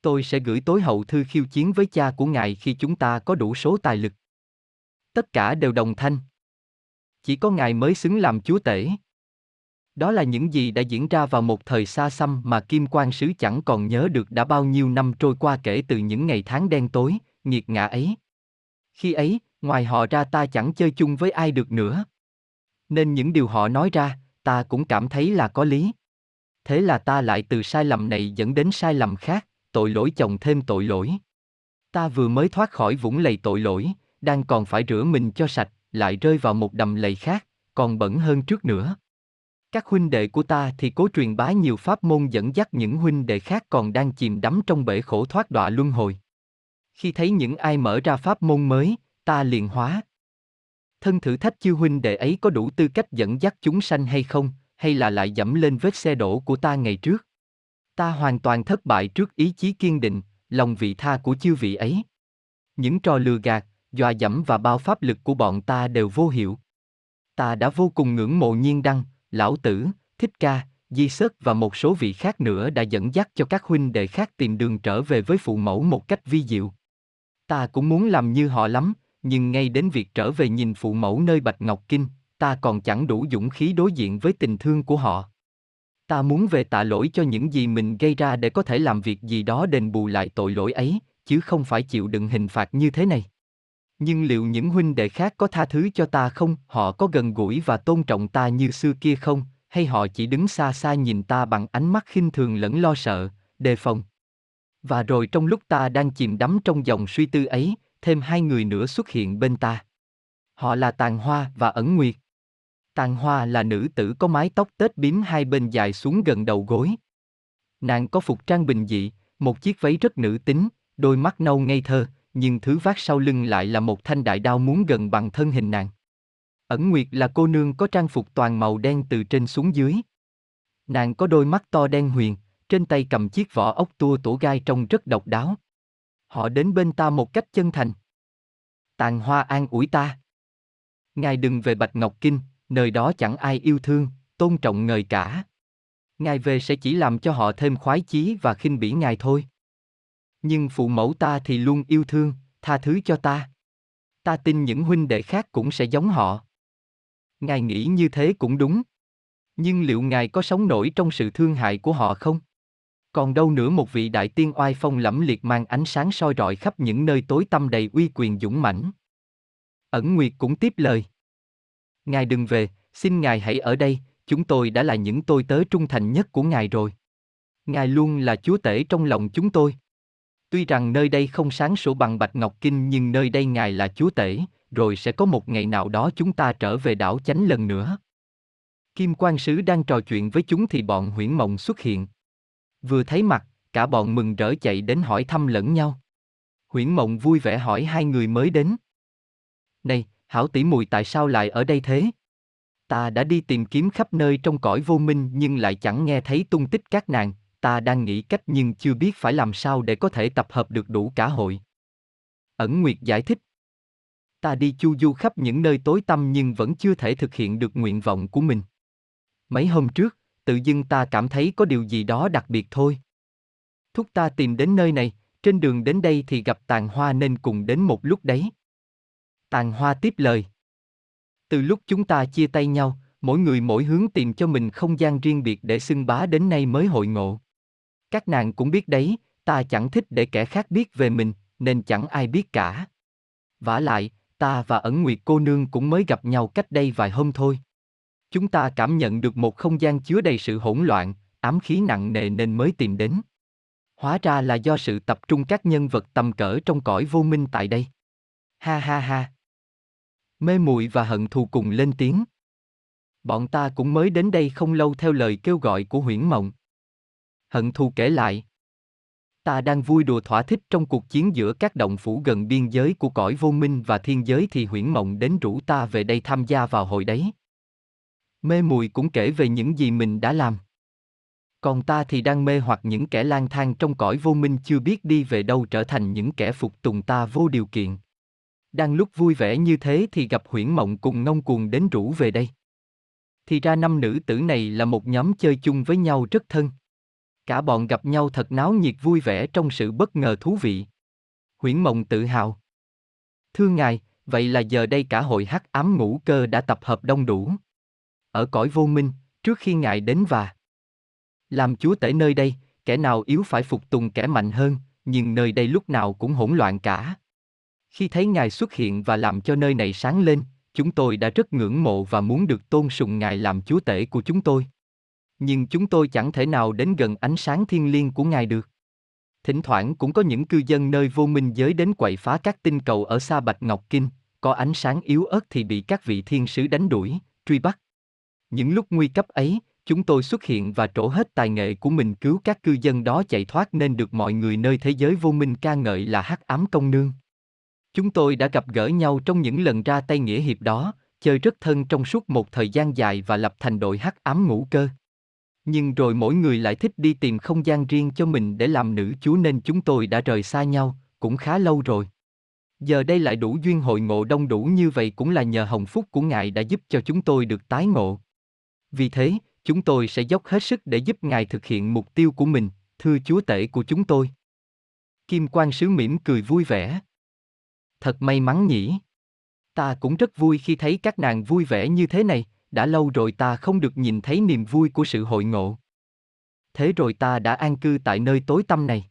Tôi sẽ gửi tối hậu thư khiêu chiến với cha của ngài khi chúng ta có đủ số tài lực. Tất cả đều đồng thanh. Chỉ có ngài mới xứng làm chúa tể. Đó là những gì đã diễn ra vào một thời xa xăm mà Kim Quang Sứ chẳng còn nhớ được đã bao nhiêu năm trôi qua kể từ những ngày tháng đen tối, nghiệt ngã ấy. Khi ấy, ngoài họ ra ta chẳng chơi chung với ai được nữa. Nên những điều họ nói ra, ta cũng cảm thấy là có lý. Thế là ta lại từ sai lầm này dẫn đến sai lầm khác, tội lỗi chồng thêm tội lỗi. Ta vừa mới thoát khỏi vũng lầy tội lỗi, đang còn phải rửa mình cho sạch, lại rơi vào một đầm lầy khác, còn bẩn hơn trước nữa. Các huynh đệ của ta thì cố truyền bá nhiều pháp môn dẫn dắt những huynh đệ khác còn đang chìm đắm trong bể khổ thoát đọa luân hồi. Khi thấy những ai mở ra pháp môn mới, ta liền hóa thân thử thách chư huynh đệ ấy có đủ tư cách dẫn dắt chúng sanh hay không, hay là lại dẫm lên vết xe đổ của ta ngày trước. Ta hoàn toàn thất bại trước ý chí kiên định, lòng vị tha của chư vị ấy. Những trò lừa gạt, dọa dẫm và bao pháp lực của bọn ta đều vô hiệu. Ta đã vô cùng ngưỡng mộ Nhiên Đăng, Lão Tử, Thích Ca, Di Sớt và một số vị khác nữa đã dẫn dắt cho các huynh đệ khác tìm đường trở về với phụ mẫu một cách vi diệu. Ta cũng muốn làm như họ lắm, nhưng ngay đến việc trở về nhìn phụ mẫu nơi Bạch Ngọc Kinh, ta còn chẳng đủ dũng khí đối diện với tình thương của họ. Ta muốn về tạ lỗi cho những gì mình gây ra để có thể làm việc gì đó đền bù lại tội lỗi ấy, chứ không phải chịu đựng hình phạt như thế này. Nhưng liệu những huynh đệ khác có tha thứ cho ta không? Họ có gần gũi và tôn trọng ta như xưa kia không? hay họ chỉ đứng xa xa nhìn ta bằng ánh mắt khinh thường lẫn lo sợ, đề phòng. Và rồi trong lúc ta đang chìm đắm trong dòng suy tư ấy, thêm hai người nữa xuất hiện bên ta. Họ là Tàng Hoa và Ẩn Nguyệt. Tàng Hoa là nữ tử có mái tóc tết bím hai bên dài xuống gần đầu gối. Nàng có phục trang bình dị, một chiếc váy rất nữ tính, đôi mắt nâu ngây thơ, nhưng thứ vác sau lưng lại là một thanh đại đao muốn gần bằng thân hình nàng. Ẩn Nguyệt là cô nương có trang phục toàn màu đen từ trên xuống dưới. Nàng có đôi mắt to đen huyền, trên tay cầm chiếc vỏ ốc tua tổ gai trông rất độc đáo. Họ đến bên ta một cách chân thành. Tàng Hoa an ủi ta. Ngài đừng về Bạch Ngọc Kinh, nơi đó chẳng ai yêu thương, tôn trọng ngài cả. Ngài về sẽ chỉ làm cho họ thêm khoái chí và khinh bỉ ngài thôi. Nhưng phụ mẫu ta thì luôn yêu thương, tha thứ cho ta. Ta tin những huynh đệ khác cũng sẽ giống họ. Ngài nghĩ như thế cũng đúng. Nhưng liệu ngài có sống nổi trong sự thương hại của họ không? Còn đâu nữa một vị đại tiên oai phong lẫm liệt mang ánh sáng soi rọi khắp những nơi tối tăm đầy uy quyền dũng mãnh. Ẩn Nguyệt cũng tiếp lời. Ngài đừng về, xin ngài hãy ở đây, chúng tôi đã là những tôi tớ trung thành nhất của ngài rồi. Ngài luôn là chúa tể trong lòng chúng tôi. Tuy rằng nơi đây không sáng sủa bằng Bạch Ngọc Kinh nhưng nơi đây ngài là chúa tể, rồi sẽ có một ngày nào đó chúng ta trở về đảo Chánh lần nữa. Kim Quang Sứ đang trò chuyện với chúng thì bọn Huyễn Mộng xuất hiện. Vừa thấy mặt, cả bọn mừng rỡ chạy đến hỏi thăm lẫn nhau. Huyễn Mộng vui vẻ hỏi hai người mới đến. Này, hảo tỷ muội tại sao lại ở đây thế? Ta đã đi tìm kiếm khắp nơi trong cõi vô minh nhưng lại chẳng nghe thấy tung tích các nàng. Ta đang nghĩ cách nhưng chưa biết phải làm sao để có thể tập hợp được đủ cả hội. Ẩn Nguyệt giải thích. Ta đi chu du khắp những nơi tối tăm nhưng vẫn chưa thể thực hiện được nguyện vọng của mình. Mấy hôm trước, tự dưng ta cảm thấy có điều gì đó đặc biệt thôi. Thúc ta tìm đến nơi này, trên đường đến đây thì gặp Tàng Hoa nên cùng đến một lúc đấy. Tàng Hoa tiếp lời. Từ lúc chúng ta chia tay nhau, mỗi người mỗi hướng tìm cho mình không gian riêng biệt để xưng bá đến nay mới hội ngộ. Các nàng cũng biết đấy, ta chẳng thích để kẻ khác biết về mình, nên chẳng ai biết cả. Vả lại, ta và Ẩn Nguyệt cô nương cũng mới gặp nhau cách đây vài hôm thôi. Chúng ta cảm nhận được một không gian chứa đầy sự hỗn loạn, ám khí nặng nề nên mới tìm đến. Hóa ra là do sự tập trung các nhân vật tầm cỡ trong cõi vô minh tại đây. Ha ha ha. Mê Muội và Hận Thù cùng lên tiếng. Bọn ta cũng mới đến đây không lâu theo lời kêu gọi của Huyễn Mộng. Hận Thù kể lại. Ta đang vui đùa thỏa thích trong cuộc chiến giữa các động phủ gần biên giới của cõi vô minh và thiên giới thì Huyễn Mộng đến rủ ta về đây tham gia vào hội đấy. Mê Muội cũng kể về những gì mình đã làm. Còn ta thì đang mê hoặc những kẻ lang thang trong cõi vô minh chưa biết đi về đâu trở thành những kẻ phục tùng ta vô điều kiện. Đang lúc vui vẻ như thế thì gặp Huyễn Mộng cùng Ngông Cuồng đến rủ về đây. Thì ra năm nữ tử này là một nhóm chơi chung với nhau rất thân. Cả bọn gặp nhau thật náo nhiệt vui vẻ trong sự bất ngờ thú vị. Huyễn Mộng tự hào. Thưa ngài, vậy là giờ đây cả hội hắc ám ngũ cơ đã tập hợp đông đủ. Ở cõi vô minh, trước khi ngài đến và làm chúa tể nơi đây, kẻ nào yếu phải phục tùng kẻ mạnh hơn, nhưng nơi đây lúc nào cũng hỗn loạn cả. Khi thấy ngài xuất hiện và làm cho nơi này sáng lên, chúng tôi đã rất ngưỡng mộ và muốn được tôn sùng ngài làm chúa tể của chúng tôi. Nhưng chúng tôi chẳng thể nào đến gần ánh sáng thiên liêng của ngài được. Thỉnh thoảng cũng có những cư dân nơi vô minh giới đến quậy phá các tinh cầu ở xa Bạch Ngọc Kinh, có ánh sáng yếu ớt thì bị các vị thiên sứ đánh đuổi, truy bắt. Những lúc nguy cấp ấy, chúng tôi xuất hiện và trổ hết tài nghệ của mình cứu các cư dân đó chạy thoát nên được mọi người nơi thế giới vô minh ca ngợi là hắc ám công nương. Chúng tôi đã gặp gỡ nhau trong những lần ra tay nghĩa hiệp đó, chơi rất thân trong suốt một thời gian dài và lập thành đội hắc ám ngũ cơ. Nhưng rồi mỗi người lại thích đi tìm không gian riêng cho mình để làm nữ chúa nên chúng tôi đã rời xa nhau, cũng khá lâu rồi. Giờ đây lại đủ duyên hội ngộ đông đủ như vậy cũng là nhờ hồng phúc của ngài đã giúp cho chúng tôi được tái ngộ. Vì thế, chúng tôi sẽ dốc hết sức để giúp ngài thực hiện mục tiêu của mình, thưa chúa tể của chúng tôi. Kim Quang Sứ mỉm cười vui vẻ. Thật may mắn nhỉ. Ta cũng rất vui khi thấy các nàng vui vẻ như thế này, đã lâu rồi ta không được nhìn thấy niềm vui của sự hội ngộ. Thế rồi ta đã an cư tại nơi tối tăm này.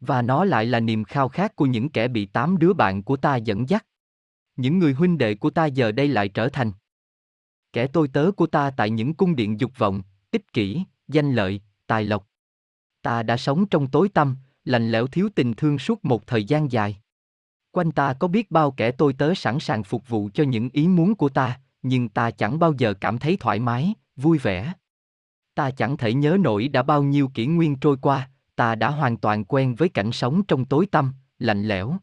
Và nó lại là niềm khao khát của những kẻ bị tám đứa bạn của ta dẫn dắt. Những người huynh đệ của ta giờ đây lại trở thành Kẻ tôi tớ của ta tại những cung điện dục vọng, ích kỷ, danh lợi, tài lộc. Ta đã sống trong tối tăm, lạnh lẽo thiếu tình thương suốt một thời gian dài. Quanh ta có biết bao kẻ tôi tớ sẵn sàng phục vụ cho những ý muốn của ta, nhưng ta chẳng bao giờ cảm thấy thoải mái, vui vẻ. Ta chẳng thể nhớ nổi đã bao nhiêu kỷ nguyên trôi qua, ta đã hoàn toàn quen với cảnh sống trong tối tăm, lạnh lẽo.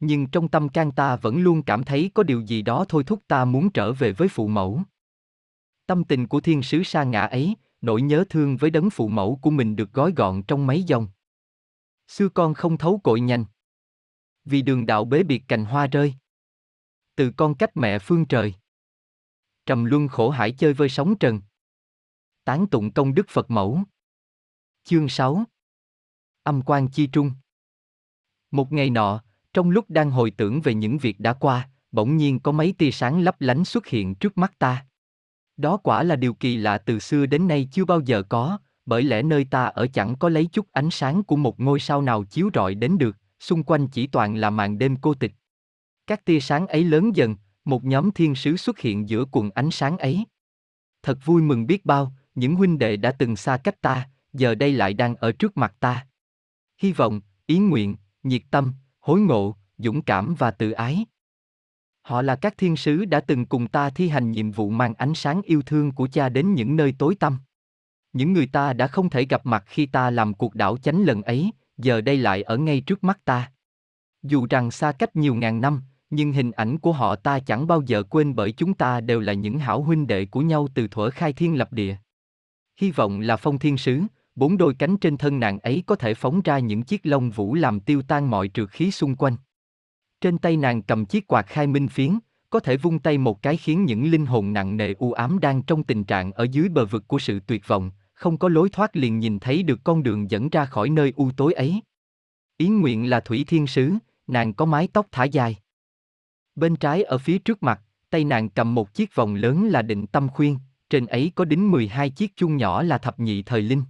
Nhưng trong tâm can ta vẫn luôn cảm thấy có điều gì đó thôi thúc ta muốn trở về với phụ mẫu. Tâm tình của thiên sứ sa ngã ấy, nỗi nhớ thương với đấng phụ mẫu của mình được gói gọn trong mấy dòng. Xưa con không thấu cội nhanh, vì đường đạo bế biệt cành hoa rơi. Từ con cách mẹ phương trời, trầm luân khổ hải chơi vơi sóng trần. Tán tụng công đức Phật mẫu. Chương sáu. Âm quan chi trung. Một ngày nọ, trong lúc đang hồi tưởng về những việc đã qua, bỗng nhiên có mấy tia sáng lấp lánh xuất hiện trước mắt ta. Đó quả là điều kỳ lạ từ xưa đến nay chưa bao giờ có, bởi lẽ nơi ta ở chẳng có lấy chút ánh sáng của một ngôi sao nào chiếu rọi đến được, xung quanh chỉ toàn là màn đêm cô tịch. Các tia sáng ấy lớn dần, một nhóm thiên sứ xuất hiện giữa quần ánh sáng ấy. Thật vui mừng biết bao, những huynh đệ đã từng xa cách ta, giờ đây lại đang ở trước mặt ta. Hy vọng, ý nguyện, nhiệt tâm, hối ngộ, dũng cảm và tự ái. Họ là các thiên sứ đã từng cùng ta thi hành nhiệm vụ mang ánh sáng yêu thương của cha đến những nơi tối tăm. Những người ta đã không thể gặp mặt khi ta làm cuộc đảo chánh lần ấy, giờ đây lại ở ngay trước mắt ta. Dù rằng xa cách nhiều ngàn năm, nhưng hình ảnh của họ ta chẳng bao giờ quên, bởi chúng ta đều là những hảo huynh đệ của nhau từ thuở khai thiên lập địa. Hy vọng là phong thiên sứ, bốn đôi cánh trên thân nàng ấy có thể phóng ra những chiếc lông vũ làm tiêu tan mọi trược khí xung quanh. Trên tay nàng cầm chiếc quạt khai minh phiến, có thể vung tay một cái khiến những linh hồn nặng nề u ám đang trong tình trạng ở dưới bờ vực của sự tuyệt vọng, không có lối thoát liền nhìn thấy được con đường dẫn ra khỏi nơi u tối ấy. Ý nguyện là thủy thiên sứ, nàng có mái tóc thả dài. Bên trái ở phía trước mặt, tay nàng cầm một chiếc vòng lớn là định tâm khuyên, trên ấy có đính mười hai chiếc chuông nhỏ là thập nhị thời linh.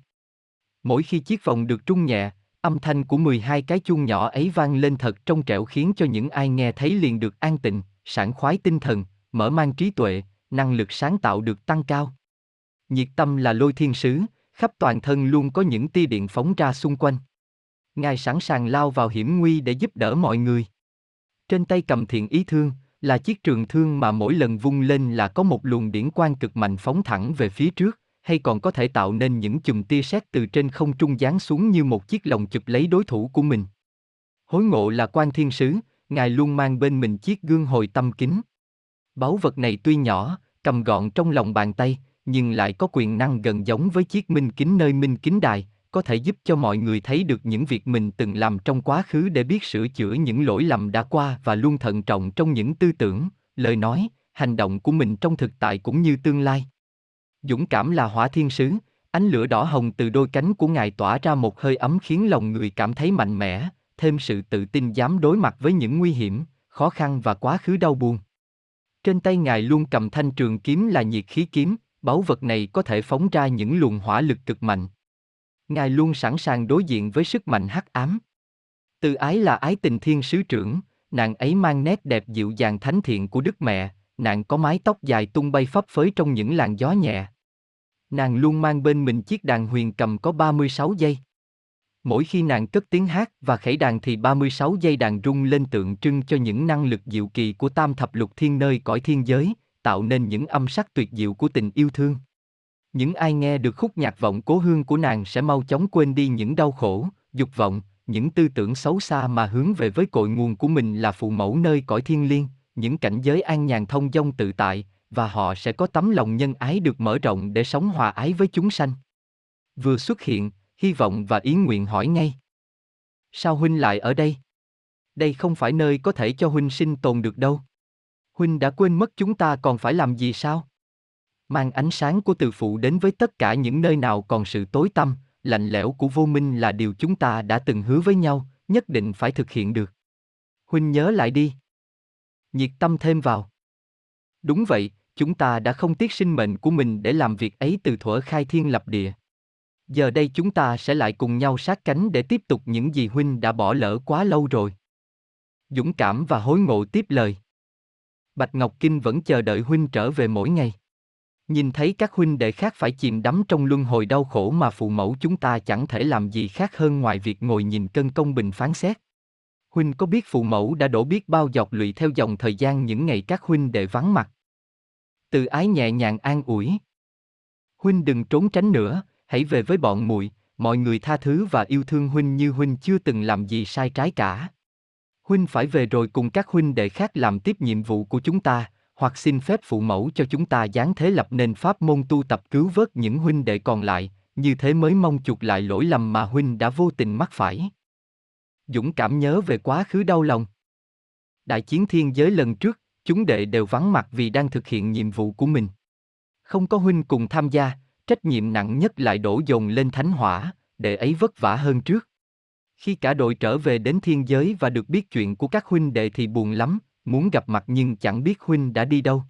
Mỗi khi chiếc vòng được trung nhẹ, âm thanh của mười hai cái chuông nhỏ ấy vang lên thật trong trẻo, khiến cho những ai nghe thấy liền được an tịnh, sảng khoái tinh thần, mở mang trí tuệ, năng lực sáng tạo được tăng cao. Nhiệt tâm là lôi thiên sứ, khắp toàn thân luôn có những tia điện phóng ra xung quanh. Ngài sẵn sàng lao vào hiểm nguy để giúp đỡ mọi người. Trên tay cầm thiện ý thương, là chiếc trường thương mà mỗi lần vung lên là có một luồng điển quang cực mạnh phóng thẳng về phía trước, hay còn có thể tạo nên những chùm tia sét từ trên không trung giáng xuống như một chiếc lồng chụp lấy đối thủ của mình. Hối ngộ là quan thiên sứ, ngài luôn mang bên mình chiếc gương hồi tâm kính. Báu vật này tuy nhỏ, cầm gọn trong lòng bàn tay, nhưng lại có quyền năng gần giống với chiếc minh kính nơi minh kính đài, có thể giúp cho mọi người thấy được những việc mình từng làm trong quá khứ để biết sửa chữa những lỗi lầm đã qua và luôn thận trọng trong những tư tưởng, lời nói, hành động của mình trong thực tại cũng như tương lai. Dũng cảm là hỏa thiên sứ, ánh lửa đỏ hồng từ đôi cánh của ngài tỏa ra một hơi ấm khiến lòng người cảm thấy mạnh mẽ, thêm sự tự tin dám đối mặt với những nguy hiểm, khó khăn và quá khứ đau buồn. Trên tay ngài luôn cầm thanh trường kiếm là nhiệt khí kiếm, báu vật này có thể phóng ra những luồng hỏa lực cực mạnh. Ngài luôn sẵn sàng đối diện với sức mạnh hắc ám. Từ ái là ái tình thiên sứ trưởng, nàng ấy mang nét đẹp dịu dàng thánh thiện của Đức Mẹ, nàng có mái tóc dài tung bay phấp phới trong những làn gió nhẹ. Nàng luôn mang bên mình chiếc đàn huyền cầm có ba mươi sáu dây. Mỗi khi nàng cất tiếng hát và khẩy đàn thì ba mươi sáu dây đàn rung lên tượng trưng cho những năng lực diệu kỳ của tam thập lục thiên nơi cõi thiên giới, tạo nên những âm sắc tuyệt diệu của tình yêu thương. Những ai nghe được khúc nhạc vọng cố hương của nàng sẽ mau chóng quên đi những đau khổ, dục vọng, những tư tưởng xấu xa mà hướng về với cội nguồn của mình là phụ mẫu nơi cõi thiên liêng, những cảnh giới an nhàn thông dong tự tại, và họ sẽ có tấm lòng nhân ái được mở rộng để sống hòa ái với chúng sanh. Vừa xuất hiện, hy vọng và ý nguyện hỏi ngay: sao huynh lại ở đây? Đây không phải nơi có thể cho huynh sinh tồn được đâu. Huynh đã quên mất chúng ta còn phải làm gì sao? Mang ánh sáng của từ phụ đến với tất cả những nơi nào còn sự tối tăm, lạnh lẽo của vô minh là điều chúng ta đã từng hứa với nhau, nhất định phải thực hiện được. Huynh nhớ lại đi. Nhiệt tâm thêm vào. Đúng vậy, chúng ta đã không tiếc sinh mệnh của mình để làm việc ấy từ thuở khai thiên lập địa. Giờ đây chúng ta sẽ lại cùng nhau sát cánh để tiếp tục những gì huynh đã bỏ lỡ quá lâu rồi. Dũng cảm và hối ngộ tiếp lời. Bạch Ngọc Kinh vẫn chờ đợi huynh trở về mỗi ngày. Nhìn thấy các huynh đệ khác phải chìm đắm trong luân hồi đau khổ mà phụ mẫu chúng ta chẳng thể làm gì khác hơn ngoài việc ngồi nhìn cơn công bình phán xét. Huynh có biết phụ mẫu đã đổ biết bao giọt lụy theo dòng thời gian những ngày các huynh đệ vắng mặt. Từ Ái nhẹ nhàng an ủi. Huynh đừng trốn tránh nữa, hãy về với bọn muội, mọi người tha thứ và yêu thương huynh như huynh chưa từng làm gì sai trái cả. Huynh phải về rồi cùng các huynh đệ khác làm tiếp nhiệm vụ của chúng ta, hoặc xin phép phụ mẫu cho chúng ta giáng thế lập nên pháp môn tu tập cứu vớt những huynh đệ còn lại, như thế mới mong chuộc lại lỗi lầm mà huynh đã vô tình mắc phải. Dũng cảm nhớ về quá khứ đau lòng. Đại chiến thiên giới lần trước, chúng đệ đều vắng mặt vì đang thực hiện nhiệm vụ của mình. Không có huynh cùng tham gia, trách nhiệm nặng nhất lại đổ dồn lên thánh hỏa, đệ ấy vất vả hơn trước. Khi cả đội trở về đến thiên giới và được biết chuyện của các huynh đệ thì buồn lắm, muốn gặp mặt nhưng chẳng biết huynh đã đi đâu.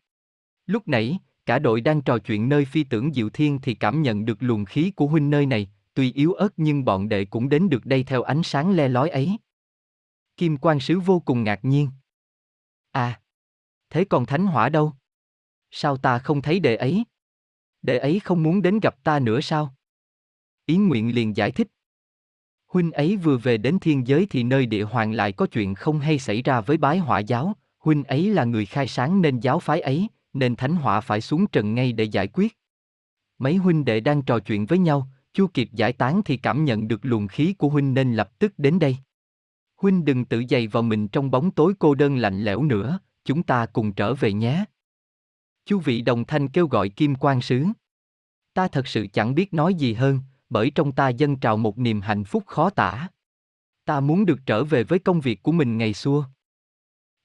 Lúc nãy, cả đội đang trò chuyện nơi phi tưởng Diệu Thiên thì cảm nhận được luồng khí của huynh nơi này, tuy yếu ớt nhưng bọn đệ cũng đến được đây theo ánh sáng le lói ấy. Kim Quang Sứ vô cùng ngạc nhiên. À, thế còn thánh hỏa đâu? Sao ta không thấy đệ ấy? Đệ ấy không muốn đến gặp ta nữa sao? Ý Nguyện liền giải thích. Huynh ấy vừa về đến thiên giới thì nơi địa hoàng lại có chuyện không hay xảy ra với bái hỏa giáo. Huynh ấy là người khai sáng nên giáo phái ấy, nên thánh hỏa phải xuống trần ngay để giải quyết. Mấy huynh đệ đang trò chuyện với nhau, chưa kịp giải tán thì cảm nhận được luồng khí của huynh nên lập tức đến đây. Huynh đừng tự dày vào mình trong bóng tối cô đơn lạnh lẽo nữa, chúng ta cùng trở về nhé. Chu vị đồng thanh kêu gọi Kim Quang Sứ. Ta thật sự chẳng biết nói gì hơn, bởi trong ta dâng trào một niềm hạnh phúc khó tả. Ta muốn được trở về với công việc của mình ngày xưa.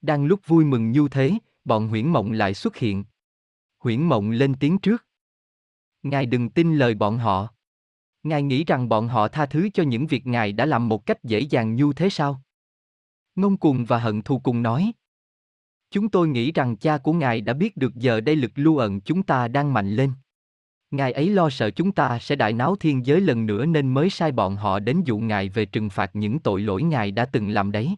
Đang lúc vui mừng như thế, bọn Huyễn Mộng lại xuất hiện. Huyễn Mộng lên tiếng trước. Ngài đừng tin lời bọn họ. Ngài nghĩ rằng bọn họ tha thứ cho những việc ngài đã làm một cách dễ dàng như thế sao? Ngông Cuồng và Hận Thù cùng nói. Chúng tôi nghĩ rằng cha của ngài đã biết được giờ đây lực lưu ẩn chúng ta đang mạnh lên. Ngài ấy lo sợ chúng ta sẽ đại náo thiên giới lần nữa nên mới sai bọn họ đến dụ ngài về trừng phạt những tội lỗi ngài đã từng làm đấy.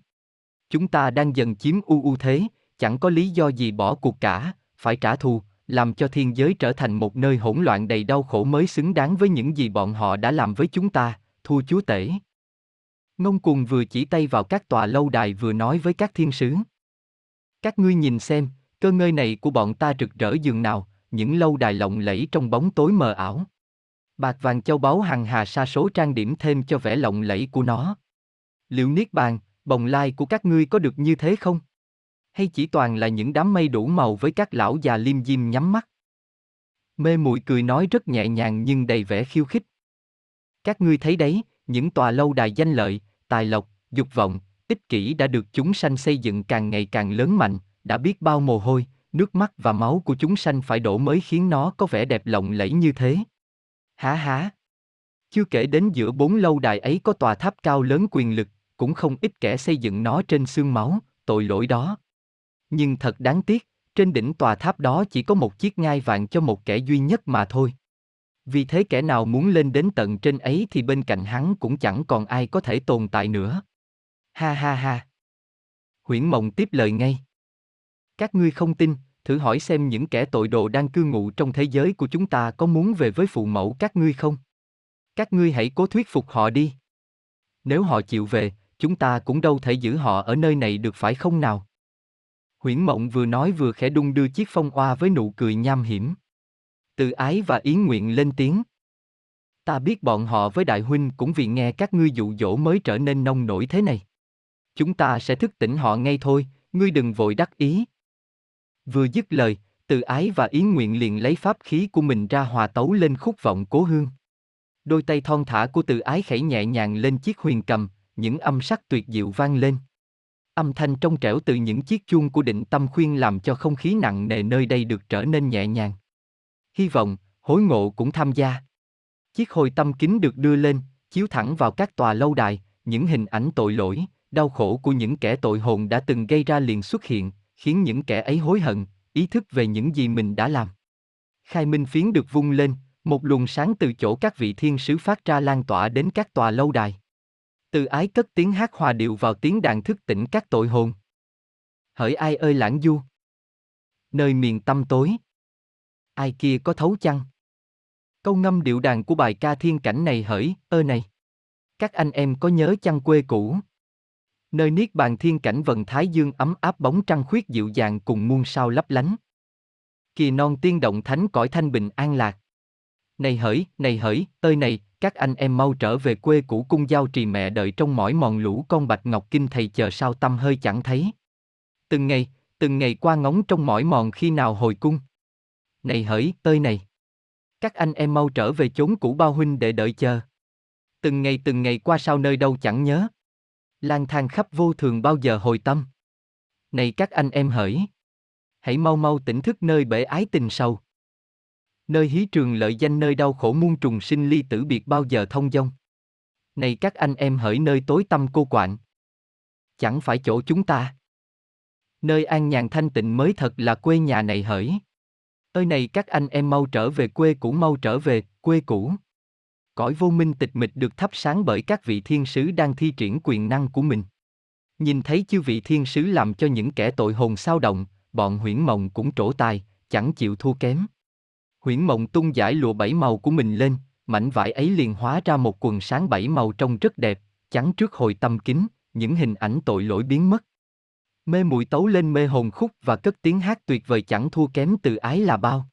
Chúng ta đang dần chiếm ưu ưu thế, chẳng có lý do gì bỏ cuộc cả, phải trả thù, làm cho thiên giới trở thành một nơi hỗn loạn đầy đau khổ mới xứng đáng với những gì bọn họ đã làm với chúng ta, thưa chúa tể. Ngông Cuồng vừa chỉ tay vào các tòa lâu đài vừa nói với các thiên sứ. Các ngươi nhìn xem, cơ ngơi này của bọn ta rực rỡ dường nào, những lâu đài lộng lẫy trong bóng tối mờ ảo. Bạc vàng châu báu hằng hà sa số trang điểm thêm cho vẻ lộng lẫy của nó. Liệu Niết Bàn, bồng lai của các ngươi có được như thế không? Hay chỉ toàn là những đám mây đủ màu với các lão già liêm diêm nhắm mắt? Mê Muội cười nói rất nhẹ nhàng nhưng đầy vẻ khiêu khích. Các ngươi thấy đấy, những tòa lâu đài danh lợi, tài lộc, dục vọng, ích kỷ đã được chúng sanh xây dựng càng ngày càng lớn mạnh, đã biết bao mồ hôi, nước mắt và máu của chúng sanh phải đổ mới khiến nó có vẻ đẹp lộng lẫy như thế. Hả hả? Chưa kể đến giữa bốn lâu đài ấy có tòa tháp cao lớn quyền lực, cũng không ít kẻ xây dựng nó trên xương máu, tội lỗi đó. Nhưng thật đáng tiếc, trên đỉnh tòa tháp đó chỉ có một chiếc ngai vàng cho một kẻ duy nhất mà thôi. Vì thế kẻ nào muốn lên đến tận trên ấy thì bên cạnh hắn cũng chẳng còn ai có thể tồn tại nữa. Ha ha ha. Huyễn Mộng tiếp lời ngay. Các ngươi không tin, thử hỏi xem những kẻ tội đồ đang cư ngụ trong thế giới của chúng ta có muốn về với phụ mẫu các ngươi không? Các ngươi hãy cố thuyết phục họ đi. Nếu họ chịu về, chúng ta cũng đâu thể giữ họ ở nơi này được phải không nào? Huyễn Mộng vừa nói vừa khẽ đung đưa chiếc phong oa với nụ cười nham hiểm. Từ Ái và Ý Nguyện lên tiếng. Ta biết bọn họ với đại huynh cũng vì nghe các ngươi dụ dỗ mới trở nên nông nổi thế này. Chúng ta sẽ thức tỉnh họ ngay thôi, ngươi đừng vội đắc ý. Vừa dứt lời, Từ Ái và Ý Nguyện liền lấy pháp khí của mình ra hòa tấu lên khúc vọng cố hương. Đôi tay thon thả của Từ Ái khẽ nhẹ nhàng lên chiếc huyền cầm, những âm sắc tuyệt diệu vang lên. Âm thanh trong trẻo từ những chiếc chuông của định tâm khuyên làm cho không khí nặng nề nơi đây được trở nên nhẹ nhàng. Hy vọng, hối ngộ cũng tham gia. Chiếc hồi tâm kính được đưa lên, chiếu thẳng vào các tòa lâu đài, những hình ảnh tội lỗi, đau khổ của những kẻ tội hồn đã từng gây ra liền xuất hiện, khiến những kẻ ấy hối hận, ý thức về những gì mình đã làm. Khai minh phiến được vung lên, một luồng sáng từ chỗ các vị thiên sứ phát ra lan tỏa đến các tòa lâu đài. Từ Ái cất tiếng hát hòa điệu vào tiếng đàn thức tỉnh các tội hồn. Hỡi ai ơi lãng du! Nơi miền tâm tối! ai kia có thấu chăng? Câu ngâm điệu đàn của bài ca thiên cảnh này hỡi, ơ này. Các anh em có nhớ chăng quê cũ? Nơi niết bàn thiên cảnh vần thái dương ấm áp bóng trăng khuyết dịu dàng cùng muôn sao lấp lánh. Kỳ non tiên động thánh cõi thanh bình an lạc. Này hỡi, này hỡi, ơi này, các anh em mau trở về quê cũ cung giao trì mẹ đợi trong mỏi mòn lũ con Bạch Ngọc Kinh thầy chờ sao tâm hơi chẳng thấy. Từng ngày, từng ngày qua ngóng trong mỏi mòn khi nào hồi cung. Này hỡi, ơi này. Các anh em mau trở về chốn cũ bao huynh để đợi chờ. Từng ngày từng ngày qua sao nơi đâu chẳng nhớ. Lang thang khắp vô thường bao giờ hồi tâm. Này các anh em hỡi. Hãy mau mau tỉnh thức nơi bể ái tình sâu. Nơi hí trường lợi danh nơi đau khổ muôn trùng sinh ly tử biệt bao giờ thông dong. Này các anh em hỡi nơi tối tâm cô quạnh. Chẳng phải chỗ chúng ta. Nơi an nhàn thanh tịnh mới thật là quê nhà này hỡi. Ơi này các anh em mau trở về quê cũ mau trở về, quê cũ. Cõi vô minh tịch mịch được thắp sáng bởi các vị thiên sứ đang thi triển quyền năng của mình. Nhìn thấy chư vị thiên sứ làm cho những kẻ tội hồn sao động, bọn huyễn mộng cũng trổ tài, chẳng chịu thua kém. Huyễn mộng tung dải lụa bảy màu của mình lên, mảnh vải ấy liền hóa ra một quần sáng bảy màu trông rất đẹp, chắn trước hồi tâm kính, những hình ảnh tội lỗi biến mất. Mê muội tấu lên mê hồn khúc và cất tiếng hát tuyệt vời chẳng thua kém từ ái là bao.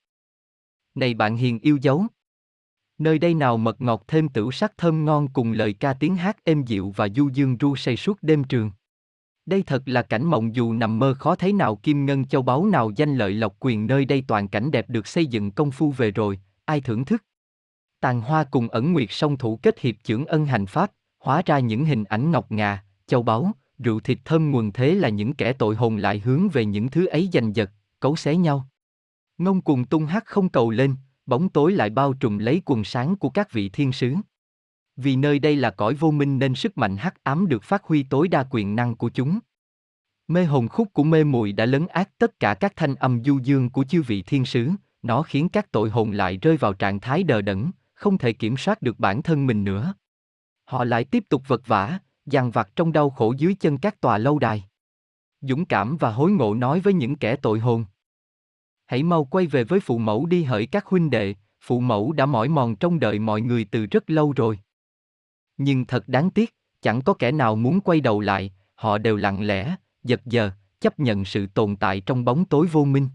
Này bạn hiền yêu dấu. Nơi đây nào mật ngọt thêm tửu sắc thơm ngon cùng lời ca tiếng hát êm dịu và du dương ru say suốt đêm trường. Đây thật là cảnh mộng dù nằm mơ khó thấy nào kim ngân châu báu nào danh lợi lộc quyền nơi đây toàn cảnh đẹp được xây dựng công phu về rồi, ai thưởng thức. Tàng hoa cùng ẩn nguyệt song thủ kết hiệp chưởng ân hành pháp, hóa ra những hình ảnh ngọc ngà, châu báu, rượu thịt thơm nguồn thế là những kẻ tội hồn lại hướng về những thứ ấy giành giật, cấu xé nhau. Ngông cuồng tung hắc không cầu lên, bóng tối lại bao trùm lấy quần sáng của các vị thiên sứ. Vì nơi đây là cõi vô minh nên sức mạnh hắc ám được phát huy tối đa quyền năng của chúng. Mê hồn khúc của mê muội đã lấn át tất cả các thanh âm du dương của chư vị thiên sứ, nó khiến các tội hồn lại rơi vào trạng thái đờ đẫn, không thể kiểm soát được bản thân mình nữa. Họ lại tiếp tục vật vã, dằn vặt trong đau khổ dưới chân các tòa lâu đài. Dũng cảm và hối ngộ nói với những kẻ tội hồn. Hãy mau quay về với phụ mẫu đi hỡi các huynh đệ, phụ mẫu đã mỏi mòn trong đời mọi người từ rất lâu rồi. Nhưng thật đáng tiếc, chẳng có kẻ nào muốn quay đầu lại, họ đều lặng lẽ, giật giờ, chấp nhận sự tồn tại trong bóng tối vô minh.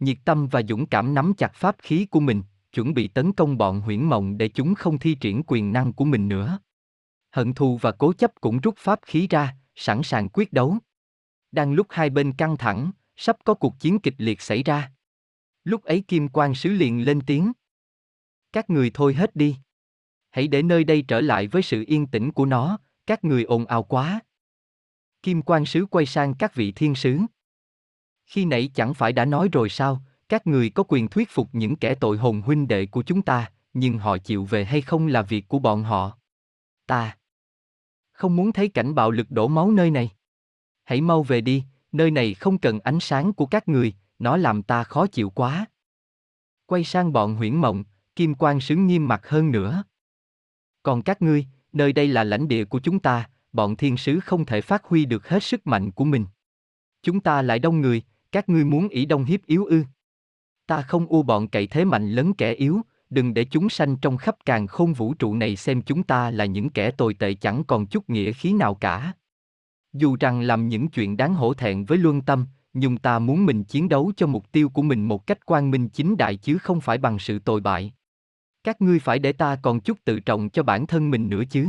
Nhiệt tâm và dũng cảm nắm chặt pháp khí của mình, chuẩn bị tấn công bọn huyễn mộng để chúng không thi triển quyền năng của mình nữa. Hận thù và cố chấp cũng rút pháp khí ra, sẵn sàng quyết đấu. Đang lúc hai bên căng thẳng, sắp có cuộc chiến kịch liệt xảy ra. Lúc ấy Kim Quang Sứ liền lên tiếng. Các người thôi hết đi. Hãy để nơi đây trở lại với sự yên tĩnh của nó, các người ồn ào quá. Kim Quang Sứ quay sang các vị thiên sứ. Khi nãy chẳng phải đã nói rồi sao, các người có quyền thuyết phục những kẻ tội hồn huynh đệ của chúng ta, nhưng họ chịu về hay không là việc của bọn họ. Ta không muốn thấy cảnh bạo lực đổ máu nơi này. Hãy mau về đi, nơi này không cần ánh sáng của các người, nó làm ta khó chịu quá. Quay sang bọn huyễn mộng, Kim Quang Sứ nghiêm mặt hơn nữa. Còn các ngươi, nơi đây là lãnh địa của chúng ta, bọn thiên sứ không thể phát huy được hết sức mạnh của mình. Chúng ta lại đông người, các ngươi muốn ỷ đông hiếp yếu ư? Ta không ưa bọn cậy thế mạnh lấn kẻ yếu, đừng để chúng sanh trong khắp càn khôn vũ trụ này xem chúng ta là những kẻ tồi tệ chẳng còn chút nghĩa khí nào cả. Dù rằng làm những chuyện đáng hổ thẹn với lương tâm, nhưng ta muốn mình chiến đấu cho mục tiêu của mình một cách quang minh chính đại chứ không phải bằng sự tồi bại. Các ngươi phải để ta còn chút tự trọng cho bản thân mình nữa chứ.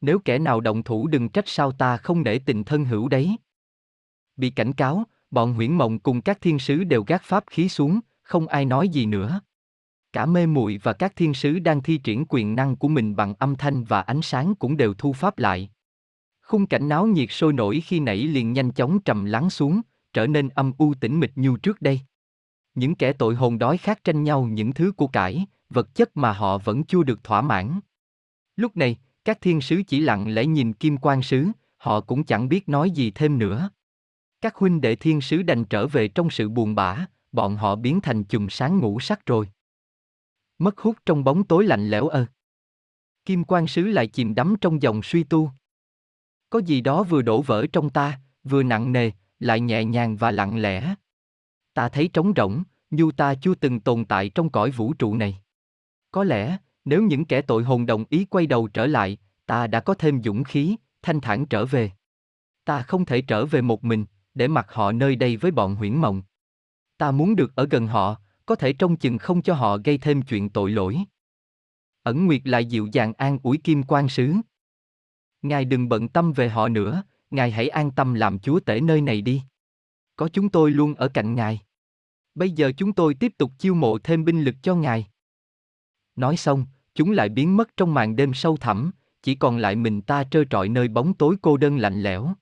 Nếu kẻ nào động thủ đừng trách sao ta không nể tình thân hữu đấy. Bị cảnh cáo, bọn huyễn mộng cùng các thiên sứ đều gác pháp khí xuống, không ai nói gì nữa. Cả mê muội và các thiên sứ đang thi triển quyền năng của mình bằng âm thanh và ánh sáng cũng đều thu pháp lại. Khung cảnh náo nhiệt sôi nổi khi nãy liền nhanh chóng trầm lắng xuống, trở nên âm u tĩnh mịch như trước đây. Những kẻ tội hồn đói khát tranh nhau những thứ của cải, vật chất mà họ vẫn chưa được thỏa mãn. Lúc này, các thiên sứ chỉ lặng lẽ nhìn Kim Quang Sứ, họ cũng chẳng biết nói gì thêm nữa. Các huynh đệ thiên sứ đành trở về trong sự buồn bã, bọn họ biến thành chùm sáng ngũ sắc rồi. Mất hút trong bóng tối lạnh lẽo ơ. Kim Quang Sứ lại chìm đắm trong dòng suy tu. Có gì đó vừa đổ vỡ trong ta, vừa nặng nề, lại nhẹ nhàng và lặng lẽ. Ta thấy trống rỗng, như ta chưa từng tồn tại trong cõi vũ trụ này. Có lẽ, nếu những kẻ tội hồn đồng ý quay đầu trở lại, ta đã có thêm dũng khí, thanh thản trở về. Ta không thể trở về một mình, để mặc họ nơi đây với bọn huyễn mộng. Ta muốn được ở gần họ, có thể trông chừng không cho họ gây thêm chuyện tội lỗi. Ẩn Nguyệt lại dịu dàng an ủi Kim Quang Sứ. Ngài đừng bận tâm về họ nữa, ngài hãy an tâm làm chúa tể nơi này đi. Có chúng tôi luôn ở cạnh ngài. Bây giờ chúng tôi tiếp tục chiêu mộ thêm binh lực cho ngài. Nói xong, chúng lại biến mất trong màn đêm sâu thẳm, chỉ còn lại mình ta trơ trọi nơi bóng tối cô đơn lạnh lẽo.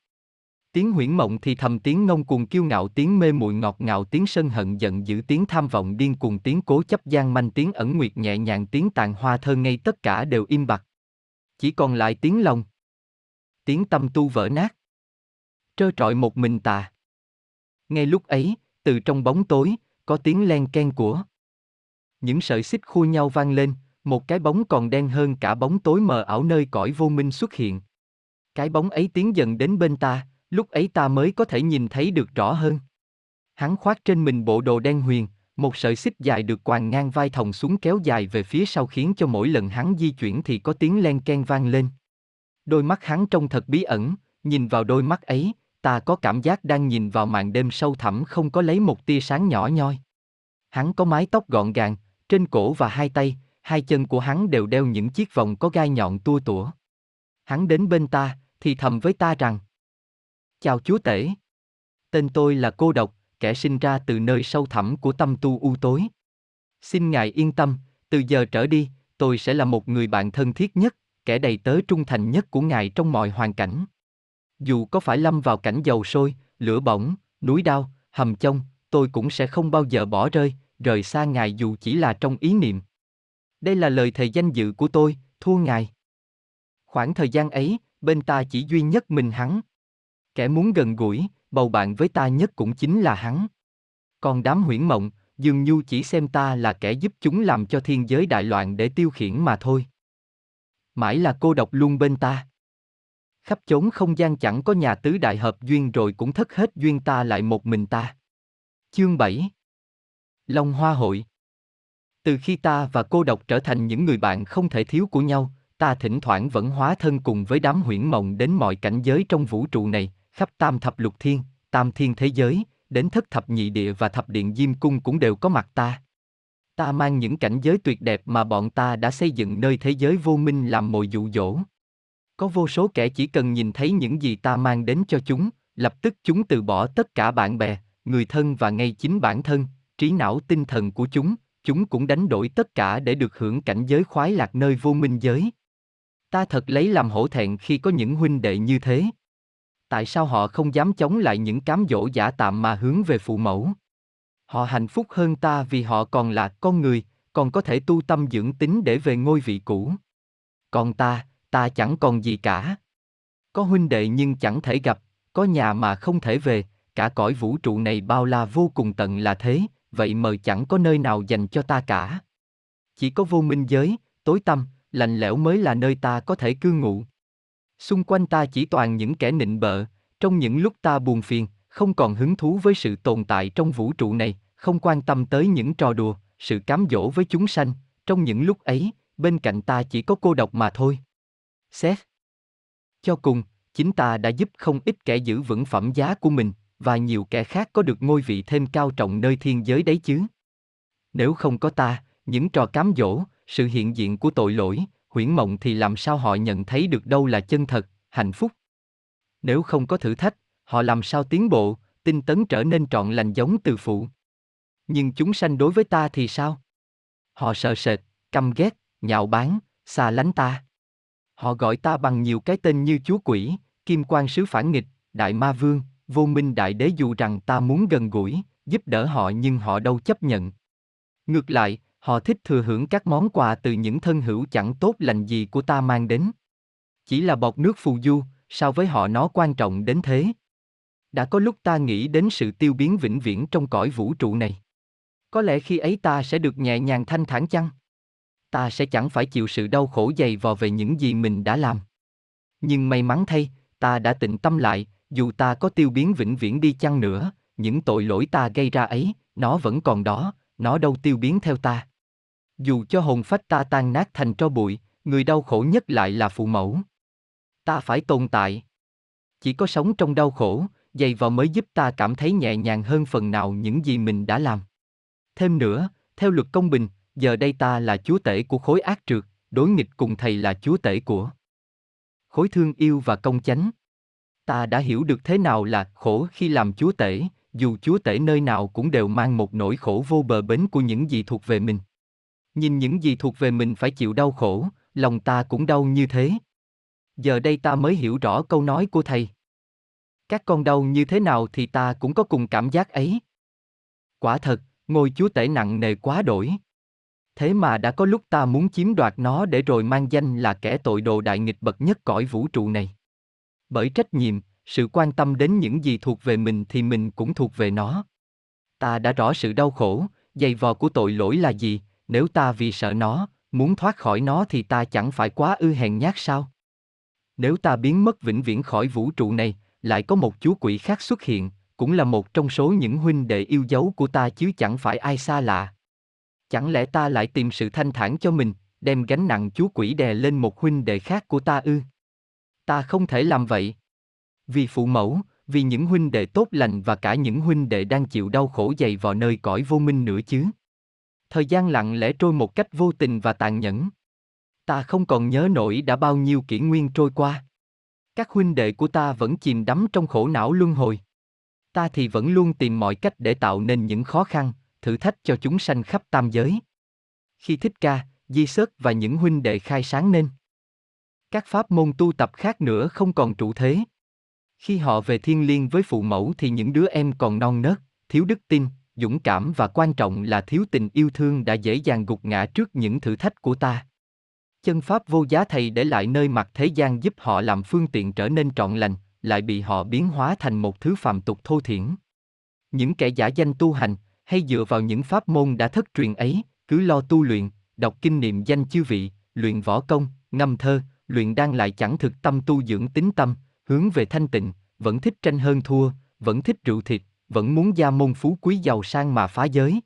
Tiếng huyễn mộng thì thầm, tiếng ngông cuồng kiêu ngạo, tiếng mê muội ngọt ngào, tiếng sân hận giận dữ, tiếng tham vọng điên cuồng, tiếng cố chấp gian manh, tiếng ẩn nguyệt nhẹ nhàng, tiếng tàn hoa thơ ngây, tất cả đều im bặt. Chỉ còn lại tiếng lòng, tiếng tâm tu vỡ nát. Trơ trọi một mình ta. Ngay lúc ấy, từ trong bóng tối, có tiếng len ken của những sợi xích khua nhau vang lên, một cái bóng còn đen hơn cả bóng tối mờ ảo nơi cõi vô minh xuất hiện. Cái bóng ấy tiến dần đến bên ta, lúc ấy ta mới có thể nhìn thấy được rõ hơn. Hắn khoác trên mình bộ đồ đen huyền, một sợi xích dài được quàng ngang vai thòng xuống kéo dài về phía sau, khiến cho mỗi lần hắn di chuyển thì có tiếng len ken vang lên. Đôi mắt hắn trông thật bí ẩn, nhìn vào đôi mắt ấy, ta có cảm giác đang nhìn vào màn đêm sâu thẳm không có lấy một tia sáng nhỏ nhoi. Hắn có mái tóc gọn gàng, trên cổ và hai tay, hai chân của hắn đều đeo những chiếc vòng có gai nhọn tua tủa. Hắn đến bên ta, thì thầm với ta rằng: Chào chúa tể. Tên tôi là Cô Độc, kẻ sinh ra từ nơi sâu thẳm của tâm tu u tối. Xin ngài yên tâm, từ giờ trở đi, tôi sẽ là một người bạn thân thiết nhất, kẻ đầy tớ trung thành nhất của ngài trong mọi hoàn cảnh. Dù có phải lâm vào cảnh dầu sôi, lửa bỏng, núi đao, hầm chông, tôi cũng sẽ không bao giờ bỏ rơi, rời xa ngài dù chỉ là trong ý niệm. Đây là lời thề danh dự của tôi, thưa ngài. Khoảng thời gian ấy, bên ta chỉ duy nhất mình hắn. Kẻ muốn gần gũi, bầu bạn với ta nhất cũng chính là hắn. Còn đám huyễn mộng, dường như chỉ xem ta là kẻ giúp chúng làm cho thiên giới đại loạn để tiêu khiển mà thôi. Mãi là cô độc luôn bên ta. Khắp chốn không gian chẳng có nhà tứ đại hợp duyên, rồi cũng thất hết duyên ta lại một mình ta. Chương bảy Long Hoa Hội. Từ khi ta và Cô Độc trở thành những người bạn không thể thiếu của nhau, ta thỉnh thoảng vẫn hóa thân cùng với đám huyễn mộng đến mọi cảnh giới trong vũ trụ này, khắp tam thập lục thiên, tam thiên thế giới, đến thất thập nhị địa và thập điện diêm cung cũng đều có mặt ta. Ta mang những cảnh giới tuyệt đẹp mà bọn ta đã xây dựng nơi thế giới vô minh làm mồi dụ dỗ. Có vô số kẻ chỉ cần nhìn thấy những gì ta mang đến cho chúng, lập tức chúng từ bỏ tất cả bạn bè, người thân và ngay chính bản thân, trí não tinh thần của chúng, chúng cũng đánh đổi tất cả để được hưởng cảnh giới khoái lạc nơi vô minh giới. Ta thật lấy làm hổ thẹn khi có những huynh đệ như thế. Tại sao họ không dám chống lại những cám dỗ giả tạm mà hướng về phụ mẫu? Họ hạnh phúc hơn ta vì họ còn là con người, còn có thể tu tâm dưỡng tính để về ngôi vị cũ. Còn ta, ta chẳng còn gì cả. Có huynh đệ nhưng chẳng thể gặp, có nhà mà không thể về, cả cõi vũ trụ này bao la vô cùng tận là thế, vậy mà chẳng có nơi nào dành cho ta cả. Chỉ có vô minh giới, tối tăm, lạnh lẽo mới là nơi ta có thể cư ngụ. Xung quanh ta chỉ toàn những kẻ nịnh bợ, trong những lúc ta buồn phiền, không còn hứng thú với sự tồn tại trong vũ trụ này, không quan tâm tới những trò đùa, sự cám dỗ với chúng sanh, trong những lúc ấy, bên cạnh ta chỉ có cô độc mà thôi. Xét cho cùng, chính ta đã giúp không ít kẻ giữ vững phẩm giá của mình, và nhiều kẻ khác có được ngôi vị thêm cao trọng nơi thiên giới đấy chứ. Nếu không có ta, những trò cám dỗ, sự hiện diện của tội lỗi, huyễn mộng thì làm sao họ nhận thấy được đâu là chân thật, hạnh phúc? Nếu không có thử thách, họ làm sao tiến bộ, tinh tấn trở nên trọn lành giống từ phụ? Nhưng chúng sanh đối với ta thì sao? Họ sợ sệt, căm ghét, nhạo báng, xa lánh ta. Họ gọi ta bằng nhiều cái tên như chúa quỷ, Kim Quang Sứ phản nghịch, đại ma vương, vô minh đại đế, dù rằng ta muốn gần gũi, giúp đỡ họ nhưng họ đâu chấp nhận. Ngược lại, họ thích thừa hưởng các món quà từ những thân hữu chẳng tốt lành gì của ta mang đến. Chỉ là bọt nước phù du, sao với họ nó quan trọng đến thế? Đã có lúc ta nghĩ đến sự tiêu biến vĩnh viễn trong cõi vũ trụ này. Có lẽ khi ấy ta sẽ được nhẹ nhàng thanh thản chăng? Ta sẽ chẳng phải chịu sự đau khổ dày vò về những gì mình đã làm. Nhưng may mắn thay, ta đã tịnh tâm lại, dù ta có tiêu biến vĩnh viễn đi chăng nữa, những tội lỗi ta gây ra ấy, nó vẫn còn đó, nó đâu tiêu biến theo ta. Dù cho hồn phách ta tan nát thành tro bụi, người đau khổ nhất lại là phụ mẫu. Ta phải tồn tại. Chỉ có sống trong đau khổ, dày vào mới giúp ta cảm thấy nhẹ nhàng hơn phần nào những gì mình đã làm. Thêm nữa, theo luật công bình, giờ đây ta là chúa tể của khối ác trượt, đối nghịch cùng thầy là chúa tể của khối thương yêu và công chánh. Ta đã hiểu được thế nào là khổ khi làm chúa tể, dù chúa tể nơi nào cũng đều mang một nỗi khổ vô bờ bến của những gì thuộc về mình. Nhìn những gì thuộc về mình phải chịu đau khổ, lòng ta cũng đau như thế. Giờ đây ta mới hiểu rõ câu nói của thầy. Các con đau như thế nào thì ta cũng có cùng cảm giác ấy. Quả thật, ngôi chúa tể nặng nề quá đổi. Thế mà đã có lúc ta muốn chiếm đoạt nó để rồi mang danh là kẻ tội đồ đại nghịch bậc nhất cõi vũ trụ này. Bởi trách nhiệm, sự quan tâm đến những gì thuộc về mình thì mình cũng thuộc về nó. Ta đã rõ sự đau khổ, dày vò của tội lỗi là gì, nếu ta vì sợ nó, muốn thoát khỏi nó thì ta chẳng phải quá ư hèn nhát sao? Nếu ta biến mất vĩnh viễn khỏi vũ trụ này, lại có một chú quỷ khác xuất hiện, cũng là một trong số những huynh đệ yêu dấu của ta chứ chẳng phải ai xa lạ. Chẳng lẽ ta lại tìm sự thanh thản cho mình, đem gánh nặng chú quỷ đè lên một huynh đệ khác của ta ư? Ta không thể làm vậy. Vì phụ mẫu, vì những huynh đệ tốt lành và cả những huynh đệ đang chịu đau khổ dày vào nơi cõi vô minh nữa chứ. Thời gian lặng lẽ trôi một cách vô tình và tàn nhẫn. Ta không còn nhớ nổi đã bao nhiêu kỷ nguyên trôi qua. Các huynh đệ của ta vẫn chìm đắm trong khổ não luân hồi. Ta thì vẫn luôn tìm mọi cách để tạo nên những khó khăn, thử thách cho chúng sanh khắp tam giới. Khi Thích Ca, Di Sớt và những huynh đệ khai sáng nên các pháp môn tu tập khác nữa không còn trụ thế. Khi họ về thiêng liêng với phụ mẫu thì những đứa em còn non nớt, thiếu đức tin, dũng cảm và quan trọng là thiếu tình yêu thương đã dễ dàng gục ngã trước những thử thách của ta. Chân pháp vô giá thầy để lại nơi mặt thế gian giúp họ làm phương tiện trở nên trọn lành, lại bị họ biến hóa thành một thứ phàm tục thô thiển. Những kẻ giả danh tu hành, hay dựa vào những pháp môn đã thất truyền ấy, cứ lo tu luyện, đọc kinh niệm danh chư vị, luyện võ công, ngâm thơ, luyện đan lại chẳng thực tâm tu dưỡng tính tâm, hướng về thanh tịnh, vẫn thích tranh hơn thua, vẫn thích rượu thịt, vẫn muốn gia môn phú quý giàu sang mà phá giới.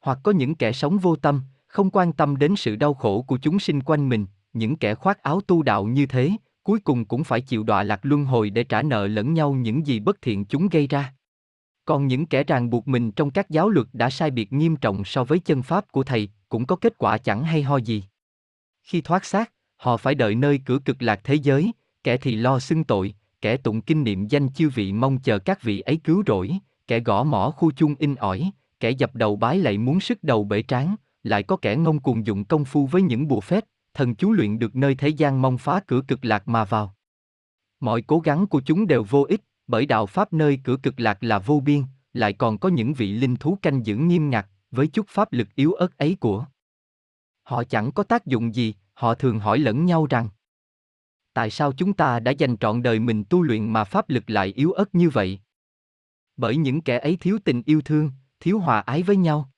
Hoặc có những kẻ sống vô tâm, không quan tâm đến sự đau khổ của chúng sinh quanh mình, những kẻ khoác áo tu đạo như thế, cuối cùng cũng phải chịu đọa lạc luân hồi để trả nợ lẫn nhau những gì bất thiện chúng gây ra. Còn những kẻ ràng buộc mình trong các giáo luật đã sai biệt nghiêm trọng so với chân pháp của thầy, cũng có kết quả chẳng hay ho gì. Khi thoát xác, họ phải đợi nơi cửa cực lạc thế giới, kẻ thì lo xưng tội, kẻ tụng kinh niệm danh chư vị mong chờ các vị ấy cứu rỗi, kẻ gõ mõ khu chuông in ỏi, kẻ dập đầu bái lạy muốn sức đầu bể trán, lại có kẻ ngông cuồng dụng công phu với những bùa phép, thần chú luyện được nơi thế gian mong phá cửa cực lạc mà vào. Mọi cố gắng của chúng đều vô ích, bởi đạo pháp nơi cửa cực lạc là vô biên, lại còn có những vị linh thú canh giữ nghiêm ngặt, với chút pháp lực yếu ớt ấy của họ chẳng có tác dụng gì. Họ thường hỏi lẫn nhau rằng, tại sao chúng ta đã dành trọn đời mình tu luyện mà pháp lực lại yếu ớt như vậy? Bởi những kẻ ấy thiếu tình yêu thương, thiếu hòa ái với nhau.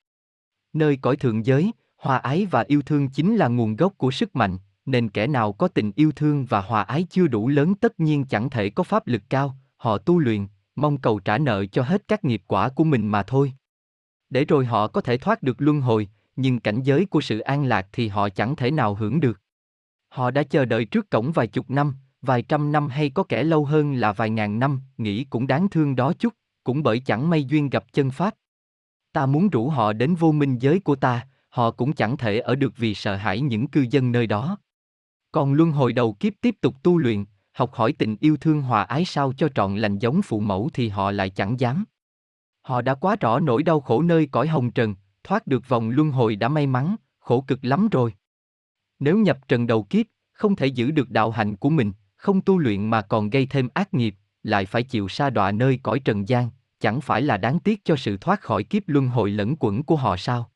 Nơi cõi thượng giới, hòa ái và yêu thương chính là nguồn gốc của sức mạnh, nên kẻ nào có tình yêu thương và hòa ái chưa đủ lớn tất nhiên chẳng thể có pháp lực cao, họ tu luyện, mong cầu trả nợ cho hết các nghiệp quả của mình mà thôi. Để rồi họ có thể thoát được luân hồi, nhưng cảnh giới của sự an lạc thì họ chẳng thể nào hưởng được. Họ đã chờ đợi trước cổng vài chục năm, vài trăm năm hay có kẻ lâu hơn là vài ngàn năm, nghĩ cũng đáng thương đó chút, cũng bởi chẳng may duyên gặp chân pháp. Ta muốn rủ họ đến vô minh giới của ta, họ cũng chẳng thể ở được vì sợ hãi những cư dân nơi đó. Còn luân hồi đầu kiếp tiếp tục tu luyện, học hỏi tình yêu thương hòa ái sao cho trọn lành giống phụ mẫu thì họ lại chẳng dám. Họ đã quá rõ nỗi đau khổ nơi cõi hồng trần, thoát được vòng luân hồi đã may mắn, khổ cực lắm rồi. Nếu nhập trần đầu kiếp, không thể giữ được đạo hạnh của mình, không tu luyện mà còn gây thêm ác nghiệp, lại phải chịu sa đọa nơi cõi trần gian, chẳng phải là đáng tiếc cho sự thoát khỏi kiếp luân hồi lẫn quẩn của họ sao?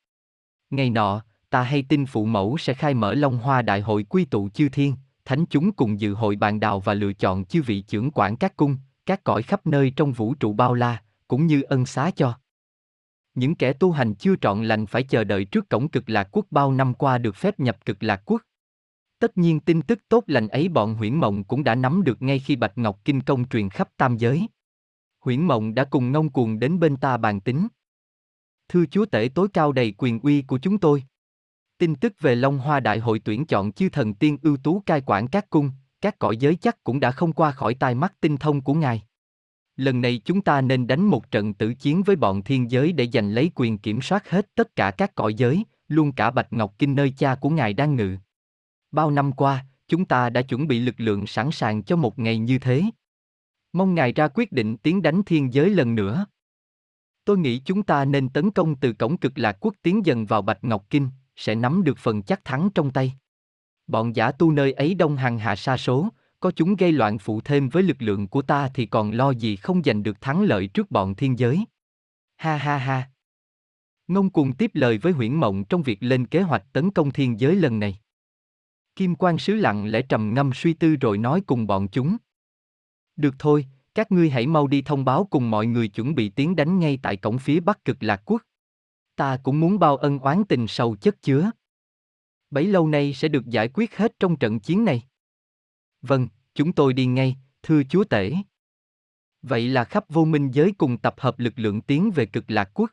Ngày nọ, ta hay tin phụ mẫu sẽ khai mở Long Hoa Đại hội quy tụ chư thiên, thánh chúng cùng dự hội bàn đào và lựa chọn chư vị trưởng quản các cung, các cõi khắp nơi trong vũ trụ bao la, cũng như ân xá cho những kẻ tu hành chưa trọn lành phải chờ đợi trước cổng cực lạc quốc bao năm qua được phép nhập cực lạc quốc. Tất nhiên tin tức tốt lành ấy bọn Huyễn Mộng cũng đã nắm được ngay khi Bạch Ngọc Kinh công truyền khắp tam giới. Huyễn Mộng đã cùng Ngông Cuồng đến bên ta bàn tính. thưa chúa tể tối cao đầy quyền uy của chúng tôi. Tin tức về Long Hoa Đại hội tuyển chọn chư thần tiên ưu tú cai quản các cung, các cõi giới chắc cũng đã không qua khỏi tai mắt tinh thông của ngài. Lần này chúng ta nên đánh một trận tử chiến với bọn thiên giới để giành lấy quyền kiểm soát hết tất cả các cõi giới, luôn cả Bạch Ngọc Kinh nơi cha của ngài đang ngự. Bao năm qua, chúng ta đã chuẩn bị lực lượng sẵn sàng cho một ngày như thế. Mong ngài ra quyết định tiến đánh thiên giới lần nữa. Tôi nghĩ chúng ta nên tấn công từ cổng Cực Lạc Quốc tiến dần vào Bạch Ngọc Kinh, sẽ nắm được phần chắc thắng trong tay. Bọn giả tu nơi ấy đông hàng hạ sa số, có chúng gây loạn phụ thêm với lực lượng của ta thì còn lo gì không giành được thắng lợi trước bọn thiên giới. Ha ha ha. Ngông Cuồng tiếp lời với Huyễn Mộng trong việc lên kế hoạch tấn công thiên giới lần này. Kim Quang Sứ lặng lẽ trầm ngâm suy tư rồi nói cùng bọn chúng. Được thôi, các ngươi hãy mau đi thông báo cùng mọi người chuẩn bị tiến đánh ngay tại cổng phía bắc Cực Lạc Quốc. Ta cũng muốn bao ân oán tình sâu chất chứa bấy lâu nay sẽ được giải quyết hết trong trận chiến này. Vâng, chúng tôi đi ngay, thưa chúa tể. Vậy là khắp vô minh giới cùng tập hợp lực lượng tiến về Cực Lạc Quốc.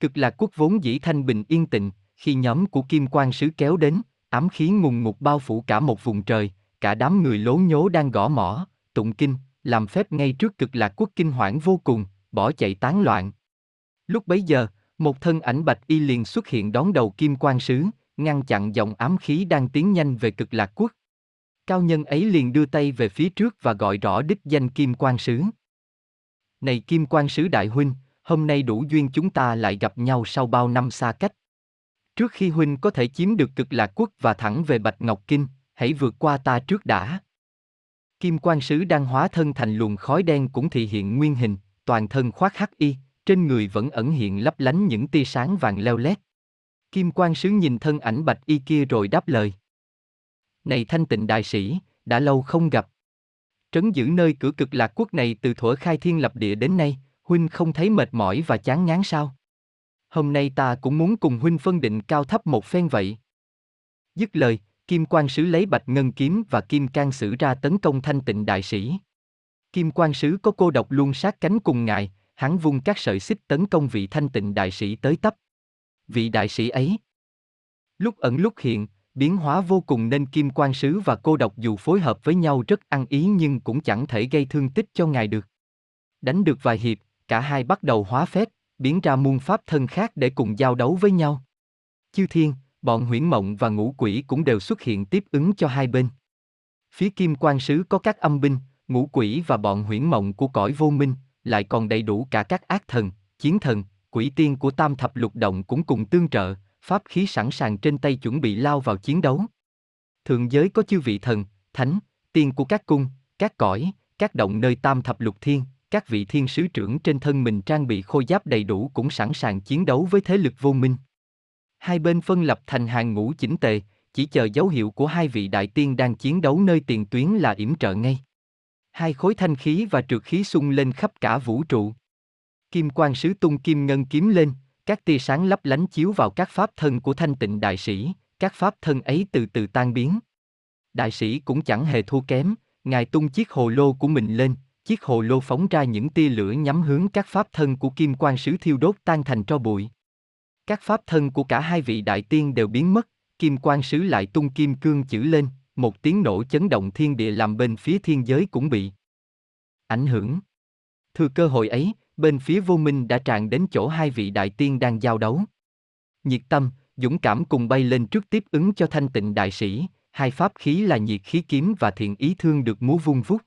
Cực Lạc Quốc vốn dĩ thanh bình yên tịnh, khi nhóm của Kim Quang Sứ kéo đến, ám khí ngùng ngục bao phủ cả một vùng trời, cả đám người lố nhố đang gõ mõ, tụng kinh, làm phép ngay trước Cực Lạc Quốc kinh hoảng vô cùng, bỏ chạy tán loạn. Lúc bấy giờ, một thân ảnh bạch y liền xuất hiện đón đầu Kim Quang Sứ, ngăn chặn dòng ám khí đang tiến nhanh về Cực Lạc Quốc. Cao nhân ấy liền đưa tay về phía trước và gọi rõ đích danh Kim Quang Sứ. Này Kim Quang Sứ đại huynh, hôm nay đủ duyên chúng ta lại gặp nhau sau bao năm xa cách. Trước khi huynh có thể chiếm được Cực Lạc Quốc và thẳng về Bạch Ngọc Kinh, hãy vượt qua ta trước đã. Kim Quang Sứ đang hóa thân thành luồng khói đen cũng thị hiện nguyên hình, toàn thân khoác hắc y, trên người vẫn ẩn hiện lấp lánh những tia sáng vàng leo lét. Kim Quang Sứ nhìn thân ảnh bạch y kia rồi đáp lời. Này Thanh Tịnh đại sĩ, đã lâu không gặp. Trấn giữ nơi cửa Cực Lạc Quốc này từ thuở khai thiên lập địa đến nay, huynh không thấy mệt mỏi và chán ngán sao? Hôm nay ta cũng muốn cùng huynh phân định cao thấp một phen vậy. Dứt lời, Kim Quang Sứ lấy bạch ngân kiếm và kim can sử ra tấn công Thanh Tịnh đại sĩ. Kim Quang Sứ có cô độc luôn sát cánh cùng ngài, hắn vung các sợi xích tấn công vị Thanh Tịnh đại sĩ tới tấp. Vị đại sĩ ấy lúc ẩn lúc hiện, biến hóa vô cùng nên Kim Quang Sứ và cô độc dù phối hợp với nhau rất ăn ý nhưng cũng chẳng thể gây thương tích cho ngài được. Đánh được vài hiệp, cả hai bắt đầu hóa phép, biến ra muôn pháp thân khác để cùng giao đấu với nhau. Chư thiên, bọn Huyễn Mộng và Ngũ Quỷ cũng đều xuất hiện tiếp ứng cho hai bên. Phía Kim Quang Sứ có các âm binh, Ngũ Quỷ và bọn Huyễn Mộng của cõi vô minh, lại còn đầy đủ cả các ác thần, chiến thần, quỷ tiên của tam thập lục động cũng cùng tương trợ, pháp khí sẵn sàng trên tay chuẩn bị lao vào chiến đấu. Thượng giới có chư vị thần, thánh, tiên của các cung, các cõi, các động nơi tam thập lục thiên, các vị thiên sứ trưởng trên thân mình trang bị khôi giáp đầy đủ cũng sẵn sàng chiến đấu với thế lực vô minh. Hai bên phân lập thành hàng ngũ chỉnh tề, chỉ chờ dấu hiệu của hai vị đại tiên đang chiến đấu nơi tiền tuyến là yểm trợ ngay. Hai khối thanh khí và trượt khí xung lên khắp cả vũ trụ. Kim Quang Sứ tung kim ngân kiếm lên, các tia sáng lấp lánh chiếu vào các pháp thân của Thanh Tịnh đại sĩ, các pháp thân ấy từ từ tan biến. Đại sĩ cũng chẳng hề thua kém, ngài tung chiếc hồ lô của mình lên, chiếc hồ lô phóng ra những tia lửa nhắm hướng các pháp thân của Kim Quang Sứ thiêu đốt tan thành tro bụi. Các pháp thân của cả hai vị đại tiên đều biến mất, Kim Quang Sứ lại tung kim cương chữ lên, một tiếng nổ chấn động thiên địa làm bên phía thiên giới cũng bị ảnh hưởng. Thừa cơ hội ấy, bên phía vô minh đã tràn đến chỗ hai vị đại tiên đang giao đấu. Nhiệt Tâm, Dũng Cảm cùng bay lên trước tiếp ứng cho Thanh Tịnh đại sĩ, hai pháp khí là nhiệt khí kiếm và thiện ý thương được múa vung vút.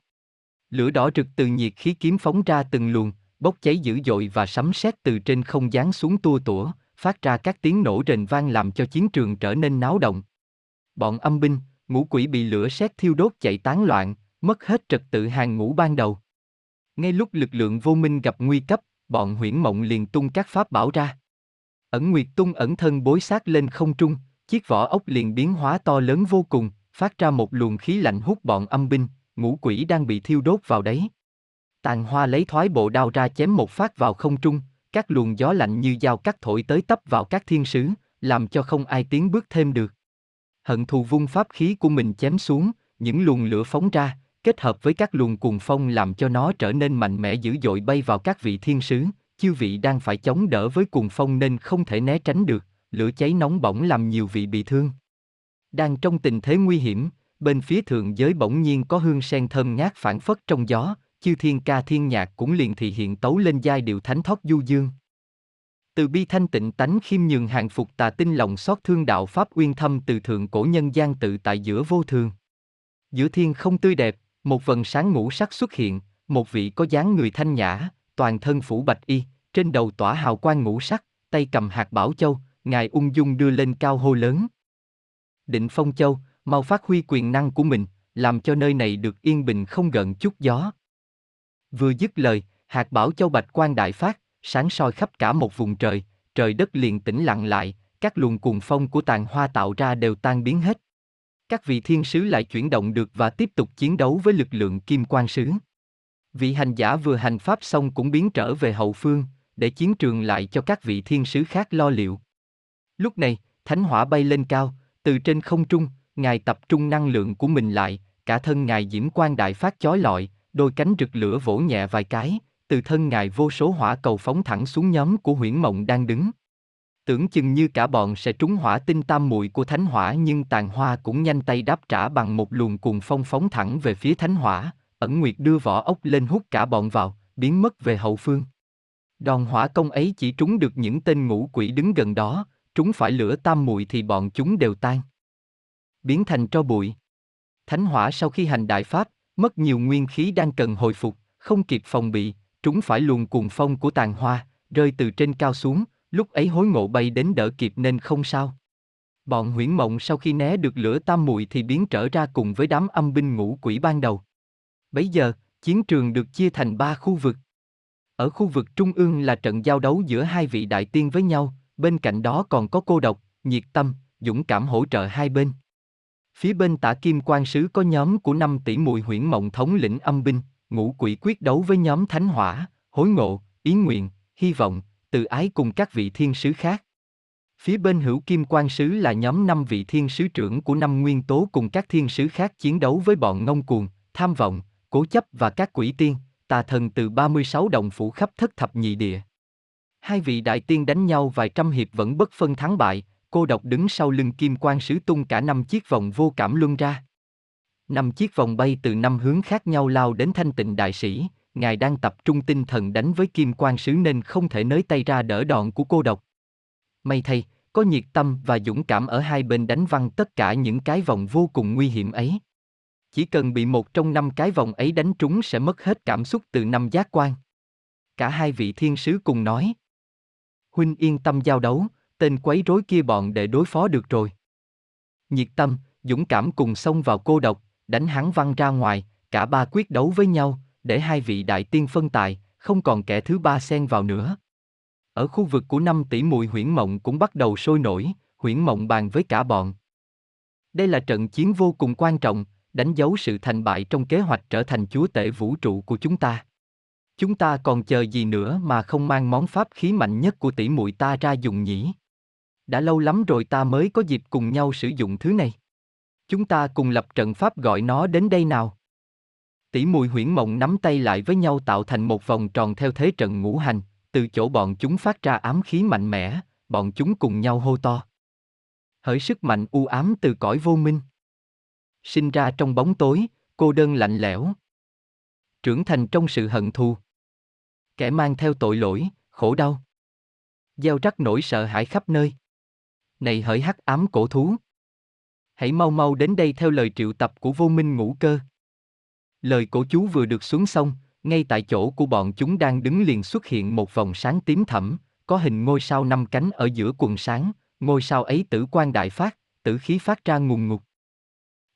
Lửa đỏ rực từ nhiệt khí kiếm phóng ra từng luồng, bốc cháy dữ dội và sấm sét từ trên không giáng xuống tua tủa, phát ra các tiếng nổ rền vang làm cho chiến trường trở nên náo động. Bọn âm binh, Ngũ Quỷ bị lửa sét thiêu đốt chạy tán loạn, mất hết trật tự hàng ngũ ban đầu. Ngay lúc lực lượng vô minh gặp nguy cấp, bọn Huyễn Mộng liền tung các pháp bảo ra. Ẩn Nguyệt tung ẩn thân bối sát lên không trung, chiếc vỏ ốc liền biến hóa to lớn vô cùng, phát ra một luồng khí lạnh hút bọn âm binh, Ngũ Quỷ đang bị thiêu đốt vào đấy. Tàng Hoa lấy thoái bộ đao ra chém một phát vào không trung, các luồng gió lạnh như dao cắt thổi tới tấp vào các thiên sứ, làm cho không ai tiến bước thêm được. Hận Thù vung pháp khí của mình chém xuống, những luồng lửa phóng ra, kết hợp với các luồng cuồng phong làm cho nó trở nên mạnh mẽ dữ dội bay vào các vị thiên sứ, Chư vị đang phải chống đỡ với cuồng phong nên không thể né tránh được, lửa cháy nóng bỏng làm nhiều vị bị thương. Đang trong tình thế nguy hiểm, bên phía thượng giới bỗng nhiên có hương sen thơm ngát phảng phất trong gió, chư thiên ca thiên nhạc cũng liền thị hiện tấu lên giai điệu thánh thót du dương. Từ bi thanh tịnh tánh khiêm nhường hàng phục tà tinh lòng xót thương đạo pháp uyên thâm từ thượng cổ nhân gian tự tại giữa vô thường. Giữa thiên không tươi đẹp, một vần sáng ngũ sắc xuất hiện, một vị có dáng người thanh nhã, toàn thân phủ bạch y, trên đầu tỏa hào quang ngũ sắc, tay cầm hạt bảo châu, ngài ung dung đưa lên cao hô lớn. Định Phong Châu, mau phát huy quyền năng của mình, làm cho nơi này được yên bình không gợn chút gió. Vừa dứt lời, hạt bảo châu bạch quang đại phát, sáng soi khắp cả một vùng trời, trời đất liền tĩnh lặng lại, các luồng cuồng phong của tàn hoa tạo ra đều tan biến hết. Các vị thiên sứ lại chuyển động được và tiếp tục chiến đấu với lực lượng Kim Quang Sứ. Vị hành giả vừa hành pháp xong cũng biến trở về hậu phương, để chiến trường lại cho các vị thiên sứ khác lo liệu. Lúc này, thánh hỏa bay lên cao, từ trên không trung, ngài tập trung năng lượng của mình lại, cả thân ngài diễm quang đại phát chói lọi, đôi cánh rực lửa vỗ nhẹ vài cái, từ thân ngài vô số hỏa cầu phóng thẳng xuống nhóm của Huyễn Mộng đang đứng. Tưởng chừng như cả bọn sẽ trúng hỏa tinh tam muội của thánh hỏa, nhưng tàn hoa cũng nhanh tay đáp trả bằng một luồng cuồng phong phóng thẳng về phía thánh hỏa. Ẩn Nguyệt đưa vỏ ốc lên hút cả bọn vào, biến mất về hậu phương. Đòn hỏa công ấy chỉ trúng được những tên ngũ quỷ đứng gần đó, trúng phải lửa tam muội thì bọn chúng đều tan, biến thành tro bụi. Thánh hỏa sau khi hành đại pháp, mất nhiều nguyên khí đang cần hồi phục, không kịp phòng bị, trúng phải luồng cuồng phong của tàn hoa, rơi từ trên cao xuống, lúc ấy Hối Ngộ bay đến đỡ kịp nên không sao. Bọn Huyễn Mộng sau khi né được lửa tam muội thì biến trở ra cùng với đám âm binh ngũ quỷ ban đầu. Bấy giờ, chiến trường được chia thành ba khu vực. Ở khu vực trung ương là trận giao đấu giữa hai vị đại tiên với nhau, bên cạnh đó còn có Cô Độc, Nhiệt Tâm, Dũng Cảm hỗ trợ hai bên. Phía bên tả Kim Quang Sứ có nhóm của năm tỷ muội Huyễn Mộng thống lĩnh âm binh, ngũ quỷ quyết đấu với nhóm Thánh Hỏa, Hối Ngộ, Ý Nguyện, Hy Vọng, Tự Ái cùng các vị thiên sứ khác. Phía bên hữu Kim Quang Sứ là nhóm năm vị thiên sứ trưởng của năm nguyên tố cùng các thiên sứ khác chiến đấu với bọn Ngông Cuồng, Tham Vọng, Cố Chấp và các quỷ tiên, tà thần từ ba mươi sáu động phủ khắp thất thập nhị địa. Hai vị đại tiên đánh nhau vài trăm hiệp vẫn bất phân thắng bại, Cô Độc đứng sau lưng Kim Quang Sứ tung cả năm chiếc vòng vô cảm luân ra. Năm chiếc vòng bay từ năm hướng khác nhau lao đến Thanh Tịnh đại sĩ, ngài đang tập trung tinh thần đánh với Kim Quang Sứ nên không thể nới tay ra đỡ đòn của Cô Độc. May thay, có Nhiệt Tâm và Dũng Cảm ở hai bên đánh văng tất cả những cái vòng vô cùng nguy hiểm ấy. Chỉ cần bị một trong năm cái vòng ấy đánh trúng sẽ mất hết cảm xúc từ năm giác quan. Cả hai vị thiên sứ cùng nói: Huynh yên tâm giao đấu, tên quấy rối kia bọn để đối phó được rồi. Nhiệt Tâm, Dũng Cảm cùng xông vào Cô Độc, đánh hắn văng ra ngoài, cả ba quyết đấu với nhau, để hai vị đại tiên phân tài, không còn kẻ thứ ba xen vào nữa. Ở khu vực của năm tỷ muội Huyễn Mộng cũng bắt đầu sôi nổi, Huyễn Mộng bàn với cả bọn. Đây là trận chiến vô cùng quan trọng, đánh dấu sự thành bại trong kế hoạch trở thành chúa tể vũ trụ của chúng ta. Chúng ta còn chờ gì nữa mà không mang món pháp khí mạnh nhất của tỷ muội ta ra dùng nhỉ? Đã lâu lắm rồi ta mới có dịp cùng nhau sử dụng thứ này. Chúng ta cùng lập trận pháp gọi nó đến đây nào. Tỷ muội Huyễn Mộng nắm tay lại với nhau tạo thành một vòng tròn theo thế trận ngũ hành, từ chỗ bọn chúng phát ra ám khí mạnh mẽ, bọn chúng cùng nhau hô to. Hỡi sức mạnh u ám từ cõi vô minh, sinh ra trong bóng tối, cô đơn lạnh lẽo, trưởng thành trong sự hận thù, kẻ mang theo tội lỗi, khổ đau, gieo rắc nỗi sợ hãi khắp nơi. Này hỡi hắc ám cổ thú, hãy mau mau đến đây theo lời triệu tập của vô minh ngũ cơ. Lời cổ chú vừa được xuống xong, ngay tại chỗ của bọn chúng đang đứng liền xuất hiện một vòng sáng tím thẫm, có hình ngôi sao năm cánh ở giữa quần sáng, ngôi sao ấy tử quang đại phát, tử khí phát ra ngùn ngụt,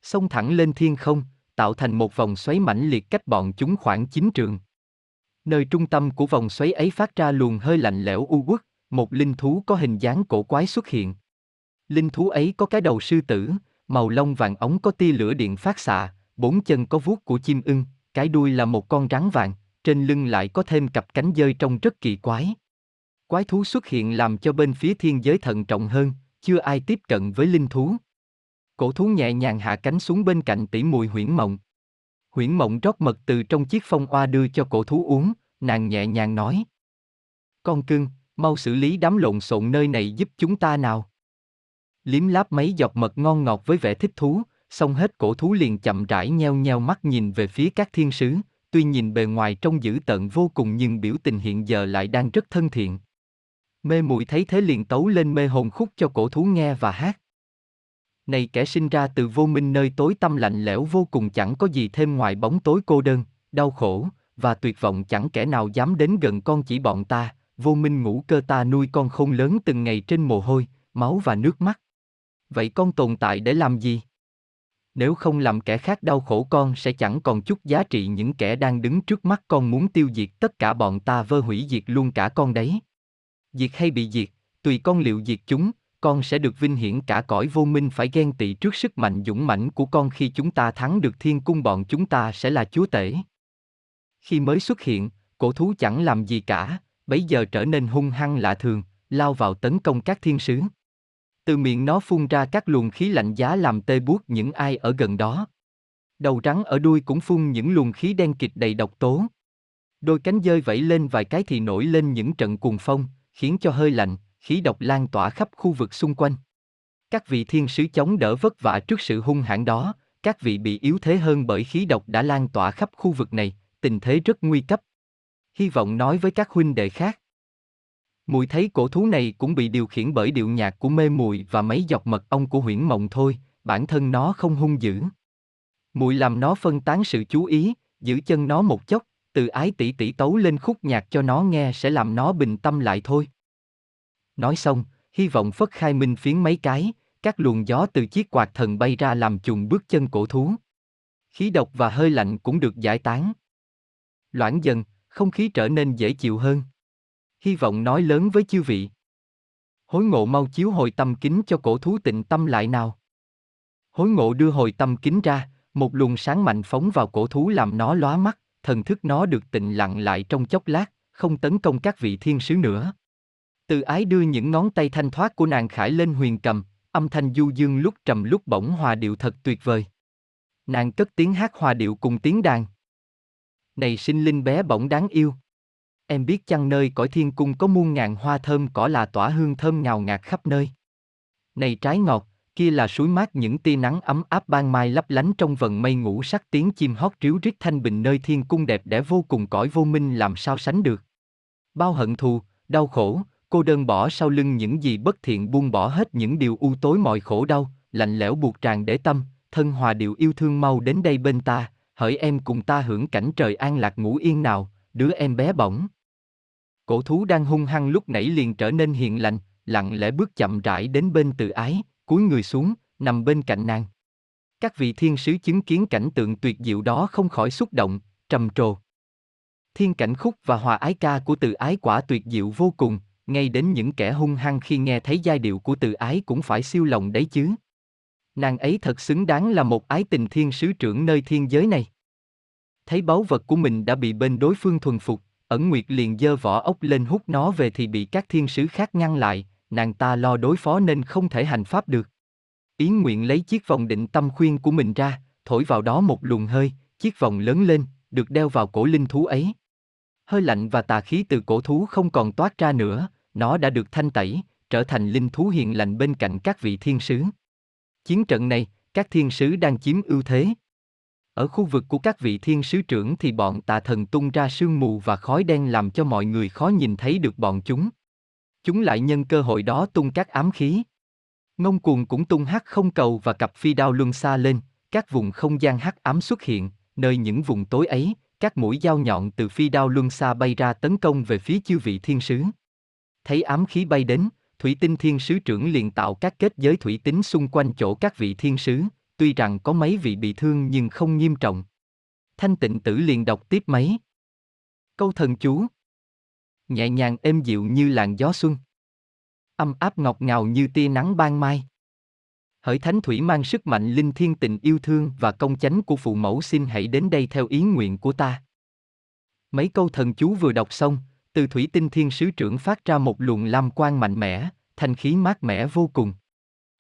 xông thẳng lên thiên không, tạo thành một vòng xoáy mãnh liệt cách bọn chúng khoảng chín trượng. Nơi trung tâm của vòng xoáy ấy phát ra luồng hơi lạnh lẽo u uất, một linh thú có hình dáng cổ quái xuất hiện. Linh thú ấy có cái đầu sư tử, màu lông vàng óng có tia lửa điện phát xạ, bốn chân có vuốt của chim ưng, cái đuôi là một con rắn vàng, trên lưng lại có thêm cặp cánh dơi trông rất kỳ quái. Quái thú xuất hiện làm cho bên phía thiên giới thận trọng hơn, chưa ai tiếp cận với linh thú. Cổ thú nhẹ nhàng hạ cánh xuống bên cạnh tỷ muội Huyễn Mộng. Huyễn Mộng rót mật từ trong chiếc phong oa đưa cho cổ thú uống, nàng nhẹ nhàng nói: Con cưng, mau xử lý đám lộn xộn nơi này giúp chúng ta nào. Liếm láp mấy giọt mật ngon ngọt với vẻ thích thú, xong hết cổ thú liền chậm rãi nheo nheo mắt nhìn về phía các thiên sứ, tuy nhìn bề ngoài trông dữ tợn vô cùng nhưng biểu tình hiện giờ lại đang rất thân thiện. Mê Muội thấy thế liền tấu lên mê hồn khúc cho cổ thú nghe và hát. Này kẻ sinh ra từ vô minh nơi tối tăm lạnh lẽo vô cùng, chẳng có gì thêm ngoài bóng tối cô đơn, đau khổ và tuyệt vọng, chẳng kẻ nào dám đến gần con chỉ bọn ta, vô minh ngủ cơ ta nuôi con khôn lớn từng ngày trên mồ hôi, máu và nước mắt. Vậy con tồn tại để làm gì? Nếu không làm kẻ khác đau khổ con sẽ chẳng còn chút giá trị. Những kẻ đang đứng trước mắt con muốn tiêu diệt tất cả bọn ta, vơ hủy diệt luôn cả con đấy. Diệt hay bị diệt, tùy con liệu diệt chúng, con sẽ được vinh hiển cả cõi vô minh. Phải ghen tị trước sức mạnh dũng mãnh của con, khi chúng ta thắng được thiên cung bọn chúng ta sẽ là chúa tể. Khi mới xuất hiện, cổ thú chẳng làm gì cả, bấy giờ trở nên hung hăng lạ thường, lao vào tấn công các thiên sứ. Từ miệng nó phun ra các luồng khí lạnh giá làm tê buốt những ai ở gần đó. Đầu rắn ở đuôi cũng phun những luồng khí đen kịt đầy độc tố. Đôi cánh dơi vẫy lên vài cái thì nổi lên những trận cuồng phong, khiến cho hơi lạnh, khí độc lan tỏa khắp khu vực xung quanh. Các vị thiên sứ chống đỡ vất vả trước sự hung hãn đó, các vị bị yếu thế hơn bởi khí độc đã lan tỏa khắp khu vực này, tình thế rất nguy cấp. Hy vọng nói với các huynh đệ khác. Muội thấy cổ thú này cũng bị điều khiển bởi điệu nhạc của Mê Muội và mấy giọt mật ong của Huyễn Mộng thôi, bản thân nó không hung dữ. Muội làm nó phân tán sự chú ý, giữ chân nó một chốc, Từ Ái tỷ tỷ tấu lên khúc nhạc cho nó nghe sẽ làm nó bình tâm lại thôi. Nói xong, Hy Vọng phất khai minh phiến mấy cái, các luồng gió từ chiếc quạt thần bay ra làm chùm bước chân cổ thú. Khí độc và hơi lạnh cũng được giải tán. Loãng dần, không khí trở nên dễ chịu hơn. Hy Vọng nói lớn với chư vị. Hối Ngộ mau chiếu hồi tâm kính cho cổ thú tịnh tâm lại nào. Hối Ngộ đưa hồi tâm kính ra, một luồng sáng mạnh phóng vào cổ thú làm nó lóa mắt, thần thức nó được tịnh lặng lại trong chốc lát, không tấn công các vị thiên sứ nữa. Từ Ái đưa những ngón tay thanh thoát của nàng khải lên huyền cầm, âm thanh du dương lúc trầm lúc bổng hòa điệu thật tuyệt vời. Nàng cất tiếng hát hòa điệu cùng tiếng đàn. Này sinh linh bé bỏng đáng yêu, em biết chăng nơi cõi thiên cung có muôn ngàn hoa thơm cỏ là tỏa hương thơm ngào ngạt khắp nơi. Này trái ngọt, kia là suối mát những tia nắng ấm áp ban mai lấp lánh trong vầng mây ngủ sắc, tiếng chim hót ríu rít thanh bình nơi thiên cung đẹp đẽ vô cùng, cõi vô minh làm sao sánh được. Bao hận thù, đau khổ, cô đơn bỏ sau lưng những gì bất thiện, buông bỏ hết những điều u tối, mọi khổ đau, lạnh lẽo buộc tràn để tâm, thân hòa điệu yêu thương mau đến đây bên ta, hỡi em cùng ta hưởng cảnh trời an lạc ngủ yên nào, đứa em bé bỏng. Cổ thú đang hung hăng lúc nãy liền trở nên hiền lành, lặng lẽ bước chậm rãi đến bên Từ Ái, cúi người xuống, nằm bên cạnh nàng. Các vị thiên sứ chứng kiến cảnh tượng tuyệt diệu đó không khỏi xúc động, trầm trồ. Thiên cảnh khúc và hòa ái ca của Từ Ái quả tuyệt diệu vô cùng, ngay đến những kẻ hung hăng khi nghe thấy giai điệu của Từ Ái cũng phải siêu lòng đấy chứ. Nàng ấy thật xứng đáng là một ái tình thiên sứ trưởng nơi thiên giới này. Thấy báu vật của mình đã bị bên đối phương thuần phục, Ẩn Nguyệt liền giơ vỏ ốc lên hút nó về thì bị các thiên sứ khác ngăn lại, nàng ta lo đối phó nên không thể hành pháp được. Ý Nguyện lấy chiếc vòng định tâm khuyên của mình ra, thổi vào đó một luồng hơi, chiếc vòng lớn lên, được đeo vào cổ linh thú ấy. Hơi lạnh và tà khí từ cổ thú không còn toát ra nữa, nó đã được thanh tẩy, trở thành linh thú hiền lành bên cạnh các vị thiên sứ. Chiến trận này, các thiên sứ đang chiếm ưu thế. Ở khu vực của các vị thiên sứ trưởng thì bọn tà thần tung ra sương mù và khói đen làm cho mọi người khó nhìn thấy được bọn chúng. Chúng lại nhân cơ hội đó tung các ám khí. Ngông Cuồng cũng tung hắc không cầu và cặp phi đao luân xa lên, các vùng không gian hắc ám xuất hiện, nơi những vùng tối ấy, các mũi dao nhọn từ phi đao luân xa bay ra tấn công về phía chư vị thiên sứ. Thấy ám khí bay đến, Thủy Tinh thiên sứ trưởng liền tạo các kết giới thủy tính xung quanh chỗ các vị thiên sứ. Tuy rằng có mấy vị bị thương nhưng không nghiêm trọng. Thanh Tịnh Tử liền đọc tiếp mấy câu thần chú. Nhẹ nhàng êm dịu như làn gió xuân, âm áp ngọt ngào như tia nắng ban mai. Hỡi thánh thủy mang sức mạnh linh thiên, tình yêu thương và công chánh của phụ mẫu xin hãy đến đây theo ý nguyện của ta. Mấy câu thần chú vừa đọc xong, từ Thủy Tinh thiên sứ trưởng phát ra một luồng lam quang mạnh mẽ, thanh khí mát mẻ vô cùng.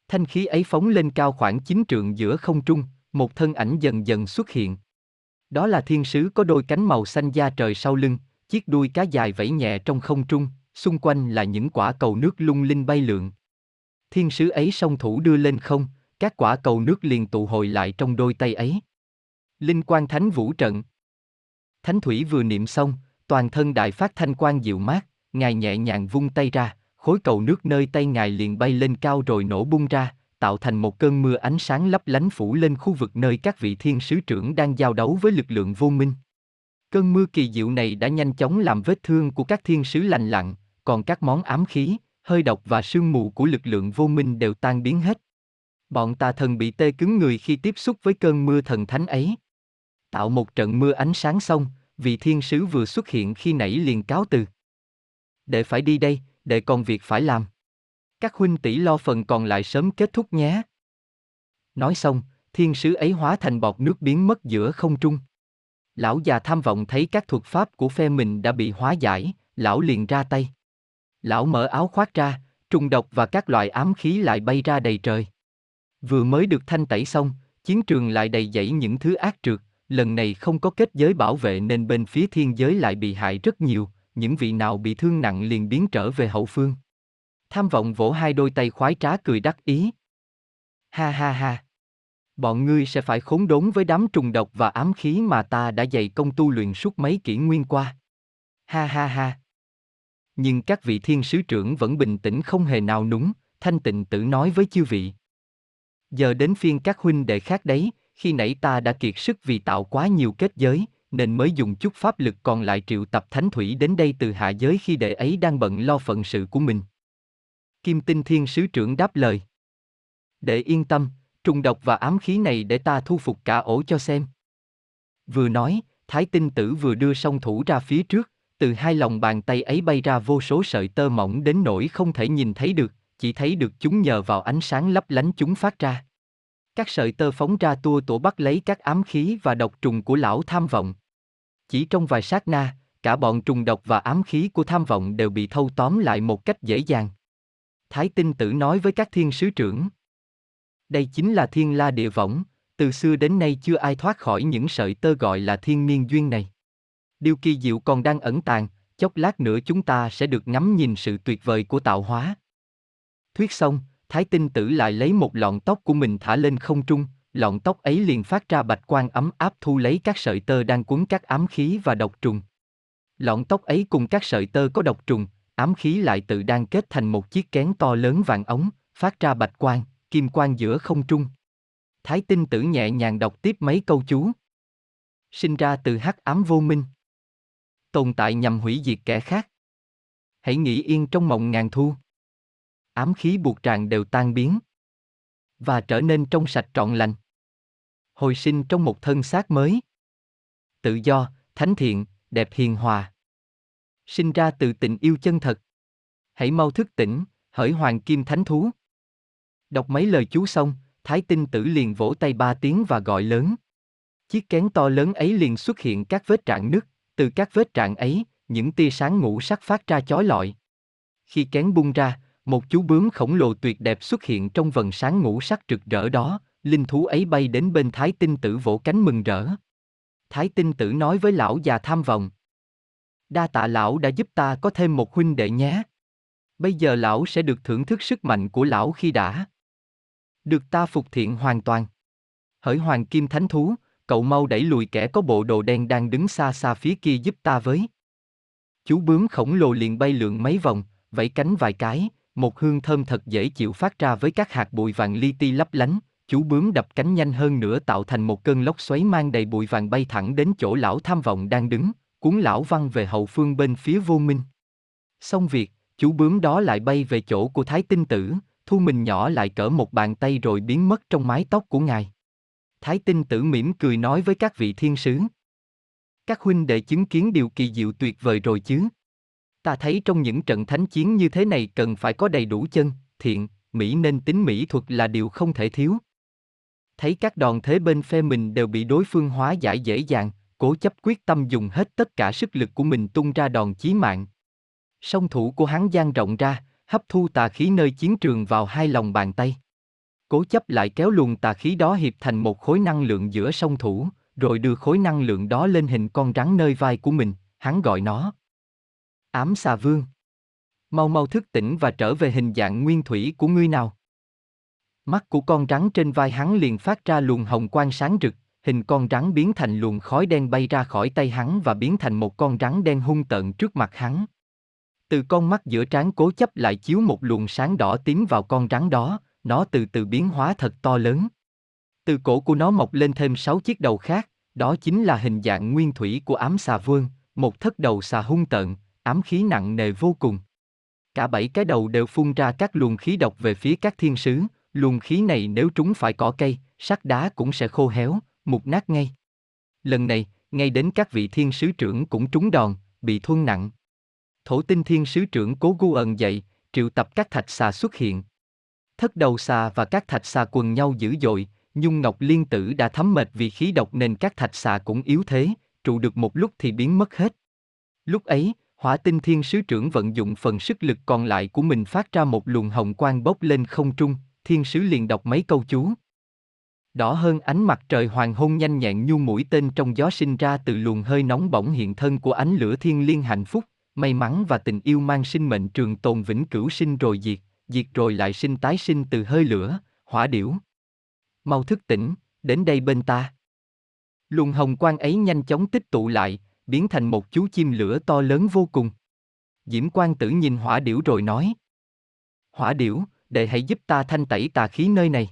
Thanh khí ấy phóng lên cao khoảng chín trượng giữa không trung, một thân ảnh dần dần xuất hiện. Đó là thiên sứ có đôi cánh màu xanh da trời sau lưng, chiếc đuôi cá dài vẫy nhẹ trong không trung, xung quanh là những quả cầu nước lung linh bay lượn. Thiên sứ ấy song thủ đưa lên không, các quả cầu nước liền tụ hồi lại trong đôi tay ấy. Linh quang thánh vũ trận. Thánh thủy vừa niệm xong, toàn thân đại phát thanh quang dịu mát, ngài nhẹ nhàng vung tay ra, khối cầu nước nơi tay ngài liền bay lên cao rồi nổ bung ra, tạo thành một cơn mưa ánh sáng lấp lánh phủ lên khu vực nơi các vị thiên sứ trưởng đang giao đấu với lực lượng vô minh. Cơn mưa kỳ diệu này đã nhanh chóng làm vết thương của các thiên sứ lành lặn, còn các món ám khí, hơi độc và sương mù của lực lượng vô minh đều tan biến hết. Bọn tà thần bị tê cứng người khi tiếp xúc với cơn mưa thần thánh ấy. Tạo một trận mưa ánh sáng xong, vị thiên sứ vừa xuất hiện khi nãy liền cáo từ. Đệ phải đi đây, đệ còn việc phải làm. Các huynh tỷ lo phần còn lại sớm kết thúc nhé. Nói xong, thiên sứ ấy hóa thành bọt nước biến mất giữa không trung. Lão già tham vọng thấy các thuật pháp của phe mình đã bị hóa giải, lão liền ra tay. Lão mở áo khoác ra, trùng độc và các loại ám khí lại bay ra đầy trời. Vừa mới được thanh tẩy xong, chiến trường lại đầy dẫy những thứ ác trượt, lần này không có kết giới bảo vệ nên bên phía thiên giới lại bị hại rất nhiều, những vị nào bị thương nặng liền biến trở về hậu phương. Tham vọng vỗ hai đôi tay khoái trá cười đắc ý. Ha ha ha! Bọn ngươi sẽ phải khốn đốn với đám trùng độc và ám khí mà ta đã dày công tu luyện suốt mấy kỷ nguyên qua. Ha ha ha! Nhưng các vị thiên sứ trưởng vẫn bình tĩnh không hề nào núng, Thanh Tịnh Tử nói với chư vị. Giờ đến phiên các huynh đệ khác đấy, khi nãy ta đã kiệt sức vì tạo quá nhiều kết giới, nên mới dùng chút pháp lực còn lại triệu tập thánh thủy đến đây từ hạ giới khi đệ ấy đang bận lo phận sự của mình. Kim Tinh Thiên Sứ Trưởng đáp lời. Đệ yên tâm, trùng độc và ám khí này để ta thu phục cả ổ cho xem. Vừa nói, Thái Tinh Tử vừa đưa song thủ ra phía trước, từ hai lòng bàn tay ấy bay ra vô số sợi tơ mỏng đến nỗi không thể nhìn thấy được, chỉ thấy được chúng nhờ vào ánh sáng lấp lánh chúng phát ra. Các sợi tơ phóng ra tua tủa bắt lấy các ám khí và độc trùng của lão tham vọng. Chỉ trong vài sát na, cả bọn trùng độc và ám khí của tham vọng đều bị thâu tóm lại một cách dễ dàng. Thái Tinh Tử nói với các thiên sứ trưởng. Đây chính là thiên la địa võng, từ xưa đến nay chưa ai thoát khỏi những sợi tơ gọi là thiên niên duyên này. Điều kỳ diệu còn đang ẩn tàng, chốc lát nữa chúng ta sẽ được ngắm nhìn sự tuyệt vời của tạo hóa. Thuyết xong, Thái Tinh Tử lại lấy một lọn tóc của mình thả lên không trung, lọn tóc ấy liền phát ra bạch quang ấm áp thu lấy các sợi tơ đang cuốn các ám khí và độc trùng. Lọn tóc ấy cùng các sợi tơ có độc trùng, ám khí lại tự đang kết thành một chiếc kén to lớn vàng ống, phát ra bạch quang, kim quang giữa không trung. Thái Tinh Tử nhẹ nhàng đọc tiếp mấy câu chú. Sinh ra từ hắc ám vô minh. Tồn tại nhằm hủy diệt kẻ khác. Hãy nghĩ yên trong mộng ngàn thu. Ám khí buộc ràng đều tan biến và trở nên trong sạch trọn lành, hồi sinh trong một thân xác mới, tự do, thánh thiện, đẹp hiền hòa, sinh ra từ tình yêu chân thật. Hãy mau thức tỉnh, hỡi hoàng kim thánh thú. Đọc mấy lời chú xong, Thái Tinh Tử liền vỗ tay ba tiếng và gọi lớn. Chiếc kén to lớn ấy liền xuất hiện các vết rạn nứt, từ các vết rạn ấy, những tia sáng ngũ sắc phát ra chói lọi. Khi kén bung ra, một chú bướm khổng lồ tuyệt đẹp xuất hiện trong vầng sáng ngũ sắc rực rỡ đó, linh thú ấy bay đến bên Thái Tinh Tử vỗ cánh mừng rỡ. Thái Tinh Tử nói với lão già tham vọng. Đa tạ lão đã giúp ta có thêm một huynh đệ nhé. Bây giờ lão sẽ được thưởng thức sức mạnh của lão khi đã được ta phục thiện hoàn toàn. Hỡi hoàng kim thánh thú, cậu mau đẩy lùi kẻ có bộ đồ đen đang đứng xa xa phía kia giúp ta với. Chú bướm khổng lồ liền bay lượn mấy vòng, vẫy cánh vài cái. Một hương thơm thật dễ chịu phát ra với các hạt bụi vàng li ti lấp lánh, chú bướm đập cánh nhanh hơn nữa tạo thành một cơn lốc xoáy mang đầy bụi vàng bay thẳng đến chỗ lão tham vọng đang đứng, cuốn lão văng về hậu phương bên phía vô minh. Xong việc, chú bướm đó lại bay về chỗ của Thái Tinh Tử, thu mình nhỏ lại cỡ một bàn tay rồi biến mất trong mái tóc của ngài. Thái Tinh Tử mỉm cười nói với các vị thiên sứ. Các huynh đệ chứng kiến điều kỳ diệu tuyệt vời rồi chứ. Ta thấy trong những trận thánh chiến như thế này cần phải có đầy đủ chân, thiện, mỹ nên tính mỹ thuật là điều không thể thiếu. Thấy các đòn thế bên phe mình đều bị đối phương hóa giải dễ dàng, Cố Chấp quyết tâm dùng hết tất cả sức lực của mình tung ra đòn chí mạng. Song thủ của hắn dang rộng ra, hấp thu tà khí nơi chiến trường vào hai lòng bàn tay. Cố Chấp lại kéo luồng tà khí đó hiệp thành một khối năng lượng giữa song thủ, rồi đưa khối năng lượng đó lên hình con rắn nơi vai của mình, hắn gọi nó. Ám xà vương. mau mau thức tỉnh và trở về hình dạng nguyên thủy của ngươi nào. Mắt của con rắn trên vai hắn liền phát ra luồng hồng quang sáng rực, hình con rắn biến thành luồng khói đen bay ra khỏi tay hắn và biến thành một con rắn đen hung tợn trước mặt hắn. Từ con mắt giữa trán Cố Chấp lại chiếu một luồng sáng đỏ tiến vào con rắn đó, nó từ từ biến hóa thật to lớn. Từ cổ của nó mọc lên thêm sáu chiếc đầu khác, đó chính là hình dạng nguyên thủy của ám xà vương, một thất đầu xà hung tợn, ám khí nặng nề vô cùng. Cả bảy cái đầu đều phun ra các luồng khí độc về phía các thiên sứ, luồng khí này nếu trúng phải cỏ cây, sắt đá cũng sẽ khô héo, mục nát ngay. Lần này, ngay đến các vị thiên sứ trưởng cũng trúng đòn, bị thương nặng. Thổ tinh thiên sứ trưởng Cố Gu ẩn dậy, triệu tập các thạch xà xuất hiện. Thất đầu xà và các thạch xà quần nhau dữ dội, nhưng Ngọc Liên Tử đã thấm mệt vì khí độc nên các thạch xà cũng yếu thế, trụ được một lúc thì biến mất hết. Lúc ấy, Hỏa Tinh Thiên Sứ Trưởng vận dụng phần sức lực còn lại của mình phát ra một luồng hồng quang bốc lên không trung, thiên sứ liền đọc mấy câu chú. Đỏ hơn ánh mặt trời hoàng hôn nhanh nhẹn như mũi tên trong gió sinh ra từ luồng hơi nóng bỏng hiện thân của ánh lửa thiên liên hạnh phúc, may mắn và tình yêu mang sinh mệnh trường tồn vĩnh cửu sinh rồi diệt, diệt rồi lại sinh tái sinh từ hơi lửa, hỏa điểu. Mau thức tỉnh, đến đây bên ta. Luồng hồng quang ấy nhanh chóng tích tụ lại, biến thành một chú chim lửa to lớn vô cùng. Diễm Quang Tử nhìn hỏa điểu rồi nói: Hỏa điểu, đệ hãy giúp ta thanh tẩy tà khí nơi này.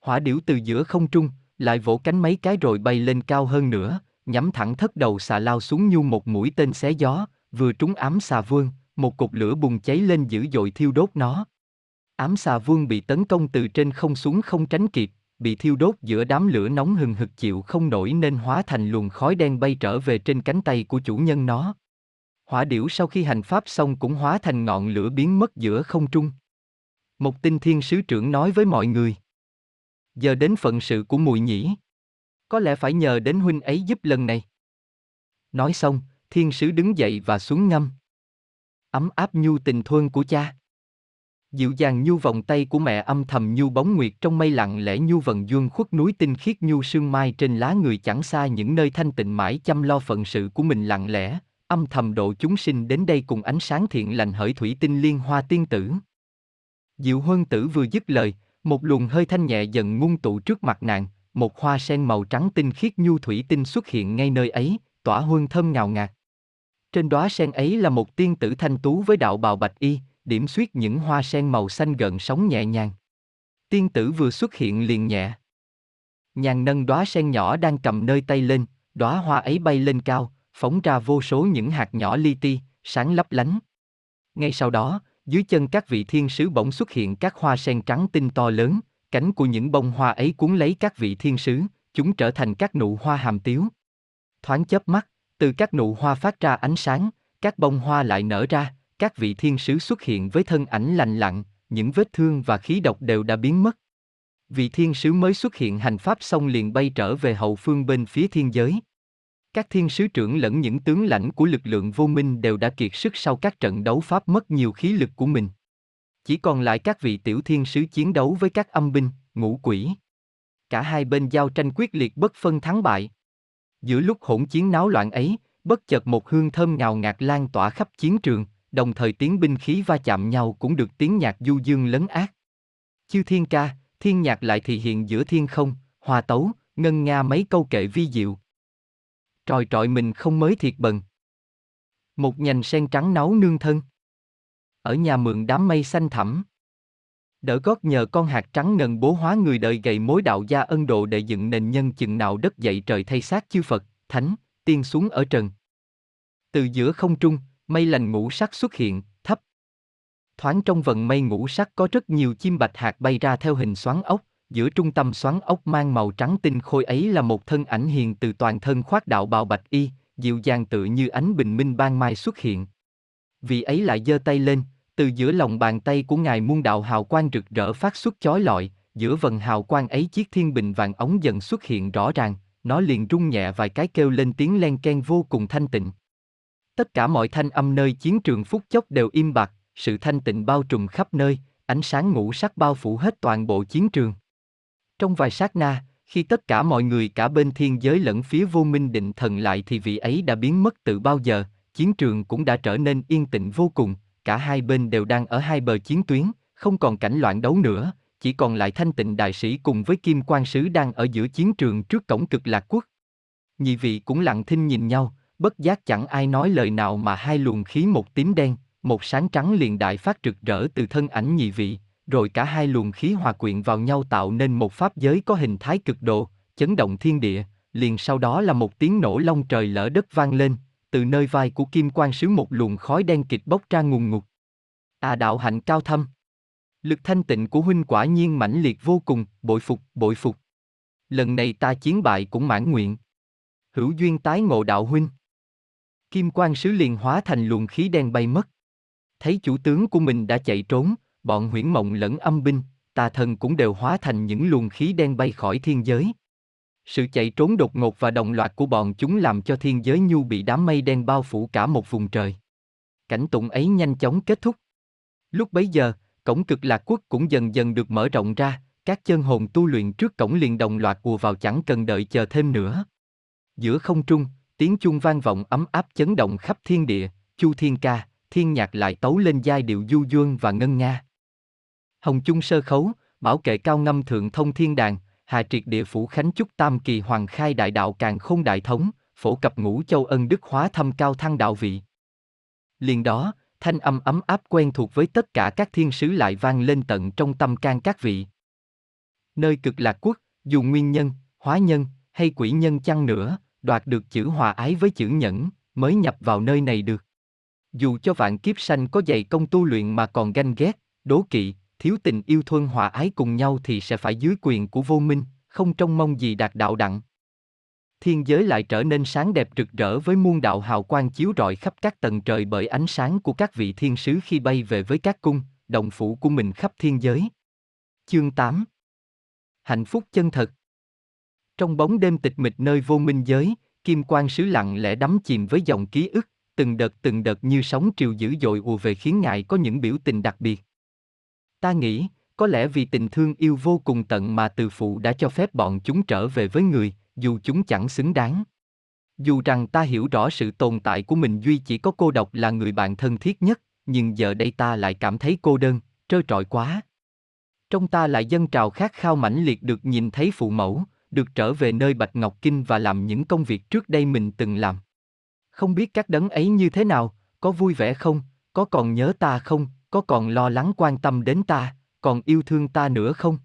Hỏa điểu từ giữa không trung, lại vỗ cánh mấy cái rồi bay lên cao hơn nữa, nhắm thẳng thất đầu xà lao xuống như một mũi tên xé gió, vừa trúng ám xà vương, một cột lửa bùng cháy lên dữ dội thiêu đốt nó. Ám xà vương bị tấn công từ trên không xuống không tránh kịp, bị thiêu đốt giữa đám lửa nóng hừng hực chịu không nổi nên hóa thành luồng khói đen bay trở về trên cánh tay của chủ nhân nó. Hỏa điểu sau khi hành pháp xong cũng hóa thành ngọn lửa biến mất giữa không trung. Một Tinh Thiên Sứ Trưởng nói với mọi người: Giờ đến phận sự của muội nhỉ. Có lẽ phải nhờ đến huynh ấy giúp lần này. Nói xong, thiên sứ đứng dậy và xuống ngâm. Ấm áp nhu tình thương của cha, dịu dàng nhu vòng tay của mẹ, âm thầm nhu bóng nguyệt trong mây, lặng lẽ nhu vần dương khuất núi, tinh khiết nhu sương mai trên lá người, chẳng xa những nơi thanh tịnh, mãi chăm lo phận sự của mình, lặng lẽ âm thầm độ chúng sinh. Đến đây cùng ánh sáng thiện lành, hỡi thủy tinh liên hoa tiên tử. Diệu Hương Tử vừa dứt lời, một luồng hơi thanh nhẹ dần ngưng tụ trước mặt nàng, một hoa sen màu trắng tinh khiết nhu thủy tinh xuất hiện ngay nơi ấy, tỏa hương thơm ngào ngạt. Trên đóa sen ấy là một tiên tử thanh tú với đạo bào bạch y, điểm xuyết những hoa sen màu xanh gợn sóng nhẹ nhàng. Tiên tử vừa xuất hiện liền nhẹ nhàng nâng đóa sen nhỏ đang cầm nơi tay lên, đóa hoa ấy bay lên cao, phóng ra vô số những hạt nhỏ li ti, sáng lấp lánh. Ngay sau đó, dưới chân các vị thiên sứ bỗng xuất hiện các hoa sen trắng tinh to lớn, cánh của những bông hoa ấy cuốn lấy các vị thiên sứ, chúng trở thành các nụ hoa hàm tiếu. Thoáng chớp mắt, từ các nụ hoa phát ra ánh sáng, các bông hoa lại nở ra. Các vị thiên sứ xuất hiện với thân ảnh lành lặn, những vết thương và khí độc đều đã biến mất. Vị thiên sứ mới xuất hiện hành pháp xong liền bay trở về hậu phương bên phía thiên giới. Các thiên sứ trưởng lẫn những tướng lãnh của lực lượng vô minh đều đã kiệt sức sau các trận đấu pháp, mất nhiều khí lực của mình. Chỉ còn lại các vị tiểu thiên sứ chiến đấu với các âm binh, ngũ quỷ. Cả hai bên giao tranh quyết liệt bất phân thắng bại. Giữa lúc hỗn chiến náo loạn ấy, bất chợt một hương thơm ngào ngạt lan tỏa khắp chiến trường. Đồng thời tiếng binh khí va chạm nhau cũng được tiếng nhạc du dương lấn át. Chư thiên ca, thiên nhạc lại thì hiện giữa thiên không, hòa tấu, ngân nga mấy câu kệ vi diệu. Tròi trọi mình không mới thiệt bần. Một nhành sen trắng náu nương thân. Ở nhà mượn đám mây xanh thẳm. Đỡ gót nhờ con hạt trắng ngần bố hóa người đời gầy mối đạo gia ân độ để dựng nền nhân chừng nào đất dậy trời thay xác chư Phật, Thánh, Tiên xuống ở trần. Từ giữa không trung, mây lành ngũ sắc xuất hiện, thấp. Thoáng trong vần mây ngũ sắc có rất nhiều chim bạch hạt bay ra theo hình xoắn ốc, giữa trung tâm xoắn ốc mang màu trắng tinh khôi ấy là một thân ảnh hiền từ toàn thân khoác đạo bào bạch y, dịu dàng tựa như ánh bình minh ban mai xuất hiện. Vị ấy lại giơ tay lên, từ giữa lòng bàn tay của ngài muôn đạo hào quang rực rỡ phát xuất chói lọi, giữa vần hào quang ấy chiếc thiên bình vàng ống dần xuất hiện rõ ràng, nó liền rung nhẹ vài cái kêu lên tiếng len ken vô cùng thanh tịnh. Tất cả mọi thanh âm nơi chiến trường phút chốc đều im bặt, sự thanh tịnh bao trùm khắp nơi, ánh sáng ngũ sắc bao phủ hết toàn bộ chiến trường. Trong vài sát na, khi tất cả mọi người cả bên thiên giới lẫn phía vô minh định thần lại thì vị ấy đã biến mất từ bao giờ, chiến trường cũng đã trở nên yên tĩnh vô cùng, cả hai bên đều đang ở hai bờ chiến tuyến, không còn cảnh loạn đấu nữa, chỉ còn lại Thanh Tịnh Đại Sĩ cùng với Kim Quang Sứ đang ở giữa chiến trường trước cổng Cực Lạc Quốc. Nhị vị cũng lặng thinh nhìn nhau, bất giác chẳng ai nói lời nào mà hai luồng khí một tím đen, một sáng trắng liền đại phát rực rỡ từ thân ảnh nhị vị, rồi cả hai luồng khí hòa quyện vào nhau tạo nên một pháp giới có hình thái cực độ, chấn động thiên địa, liền sau đó là một tiếng nổ long trời lở đất vang lên, từ nơi vai của Kim Quang Sứ một luồng khói đen kịch bốc ra ngùn ngụt. À, đạo hạnh cao thâm. Lực thanh tịnh của huynh quả nhiên mãnh liệt vô cùng, bội phục, bội phục. Lần này ta chiến bại cũng mãn nguyện. Hữu duyên tái ngộ đạo huynh. Kim Quang Sứ liền hóa thành luồng khí đen bay mất. Thấy chủ tướng của mình đã chạy trốn, bọn Huyễn Mộng lẫn âm binh, tà thần cũng đều hóa thành những luồng khí đen bay khỏi thiên giới. Sự chạy trốn đột ngột và đồng loạt của bọn chúng làm cho thiên giới nhu bị đám mây đen bao phủ cả một vùng trời. Cảnh tượng ấy nhanh chóng kết thúc. Lúc bấy giờ, cổng Cực Lạc Quốc cũng dần dần được mở rộng ra, các chân hồn tu luyện trước cổng liền đồng loạt ùa vào chẳng cần đợi chờ thêm nữa. Giữa không trung, tiếng chuông vang vọng ấm áp chấn động khắp thiên địa, Chu Thiên Ca, Thiên Nhạc lại tấu lên giai điệu du dương và ngân nga. Hồng chung sơ khấu, bảo kệ cao ngâm thượng thông thiên đàn, hà triệt địa phủ khánh chúc tam kỳ hoàng khai đại đạo càn khôn đại thống, phổ cập ngũ châu ân đức hóa thâm cao thăng đạo vị. Liền đó, thanh âm ấm áp quen thuộc với tất cả các thiên sứ lại vang lên tận trong tâm can các vị. Nơi Cực Lạc Quốc, dù nguyên nhân, hóa nhân hay quỷ nhân chăng nữa, đoạt được chữ hòa ái với chữ nhẫn, mới nhập vào nơi này được. Dù cho vạn kiếp sanh có dày công tu luyện mà còn ganh ghét, đố kỵ, thiếu tình yêu thương hòa ái cùng nhau thì sẽ phải dưới quyền của vô minh, không trông mong gì đạt đạo đặng. Thiên giới lại trở nên sáng đẹp rực rỡ với muôn đạo hào quang chiếu rọi khắp các tầng trời bởi ánh sáng của các vị thiên sứ khi bay về với các cung, động phủ của mình khắp thiên giới. Chương tám. Hạnh phúc chân thật. Trong bóng đêm tịch mịch nơi vô minh giới, Kim Quang Sứ lặng lẽ đắm chìm với dòng ký ức, từng đợt từng đợt như sóng triều dữ dội ùa về khiến ngài có những biểu tình đặc biệt. Ta nghĩ, có lẽ vì tình thương yêu vô cùng tận mà từ phụ đã cho phép bọn chúng trở về với người, dù chúng chẳng xứng đáng. Dù rằng ta hiểu rõ sự tồn tại của mình duy chỉ có cô độc là người bạn thân thiết nhất, nhưng giờ đây ta lại cảm thấy cô đơn, trơ trọi quá. Trong ta lại dâng trào khát khao mãnh liệt được nhìn thấy phụ mẫu, được trở về nơi Bạch Ngọc Kinh và làm những công việc trước đây mình từng làm. Không biết các đấng ấy như thế nào, có vui vẻ không, có còn nhớ ta không, có còn lo lắng quan tâm đến ta, còn yêu thương ta nữa không?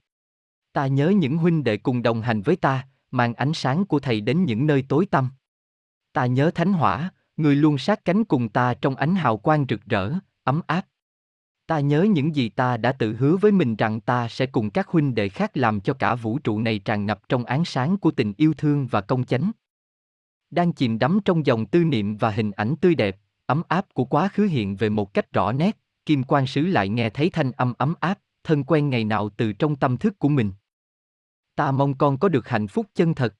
Ta nhớ những huynh đệ cùng đồng hành với ta, mang ánh sáng của thầy đến những nơi tối tăm. Ta nhớ Thánh Hỏa, người luôn sát cánh cùng ta trong ánh hào quang rực rỡ, ấm áp. Ta nhớ những gì ta đã tự hứa với mình rằng ta sẽ cùng các huynh đệ khác làm cho cả vũ trụ này tràn ngập trong ánh sáng của tình yêu thương và công chánh. Đang chìm đắm trong dòng tư niệm và hình ảnh tươi đẹp, ấm áp của quá khứ hiện về một cách rõ nét, Kim Quang Sứ lại nghe thấy thanh âm ấm áp, thân quen ngày nào từ trong tâm thức của mình. Ta mong con có được hạnh phúc chân thật.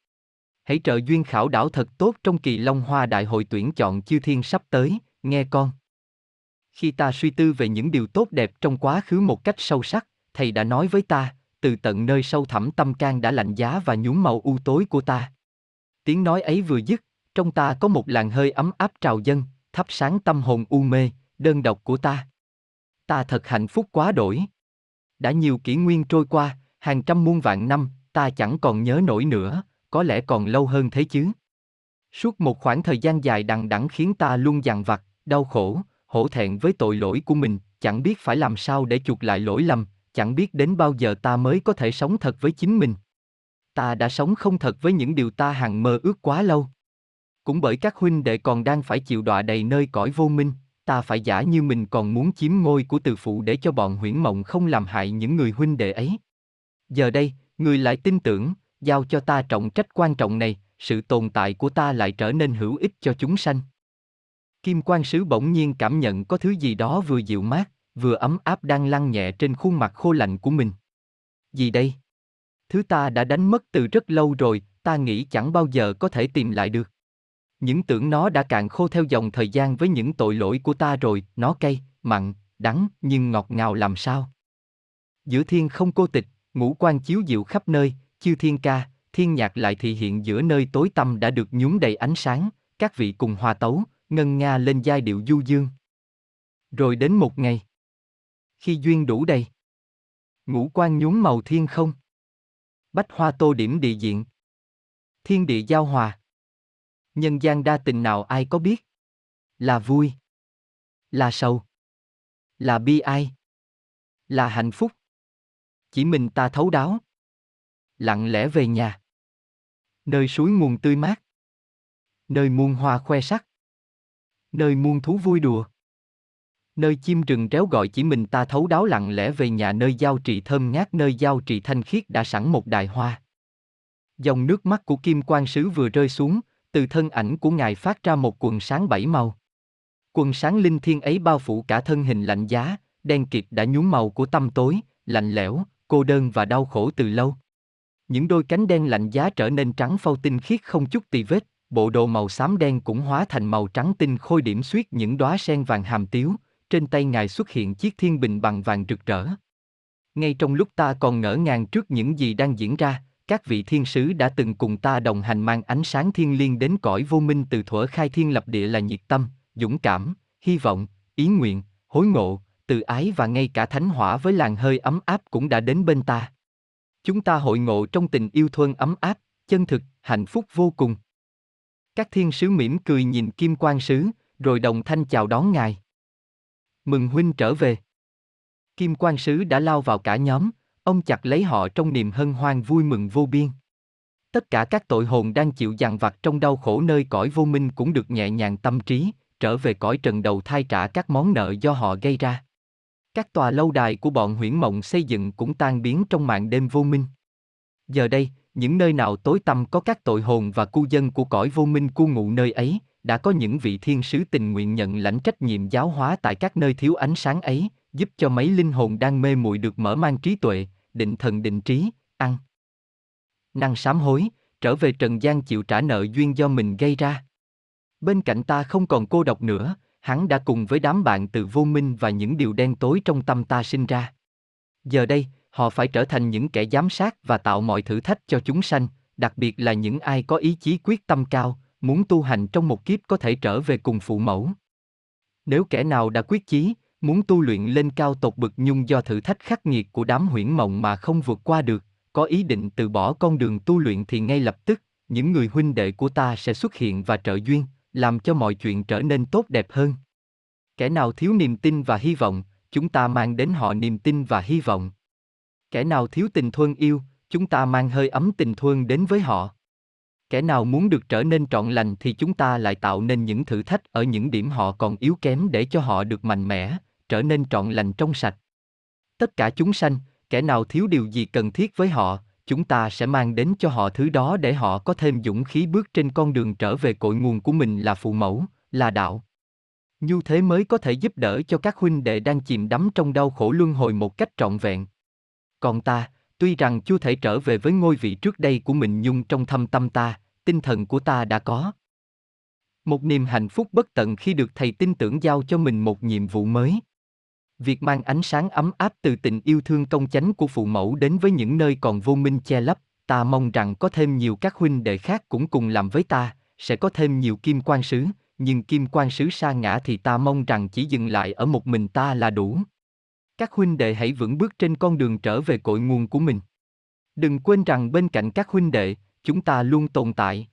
Hãy trợ duyên khảo đảo thật tốt trong kỳ Long Hoa Đại hội tuyển chọn chư thiên sắp tới, nghe con. Khi ta suy tư về những điều tốt đẹp trong quá khứ một cách sâu sắc, thầy đã nói với ta, từ tận nơi sâu thẳm tâm can đã lạnh giá và nhuốm màu u tối của ta. Tiếng nói ấy vừa dứt, trong ta có một làn hơi ấm áp trào dâng, thắp sáng tâm hồn u mê, đơn độc của ta. Ta thật hạnh phúc quá đổi. Đã nhiều kỷ nguyên trôi qua, hàng trăm muôn vạn năm, ta chẳng còn nhớ nổi nữa, có lẽ còn lâu hơn thế chứ. Suốt một khoảng thời gian dài đằng đẵng khiến ta luôn dằn vặt, đau khổ, hổ thẹn với tội lỗi của mình, chẳng biết phải làm sao để chuộc lại lỗi lầm, chẳng biết đến bao giờ ta mới có thể sống thật với chính mình. Ta đã sống không thật với những điều ta hằng mơ ước quá lâu. Cũng bởi các huynh đệ còn đang phải chịu đọa đầy nơi cõi vô minh, ta phải giả như mình còn muốn chiếm ngôi của từ phụ để cho bọn Huyễn Mộng không làm hại những người huynh đệ ấy. Giờ đây, người lại tin tưởng, giao cho ta trọng trách quan trọng này, sự tồn tại của ta lại trở nên hữu ích cho chúng sanh. Kim Quang Sứ bỗng nhiên cảm nhận có thứ gì đó vừa dịu mát, vừa ấm áp đang lăn nhẹ trên khuôn mặt khô lạnh của mình. Gì đây? Thứ ta đã đánh mất từ rất lâu rồi, ta nghĩ chẳng bao giờ có thể tìm lại được. Những tưởng nó đã cạn khô theo dòng thời gian với những tội lỗi của ta rồi, nó cay, mặn, đắng, nhưng ngọt ngào làm sao. Giữa thiên không cô tịch, ngũ quan chiếu diệu khắp nơi, chư thiên ca, thiên nhạc lại thị hiện giữa nơi tối tăm đã được nhuốm đầy ánh sáng, các vị cùng hòa tấu, ngân nga lên giai điệu du dương. Rồi đến một ngày, khi duyên đủ đầy, ngũ quan nhuốm màu thiên không, bách hoa tô điểm địa diện, thiên địa giao hòa. Nhân gian đa tình nào ai có biết? Là vui, là sầu, là bi ai, là hạnh phúc. Chỉ mình ta thấu đáo, lặng lẽ về nhà, nơi suối nguồn tươi mát, nơi muôn hoa khoe sắc, nơi muôn thú vui đùa, nơi chim rừng réo gọi. Chỉ mình ta thấu đáo lặng lẽ về nhà, nơi giao trì thơm ngát, nơi giao trì thanh khiết đã sẵn một đài hoa. Dòng nước mắt của Kim Quang Sứ vừa rơi xuống, từ thân ảnh của ngài phát ra một quần sáng bảy màu. Quần sáng linh thiêng ấy bao phủ cả thân hình lạnh giá, đen kịt đã nhuốm màu của tăm tối, lạnh lẽo, cô đơn và đau khổ từ lâu. Những đôi cánh đen lạnh giá trở nên trắng phau tinh khiết không chút tì vết, bộ đồ màu xám đen cũng hóa thành màu trắng tinh khôi điểm xuyết những đóa sen vàng hàm tiếu. Trên tay ngài xuất hiện chiếc thiên bình bằng vàng rực rỡ. Ngay trong lúc ta còn ngỡ ngàng trước những gì đang diễn ra, các vị thiên sứ đã từng cùng ta đồng hành mang ánh sáng thiên liêng đến cõi vô minh. Từ thuở khai thiên lập địa là nhiệt tâm, dũng cảm, hy vọng, ý nguyện, hối ngộ, tự ái và ngay cả thánh hỏa với làn hơi ấm áp cũng đã đến bên ta. Chúng ta hội ngộ trong tình yêu thương ấm áp, chân thực, hạnh phúc vô cùng. Các thiên sứ mỉm cười nhìn Kim Quang Sứ, rồi đồng thanh chào đón ngài. Mừng huynh trở về. Kim Quang Sứ đã lao vào cả nhóm, ông chặt lấy họ trong niềm hân hoan vui mừng vô biên. Tất cả các tội hồn đang chịu dằn vặt trong đau khổ nơi cõi vô minh cũng được nhẹ nhàng tâm trí, trở về cõi trần đầu thai trả các món nợ do họ gây ra. Các tòa lâu đài của bọn huyễn mộng xây dựng cũng tan biến trong màn đêm vô minh. Giờ đây, những nơi nào tối tăm có các tội hồn và cư dân của cõi vô minh cư ngụ nơi ấy, đã có những vị thiên sứ tình nguyện nhận lãnh trách nhiệm giáo hóa tại các nơi thiếu ánh sáng ấy, giúp cho mấy linh hồn đang mê muội được mở mang trí tuệ, định thần định trí, ăn năng sám hối, trở về trần gian chịu trả nợ duyên do mình gây ra. Bên cạnh ta không còn cô độc nữa, hắn đã cùng với đám bạn từ vô minh và những điều đen tối trong tâm ta sinh ra. Giờ đây, họ phải trở thành những kẻ giám sát và tạo mọi thử thách cho chúng sanh, đặc biệt là những ai có ý chí quyết tâm cao, muốn tu hành trong một kiếp có thể trở về cùng phụ mẫu. Nếu kẻ nào đã quyết chí, muốn tu luyện lên cao tột bực nhưng do thử thách khắc nghiệt của đám huyễn mộng mà không vượt qua được, có ý định từ bỏ con đường tu luyện thì ngay lập tức, những người huynh đệ của ta sẽ xuất hiện và trợ duyên, làm cho mọi chuyện trở nên tốt đẹp hơn. Kẻ nào thiếu niềm tin và hy vọng, chúng ta mang đến họ niềm tin và hy vọng. Kẻ nào thiếu tình thương yêu, chúng ta mang hơi ấm tình thương đến với họ. Kẻ nào muốn được trở nên trọn lành thì chúng ta lại tạo nên những thử thách ở những điểm họ còn yếu kém để cho họ được mạnh mẽ, trở nên trọn lành trong sạch. Tất cả chúng sanh, kẻ nào thiếu điều gì cần thiết với họ, chúng ta sẽ mang đến cho họ thứ đó để họ có thêm dũng khí bước trên con đường trở về cội nguồn của mình là phụ mẫu, là đạo. Như thế mới có thể giúp đỡ cho các huynh đệ đang chìm đắm trong đau khổ luân hồi một cách trọn vẹn. Còn ta, tuy rằng chưa thể trở về với ngôi vị trước đây của mình nhưng trong thâm tâm ta, tinh thần của ta đã có một niềm hạnh phúc bất tận khi được thầy tin tưởng giao cho mình một nhiệm vụ mới. Việc mang ánh sáng ấm áp từ tình yêu thương công chánh của phụ mẫu đến với những nơi còn vô minh che lấp, ta mong rằng có thêm nhiều các huynh đệ khác cũng cùng làm với ta, sẽ có thêm nhiều Kim Quang Sứ, nhưng Kim Quang Sứ sa ngã thì ta mong rằng chỉ dừng lại ở một mình ta là đủ. Các huynh đệ hãy vững bước trên con đường trở về cội nguồn của mình. Đừng quên rằng bên cạnh các huynh đệ, chúng ta luôn tồn tại.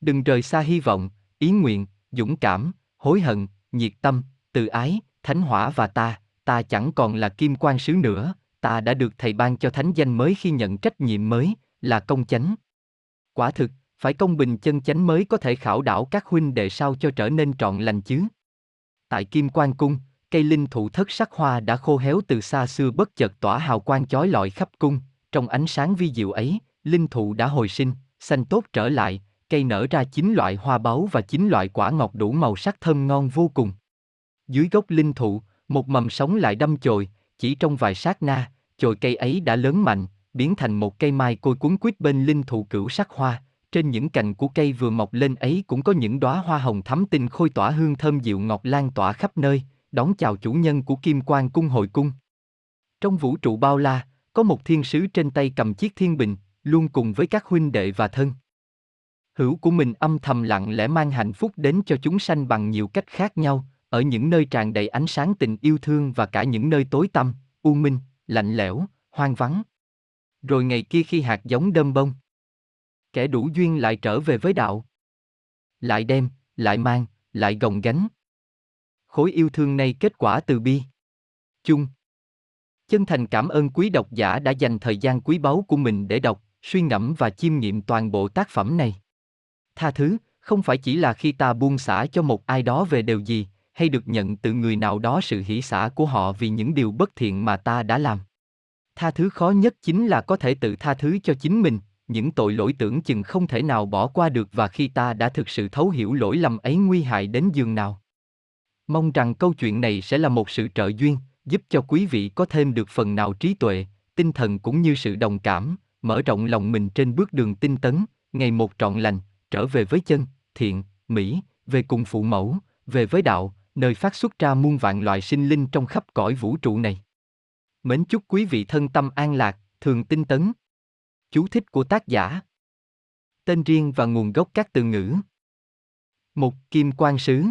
Đừng rời xa hy vọng, ý nguyện, dũng cảm, hối hận, nhiệt tâm, tự ái, thánh hỏa và ta. Ta chẳng còn là Kim Quang Sứ nữa, ta đã được thầy ban cho thánh danh mới khi nhận trách nhiệm mới, là công chánh. Quả thực, phải công bình chân chánh mới có thể khảo đảo các huynh đệ sao cho trở nên trọn lành chứ. Tại Kim Quang Cung, cây linh thụ thất sắc hoa đã khô héo từ xa xưa bất chợt tỏa hào quang chói lọi khắp cung. Trong ánh sáng vi diệu ấy, linh thụ đã hồi sinh, xanh tốt trở lại, cây nở ra chín loại hoa báu và chín loại quả ngọt đủ màu sắc thơm ngon vô cùng. Dưới gốc linh thụ, một mầm sống lại đâm chồi, chỉ trong vài sát na, chồi cây ấy đã lớn mạnh, biến thành một cây mai côi cuốn quýt bên linh thụ cửu sắc hoa. Trên những cành của cây vừa mọc lên ấy cũng có những đóa hoa hồng thắm tinh khôi tỏa hương thơm dịu ngọt lan tỏa khắp nơi, đón chào chủ nhân của Kim Quang Cung hồi cung. Trong vũ trụ bao la, có một thiên sứ trên tay cầm chiếc thiên bình, luôn cùng với các huynh đệ và thân hữu của mình âm thầm lặng lẽ mang hạnh phúc đến cho chúng sanh bằng nhiều cách khác nhau, ở những nơi tràn đầy ánh sáng tình yêu thương và cả những nơi tối tăm, u minh, lạnh lẽo, hoang vắng. Rồi ngày kia khi hạt giống đơm bông, kẻ đủ duyên lại trở về với đạo. Lại đem, lại mang, lại gồng gánh. Khối yêu thương này kết quả từ bi. Chung. Chân thành cảm ơn quý độc giả đã dành thời gian quý báu của mình để đọc, suy ngẫm và chiêm nghiệm toàn bộ tác phẩm này. Tha thứ, không phải chỉ là khi ta buông xả cho một ai đó về điều gì, hay được nhận từ người nào đó sự hỷ xả của họ vì những điều bất thiện mà ta đã làm. Tha thứ khó nhất chính là có thể tự tha thứ cho chính mình, những tội lỗi tưởng chừng không thể nào bỏ qua được, và khi ta đã thực sự thấu hiểu lỗi lầm ấy nguy hại đến giường nào. Mong rằng câu chuyện này sẽ là một sự trợ duyên, giúp cho quý vị có thêm được phần nào trí tuệ, tinh thần cũng như sự đồng cảm, mở rộng lòng mình trên bước đường tinh tấn, ngày một trọn lành, trở về với chân, thiện, mỹ, về cùng phụ mẫu, về với đạo, nơi phát xuất ra muôn vạn loại sinh linh trong khắp cõi vũ trụ này. Mến chúc quý vị thân tâm an lạc, thường tinh tấn. Chú thích của tác giả. Tên riêng và nguồn gốc các từ ngữ. Một, Kim Quang Sứ.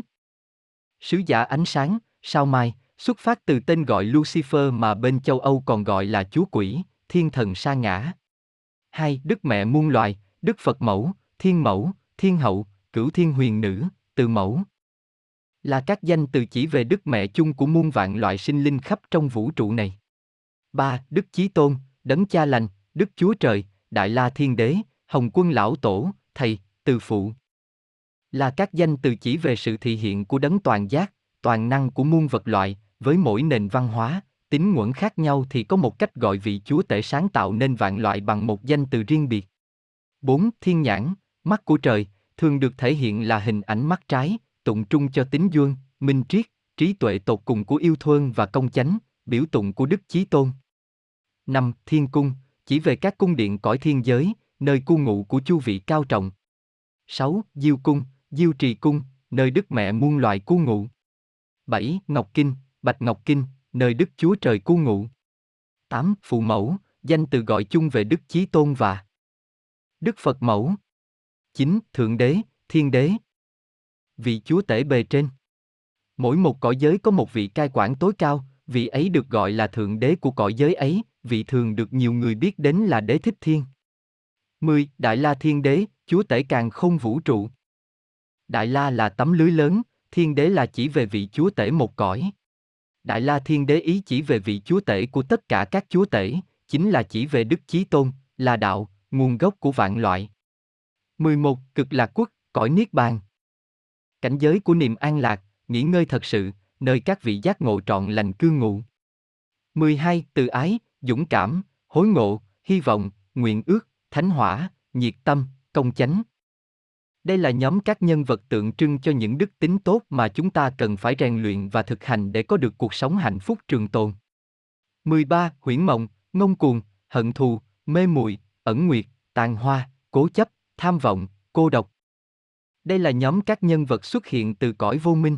Sứ giả ánh sáng, sao mai, xuất phát từ tên gọi Lucifer mà bên châu Âu còn gọi là chúa quỷ, thiên thần sa ngã. Hai, Đức Mẹ muôn loài, Đức Phật Mẫu, Thiên Mẫu, Thiên Hậu, Cửu Thiên Huyền Nữ, Từ Mẫu. Là các danh từ chỉ về Đức Mẹ chung của muôn vạn loại sinh linh khắp trong vũ trụ này. Ba, Đức Chí Tôn, Đấng Cha Lành, Đức Chúa Trời, Đại La Thiên Đế, Hồng Quân Lão Tổ, Thầy, Từ Phụ. Là các danh từ chỉ về sự thị hiện của Đấng Toàn Giác, Toàn Năng của muôn vật loại, với mỗi nền văn hóa, tín ngưỡng khác nhau thì có một cách gọi vị Chúa Tể sáng tạo nên vạn loại bằng một danh từ riêng biệt. Bốn, Thiên Nhãn, mắt của trời, thường được thể hiện là hình ảnh mắt trái, tụng trung cho tính dương, minh triết, trí tuệ tột cùng của yêu thương và công chánh, biểu tụng của Đức Chí Tôn. Năm, Thiên Cung, chỉ về các cung điện cõi thiên giới, nơi cư ngụ của chư vị cao trọng. Sáu, Diêu Cung, Diêu Trì Cung, nơi Đức Mẹ muôn loài cư ngụ. Bảy, Ngọc Kinh, Bạch Ngọc Kinh, nơi Đức Chúa Trời cư ngụ. Tám, Phụ Mẫu, danh từ gọi chung về Đức Chí Tôn và Đức Phật Mẫu. Chín, Thượng Đế, Thiên Đế, vị Chúa Tể bề trên. Mỗi một cõi giới có một vị cai quản tối cao, vị ấy được gọi là Thượng Đế của cõi giới ấy, vị thường được nhiều người biết đến là Đế Thích Thiên. Mười, Đại La Thiên Đế, Chúa Tể càn khôn vũ trụ. Đại La là tấm lưới lớn, Thiên Đế là chỉ về vị Chúa Tể một cõi. Đại La Thiên Đế ý chỉ về vị Chúa Tể của tất cả các Chúa Tể, chính là chỉ về Đức Chí Tôn, là đạo, nguồn gốc của vạn loại. mười một. Cực Lạc Quốc, cõi Niết Bàn. Cảnh giới của niềm an lạc, nghỉ ngơi thật sự, nơi các vị giác ngộ trọn lành cư ngụ. mười hai. Từ Ái, Dũng Cảm, Hối Ngộ, Hy Vọng, Nguyện Ước, Thánh Hỏa, Nhiệt Tâm, Công Chánh. Đây là nhóm các nhân vật tượng trưng cho những đức tính tốt mà chúng ta cần phải rèn luyện và thực hành để có được cuộc sống hạnh phúc trường tồn. mười ba. Huyễn Mộng, Ngông Cuồng, Hận Thù, Mê Muội, Ẩn Nguyệt, Tàng Hoa, Cố Chấp, Tham Vọng, Cô Độc. Đây là nhóm các nhân vật xuất hiện từ cõi vô minh.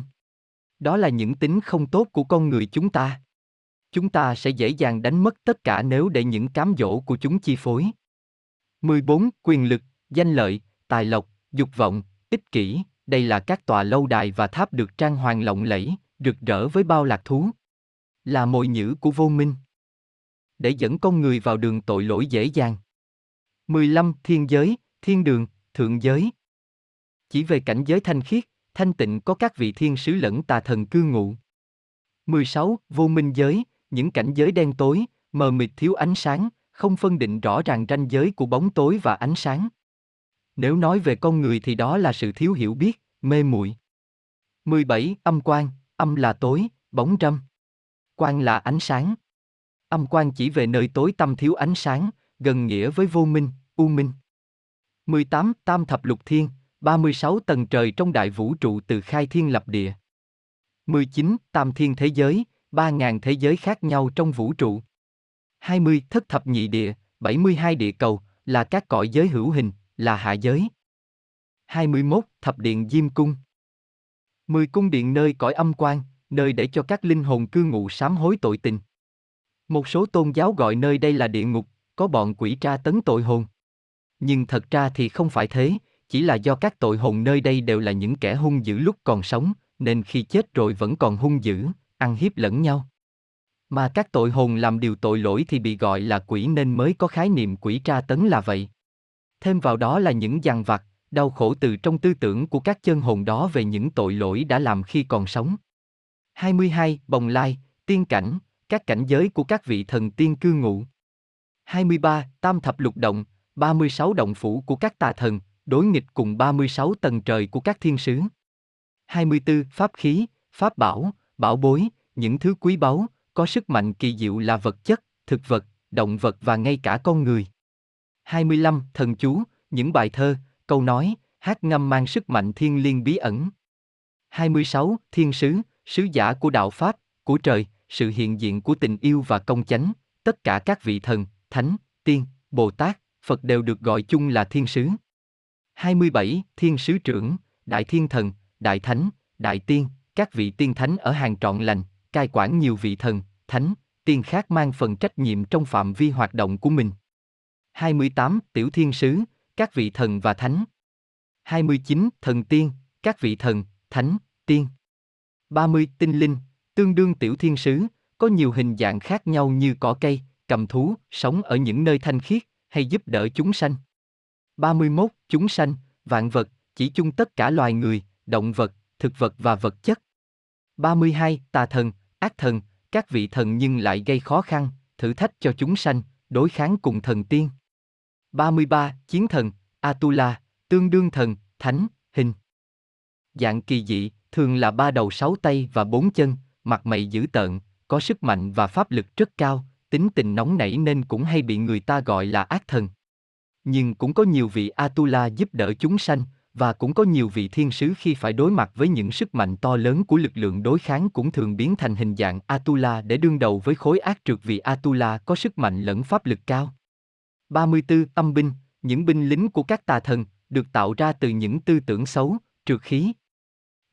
Đó là những tính không tốt của con người chúng ta. Chúng ta sẽ dễ dàng đánh mất tất cả nếu để những cám dỗ của chúng chi phối. mười bốn. Quyền lực, danh lợi, tài lộc, dục vọng, ích kỷ. Đây là các tòa lâu đài và tháp được trang hoàng lộng lẫy, rực rỡ với bao lạc thú. Là mồi nhử của vô minh, để dẫn con người vào đường tội lỗi dễ dàng. mười lăm. Thiên giới, thiên đường, thượng giới. Chỉ về cảnh giới thanh khiết, thanh tịnh có các vị thiên sứ lẫn tà thần cư ngụ. mười sáu. Vô minh giới, những cảnh giới đen tối, mờ mịt thiếu ánh sáng, không phân định rõ ràng ranh giới của bóng tối và ánh sáng. Nếu nói về con người thì đó là sự thiếu hiểu biết, mê muội. mười bảy. Âm quang, âm là tối, bóng râm. Quang là ánh sáng. Âm quang chỉ về nơi tối tăm thiếu ánh sáng, gần nghĩa với vô minh, u minh. mười tám. Tam thập lục thiên, ba mươi sáu tầng trời trong đại vũ trụ từ khai thiên lập địa. mười chín. Tam thiên thế giới, ba nghìn thế giới khác nhau trong vũ trụ. hai mươi. Thất thập nhị địa, bảy mươi hai địa cầu, là các cõi giới hữu hình, là hạ giới. hai mươi mốt. Thập điện Diêm Cung, mười cung điện nơi cõi âm quang, nơi để cho các linh hồn cư ngụ sám hối tội tình. Một số tôn giáo gọi nơi đây là địa ngục, có bọn quỷ tra tấn tội hồn. Nhưng thật ra thì không phải thế, chỉ là do các tội hồn nơi đây đều là những kẻ hung dữ lúc còn sống, nên khi chết rồi vẫn còn hung dữ, ăn hiếp lẫn nhau. Mà các tội hồn làm điều tội lỗi thì bị gọi là quỷ, nên mới có khái niệm quỷ tra tấn là vậy. Thêm vào đó là những dằn vặt, đau khổ từ trong tư tưởng của các chân hồn đó về những tội lỗi đã làm khi còn sống. hai mươi hai. Bồng lai, tiên cảnh, các cảnh giới của các vị thần tiên cư ngụ. hai mươi ba. Tam thập lục động, ba mươi sáu động phủ của các tà thần, đối nghịch cùng ba mươi sáu tầng trời của các thiên sứ. hai mươi tư. Pháp khí, pháp bảo, bảo bối, những thứ quý báu, có sức mạnh kỳ diệu là vật chất, thực vật, động vật và ngay cả con người. hai mươi lăm. Thần chú, những bài thơ, câu nói, hát ngâm mang sức mạnh thiên liêng bí ẩn. hai mươi sáu. Thiên sứ, sứ giả của đạo Pháp, của trời, sự hiện diện của tình yêu và công chánh. Tất cả các vị thần, thánh, tiên, Bồ Tát, Phật đều được gọi chung là thiên sứ. hai mươi bảy. Thiên sứ trưởng, đại thiên thần, đại thánh, đại tiên, các vị tiên thánh ở hàng trọn lành, cai quản nhiều vị thần, thánh, tiên khác mang phần trách nhiệm trong phạm vi hoạt động của mình. hai mươi tám. Tiểu thiên sứ, các vị thần và thánh. hai mươi chín. Thần tiên, các vị thần, thánh, tiên. ba mươi. Tinh linh, tương đương tiểu thiên sứ, có nhiều hình dạng khác nhau như cỏ cây, cầm thú, sống ở những nơi thanh khiết, hay giúp đỡ chúng sanh. ba mươi mốt. Chúng sanh, vạn vật, chỉ chung tất cả loài người, động vật, thực vật và vật chất. ba mươi hai. Tà thần, ác thần, các vị thần nhưng lại gây khó khăn, thử thách cho chúng sanh, đối kháng cùng thần tiên. ba mươi ba. Chiến thần, Atula, tương đương thần, thánh, hình. Dạng kỳ dị, thường là ba đầu sáu tay và bốn chân, mặt mày dữ tợn, có sức mạnh và pháp lực rất cao, tính tình nóng nảy nên cũng hay bị người ta gọi là ác thần. Nhưng cũng có nhiều vị Atula giúp đỡ chúng sanh, và cũng có nhiều vị thiên sứ khi phải đối mặt với những sức mạnh to lớn của lực lượng đối kháng cũng thường biến thành hình dạng Atula để đương đầu với khối ác trược, vì Atula có sức mạnh lẫn pháp lực cao. ba mươi tư. Âm binh, những binh lính của các tà thần, được tạo ra từ những tư tưởng xấu, trược khí.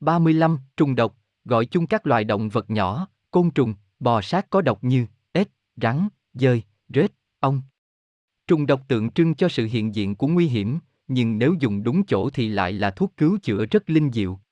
ba mươi lăm. Trùng độc, gọi chung các loài động vật nhỏ, côn trùng, bò sát có độc như ếch, rắn, dơi, rết, ong. Trùng độc tượng trưng cho sự hiện diện của nguy hiểm, nhưng nếu dùng đúng chỗ thì lại là thuốc cứu chữa rất linh diệu,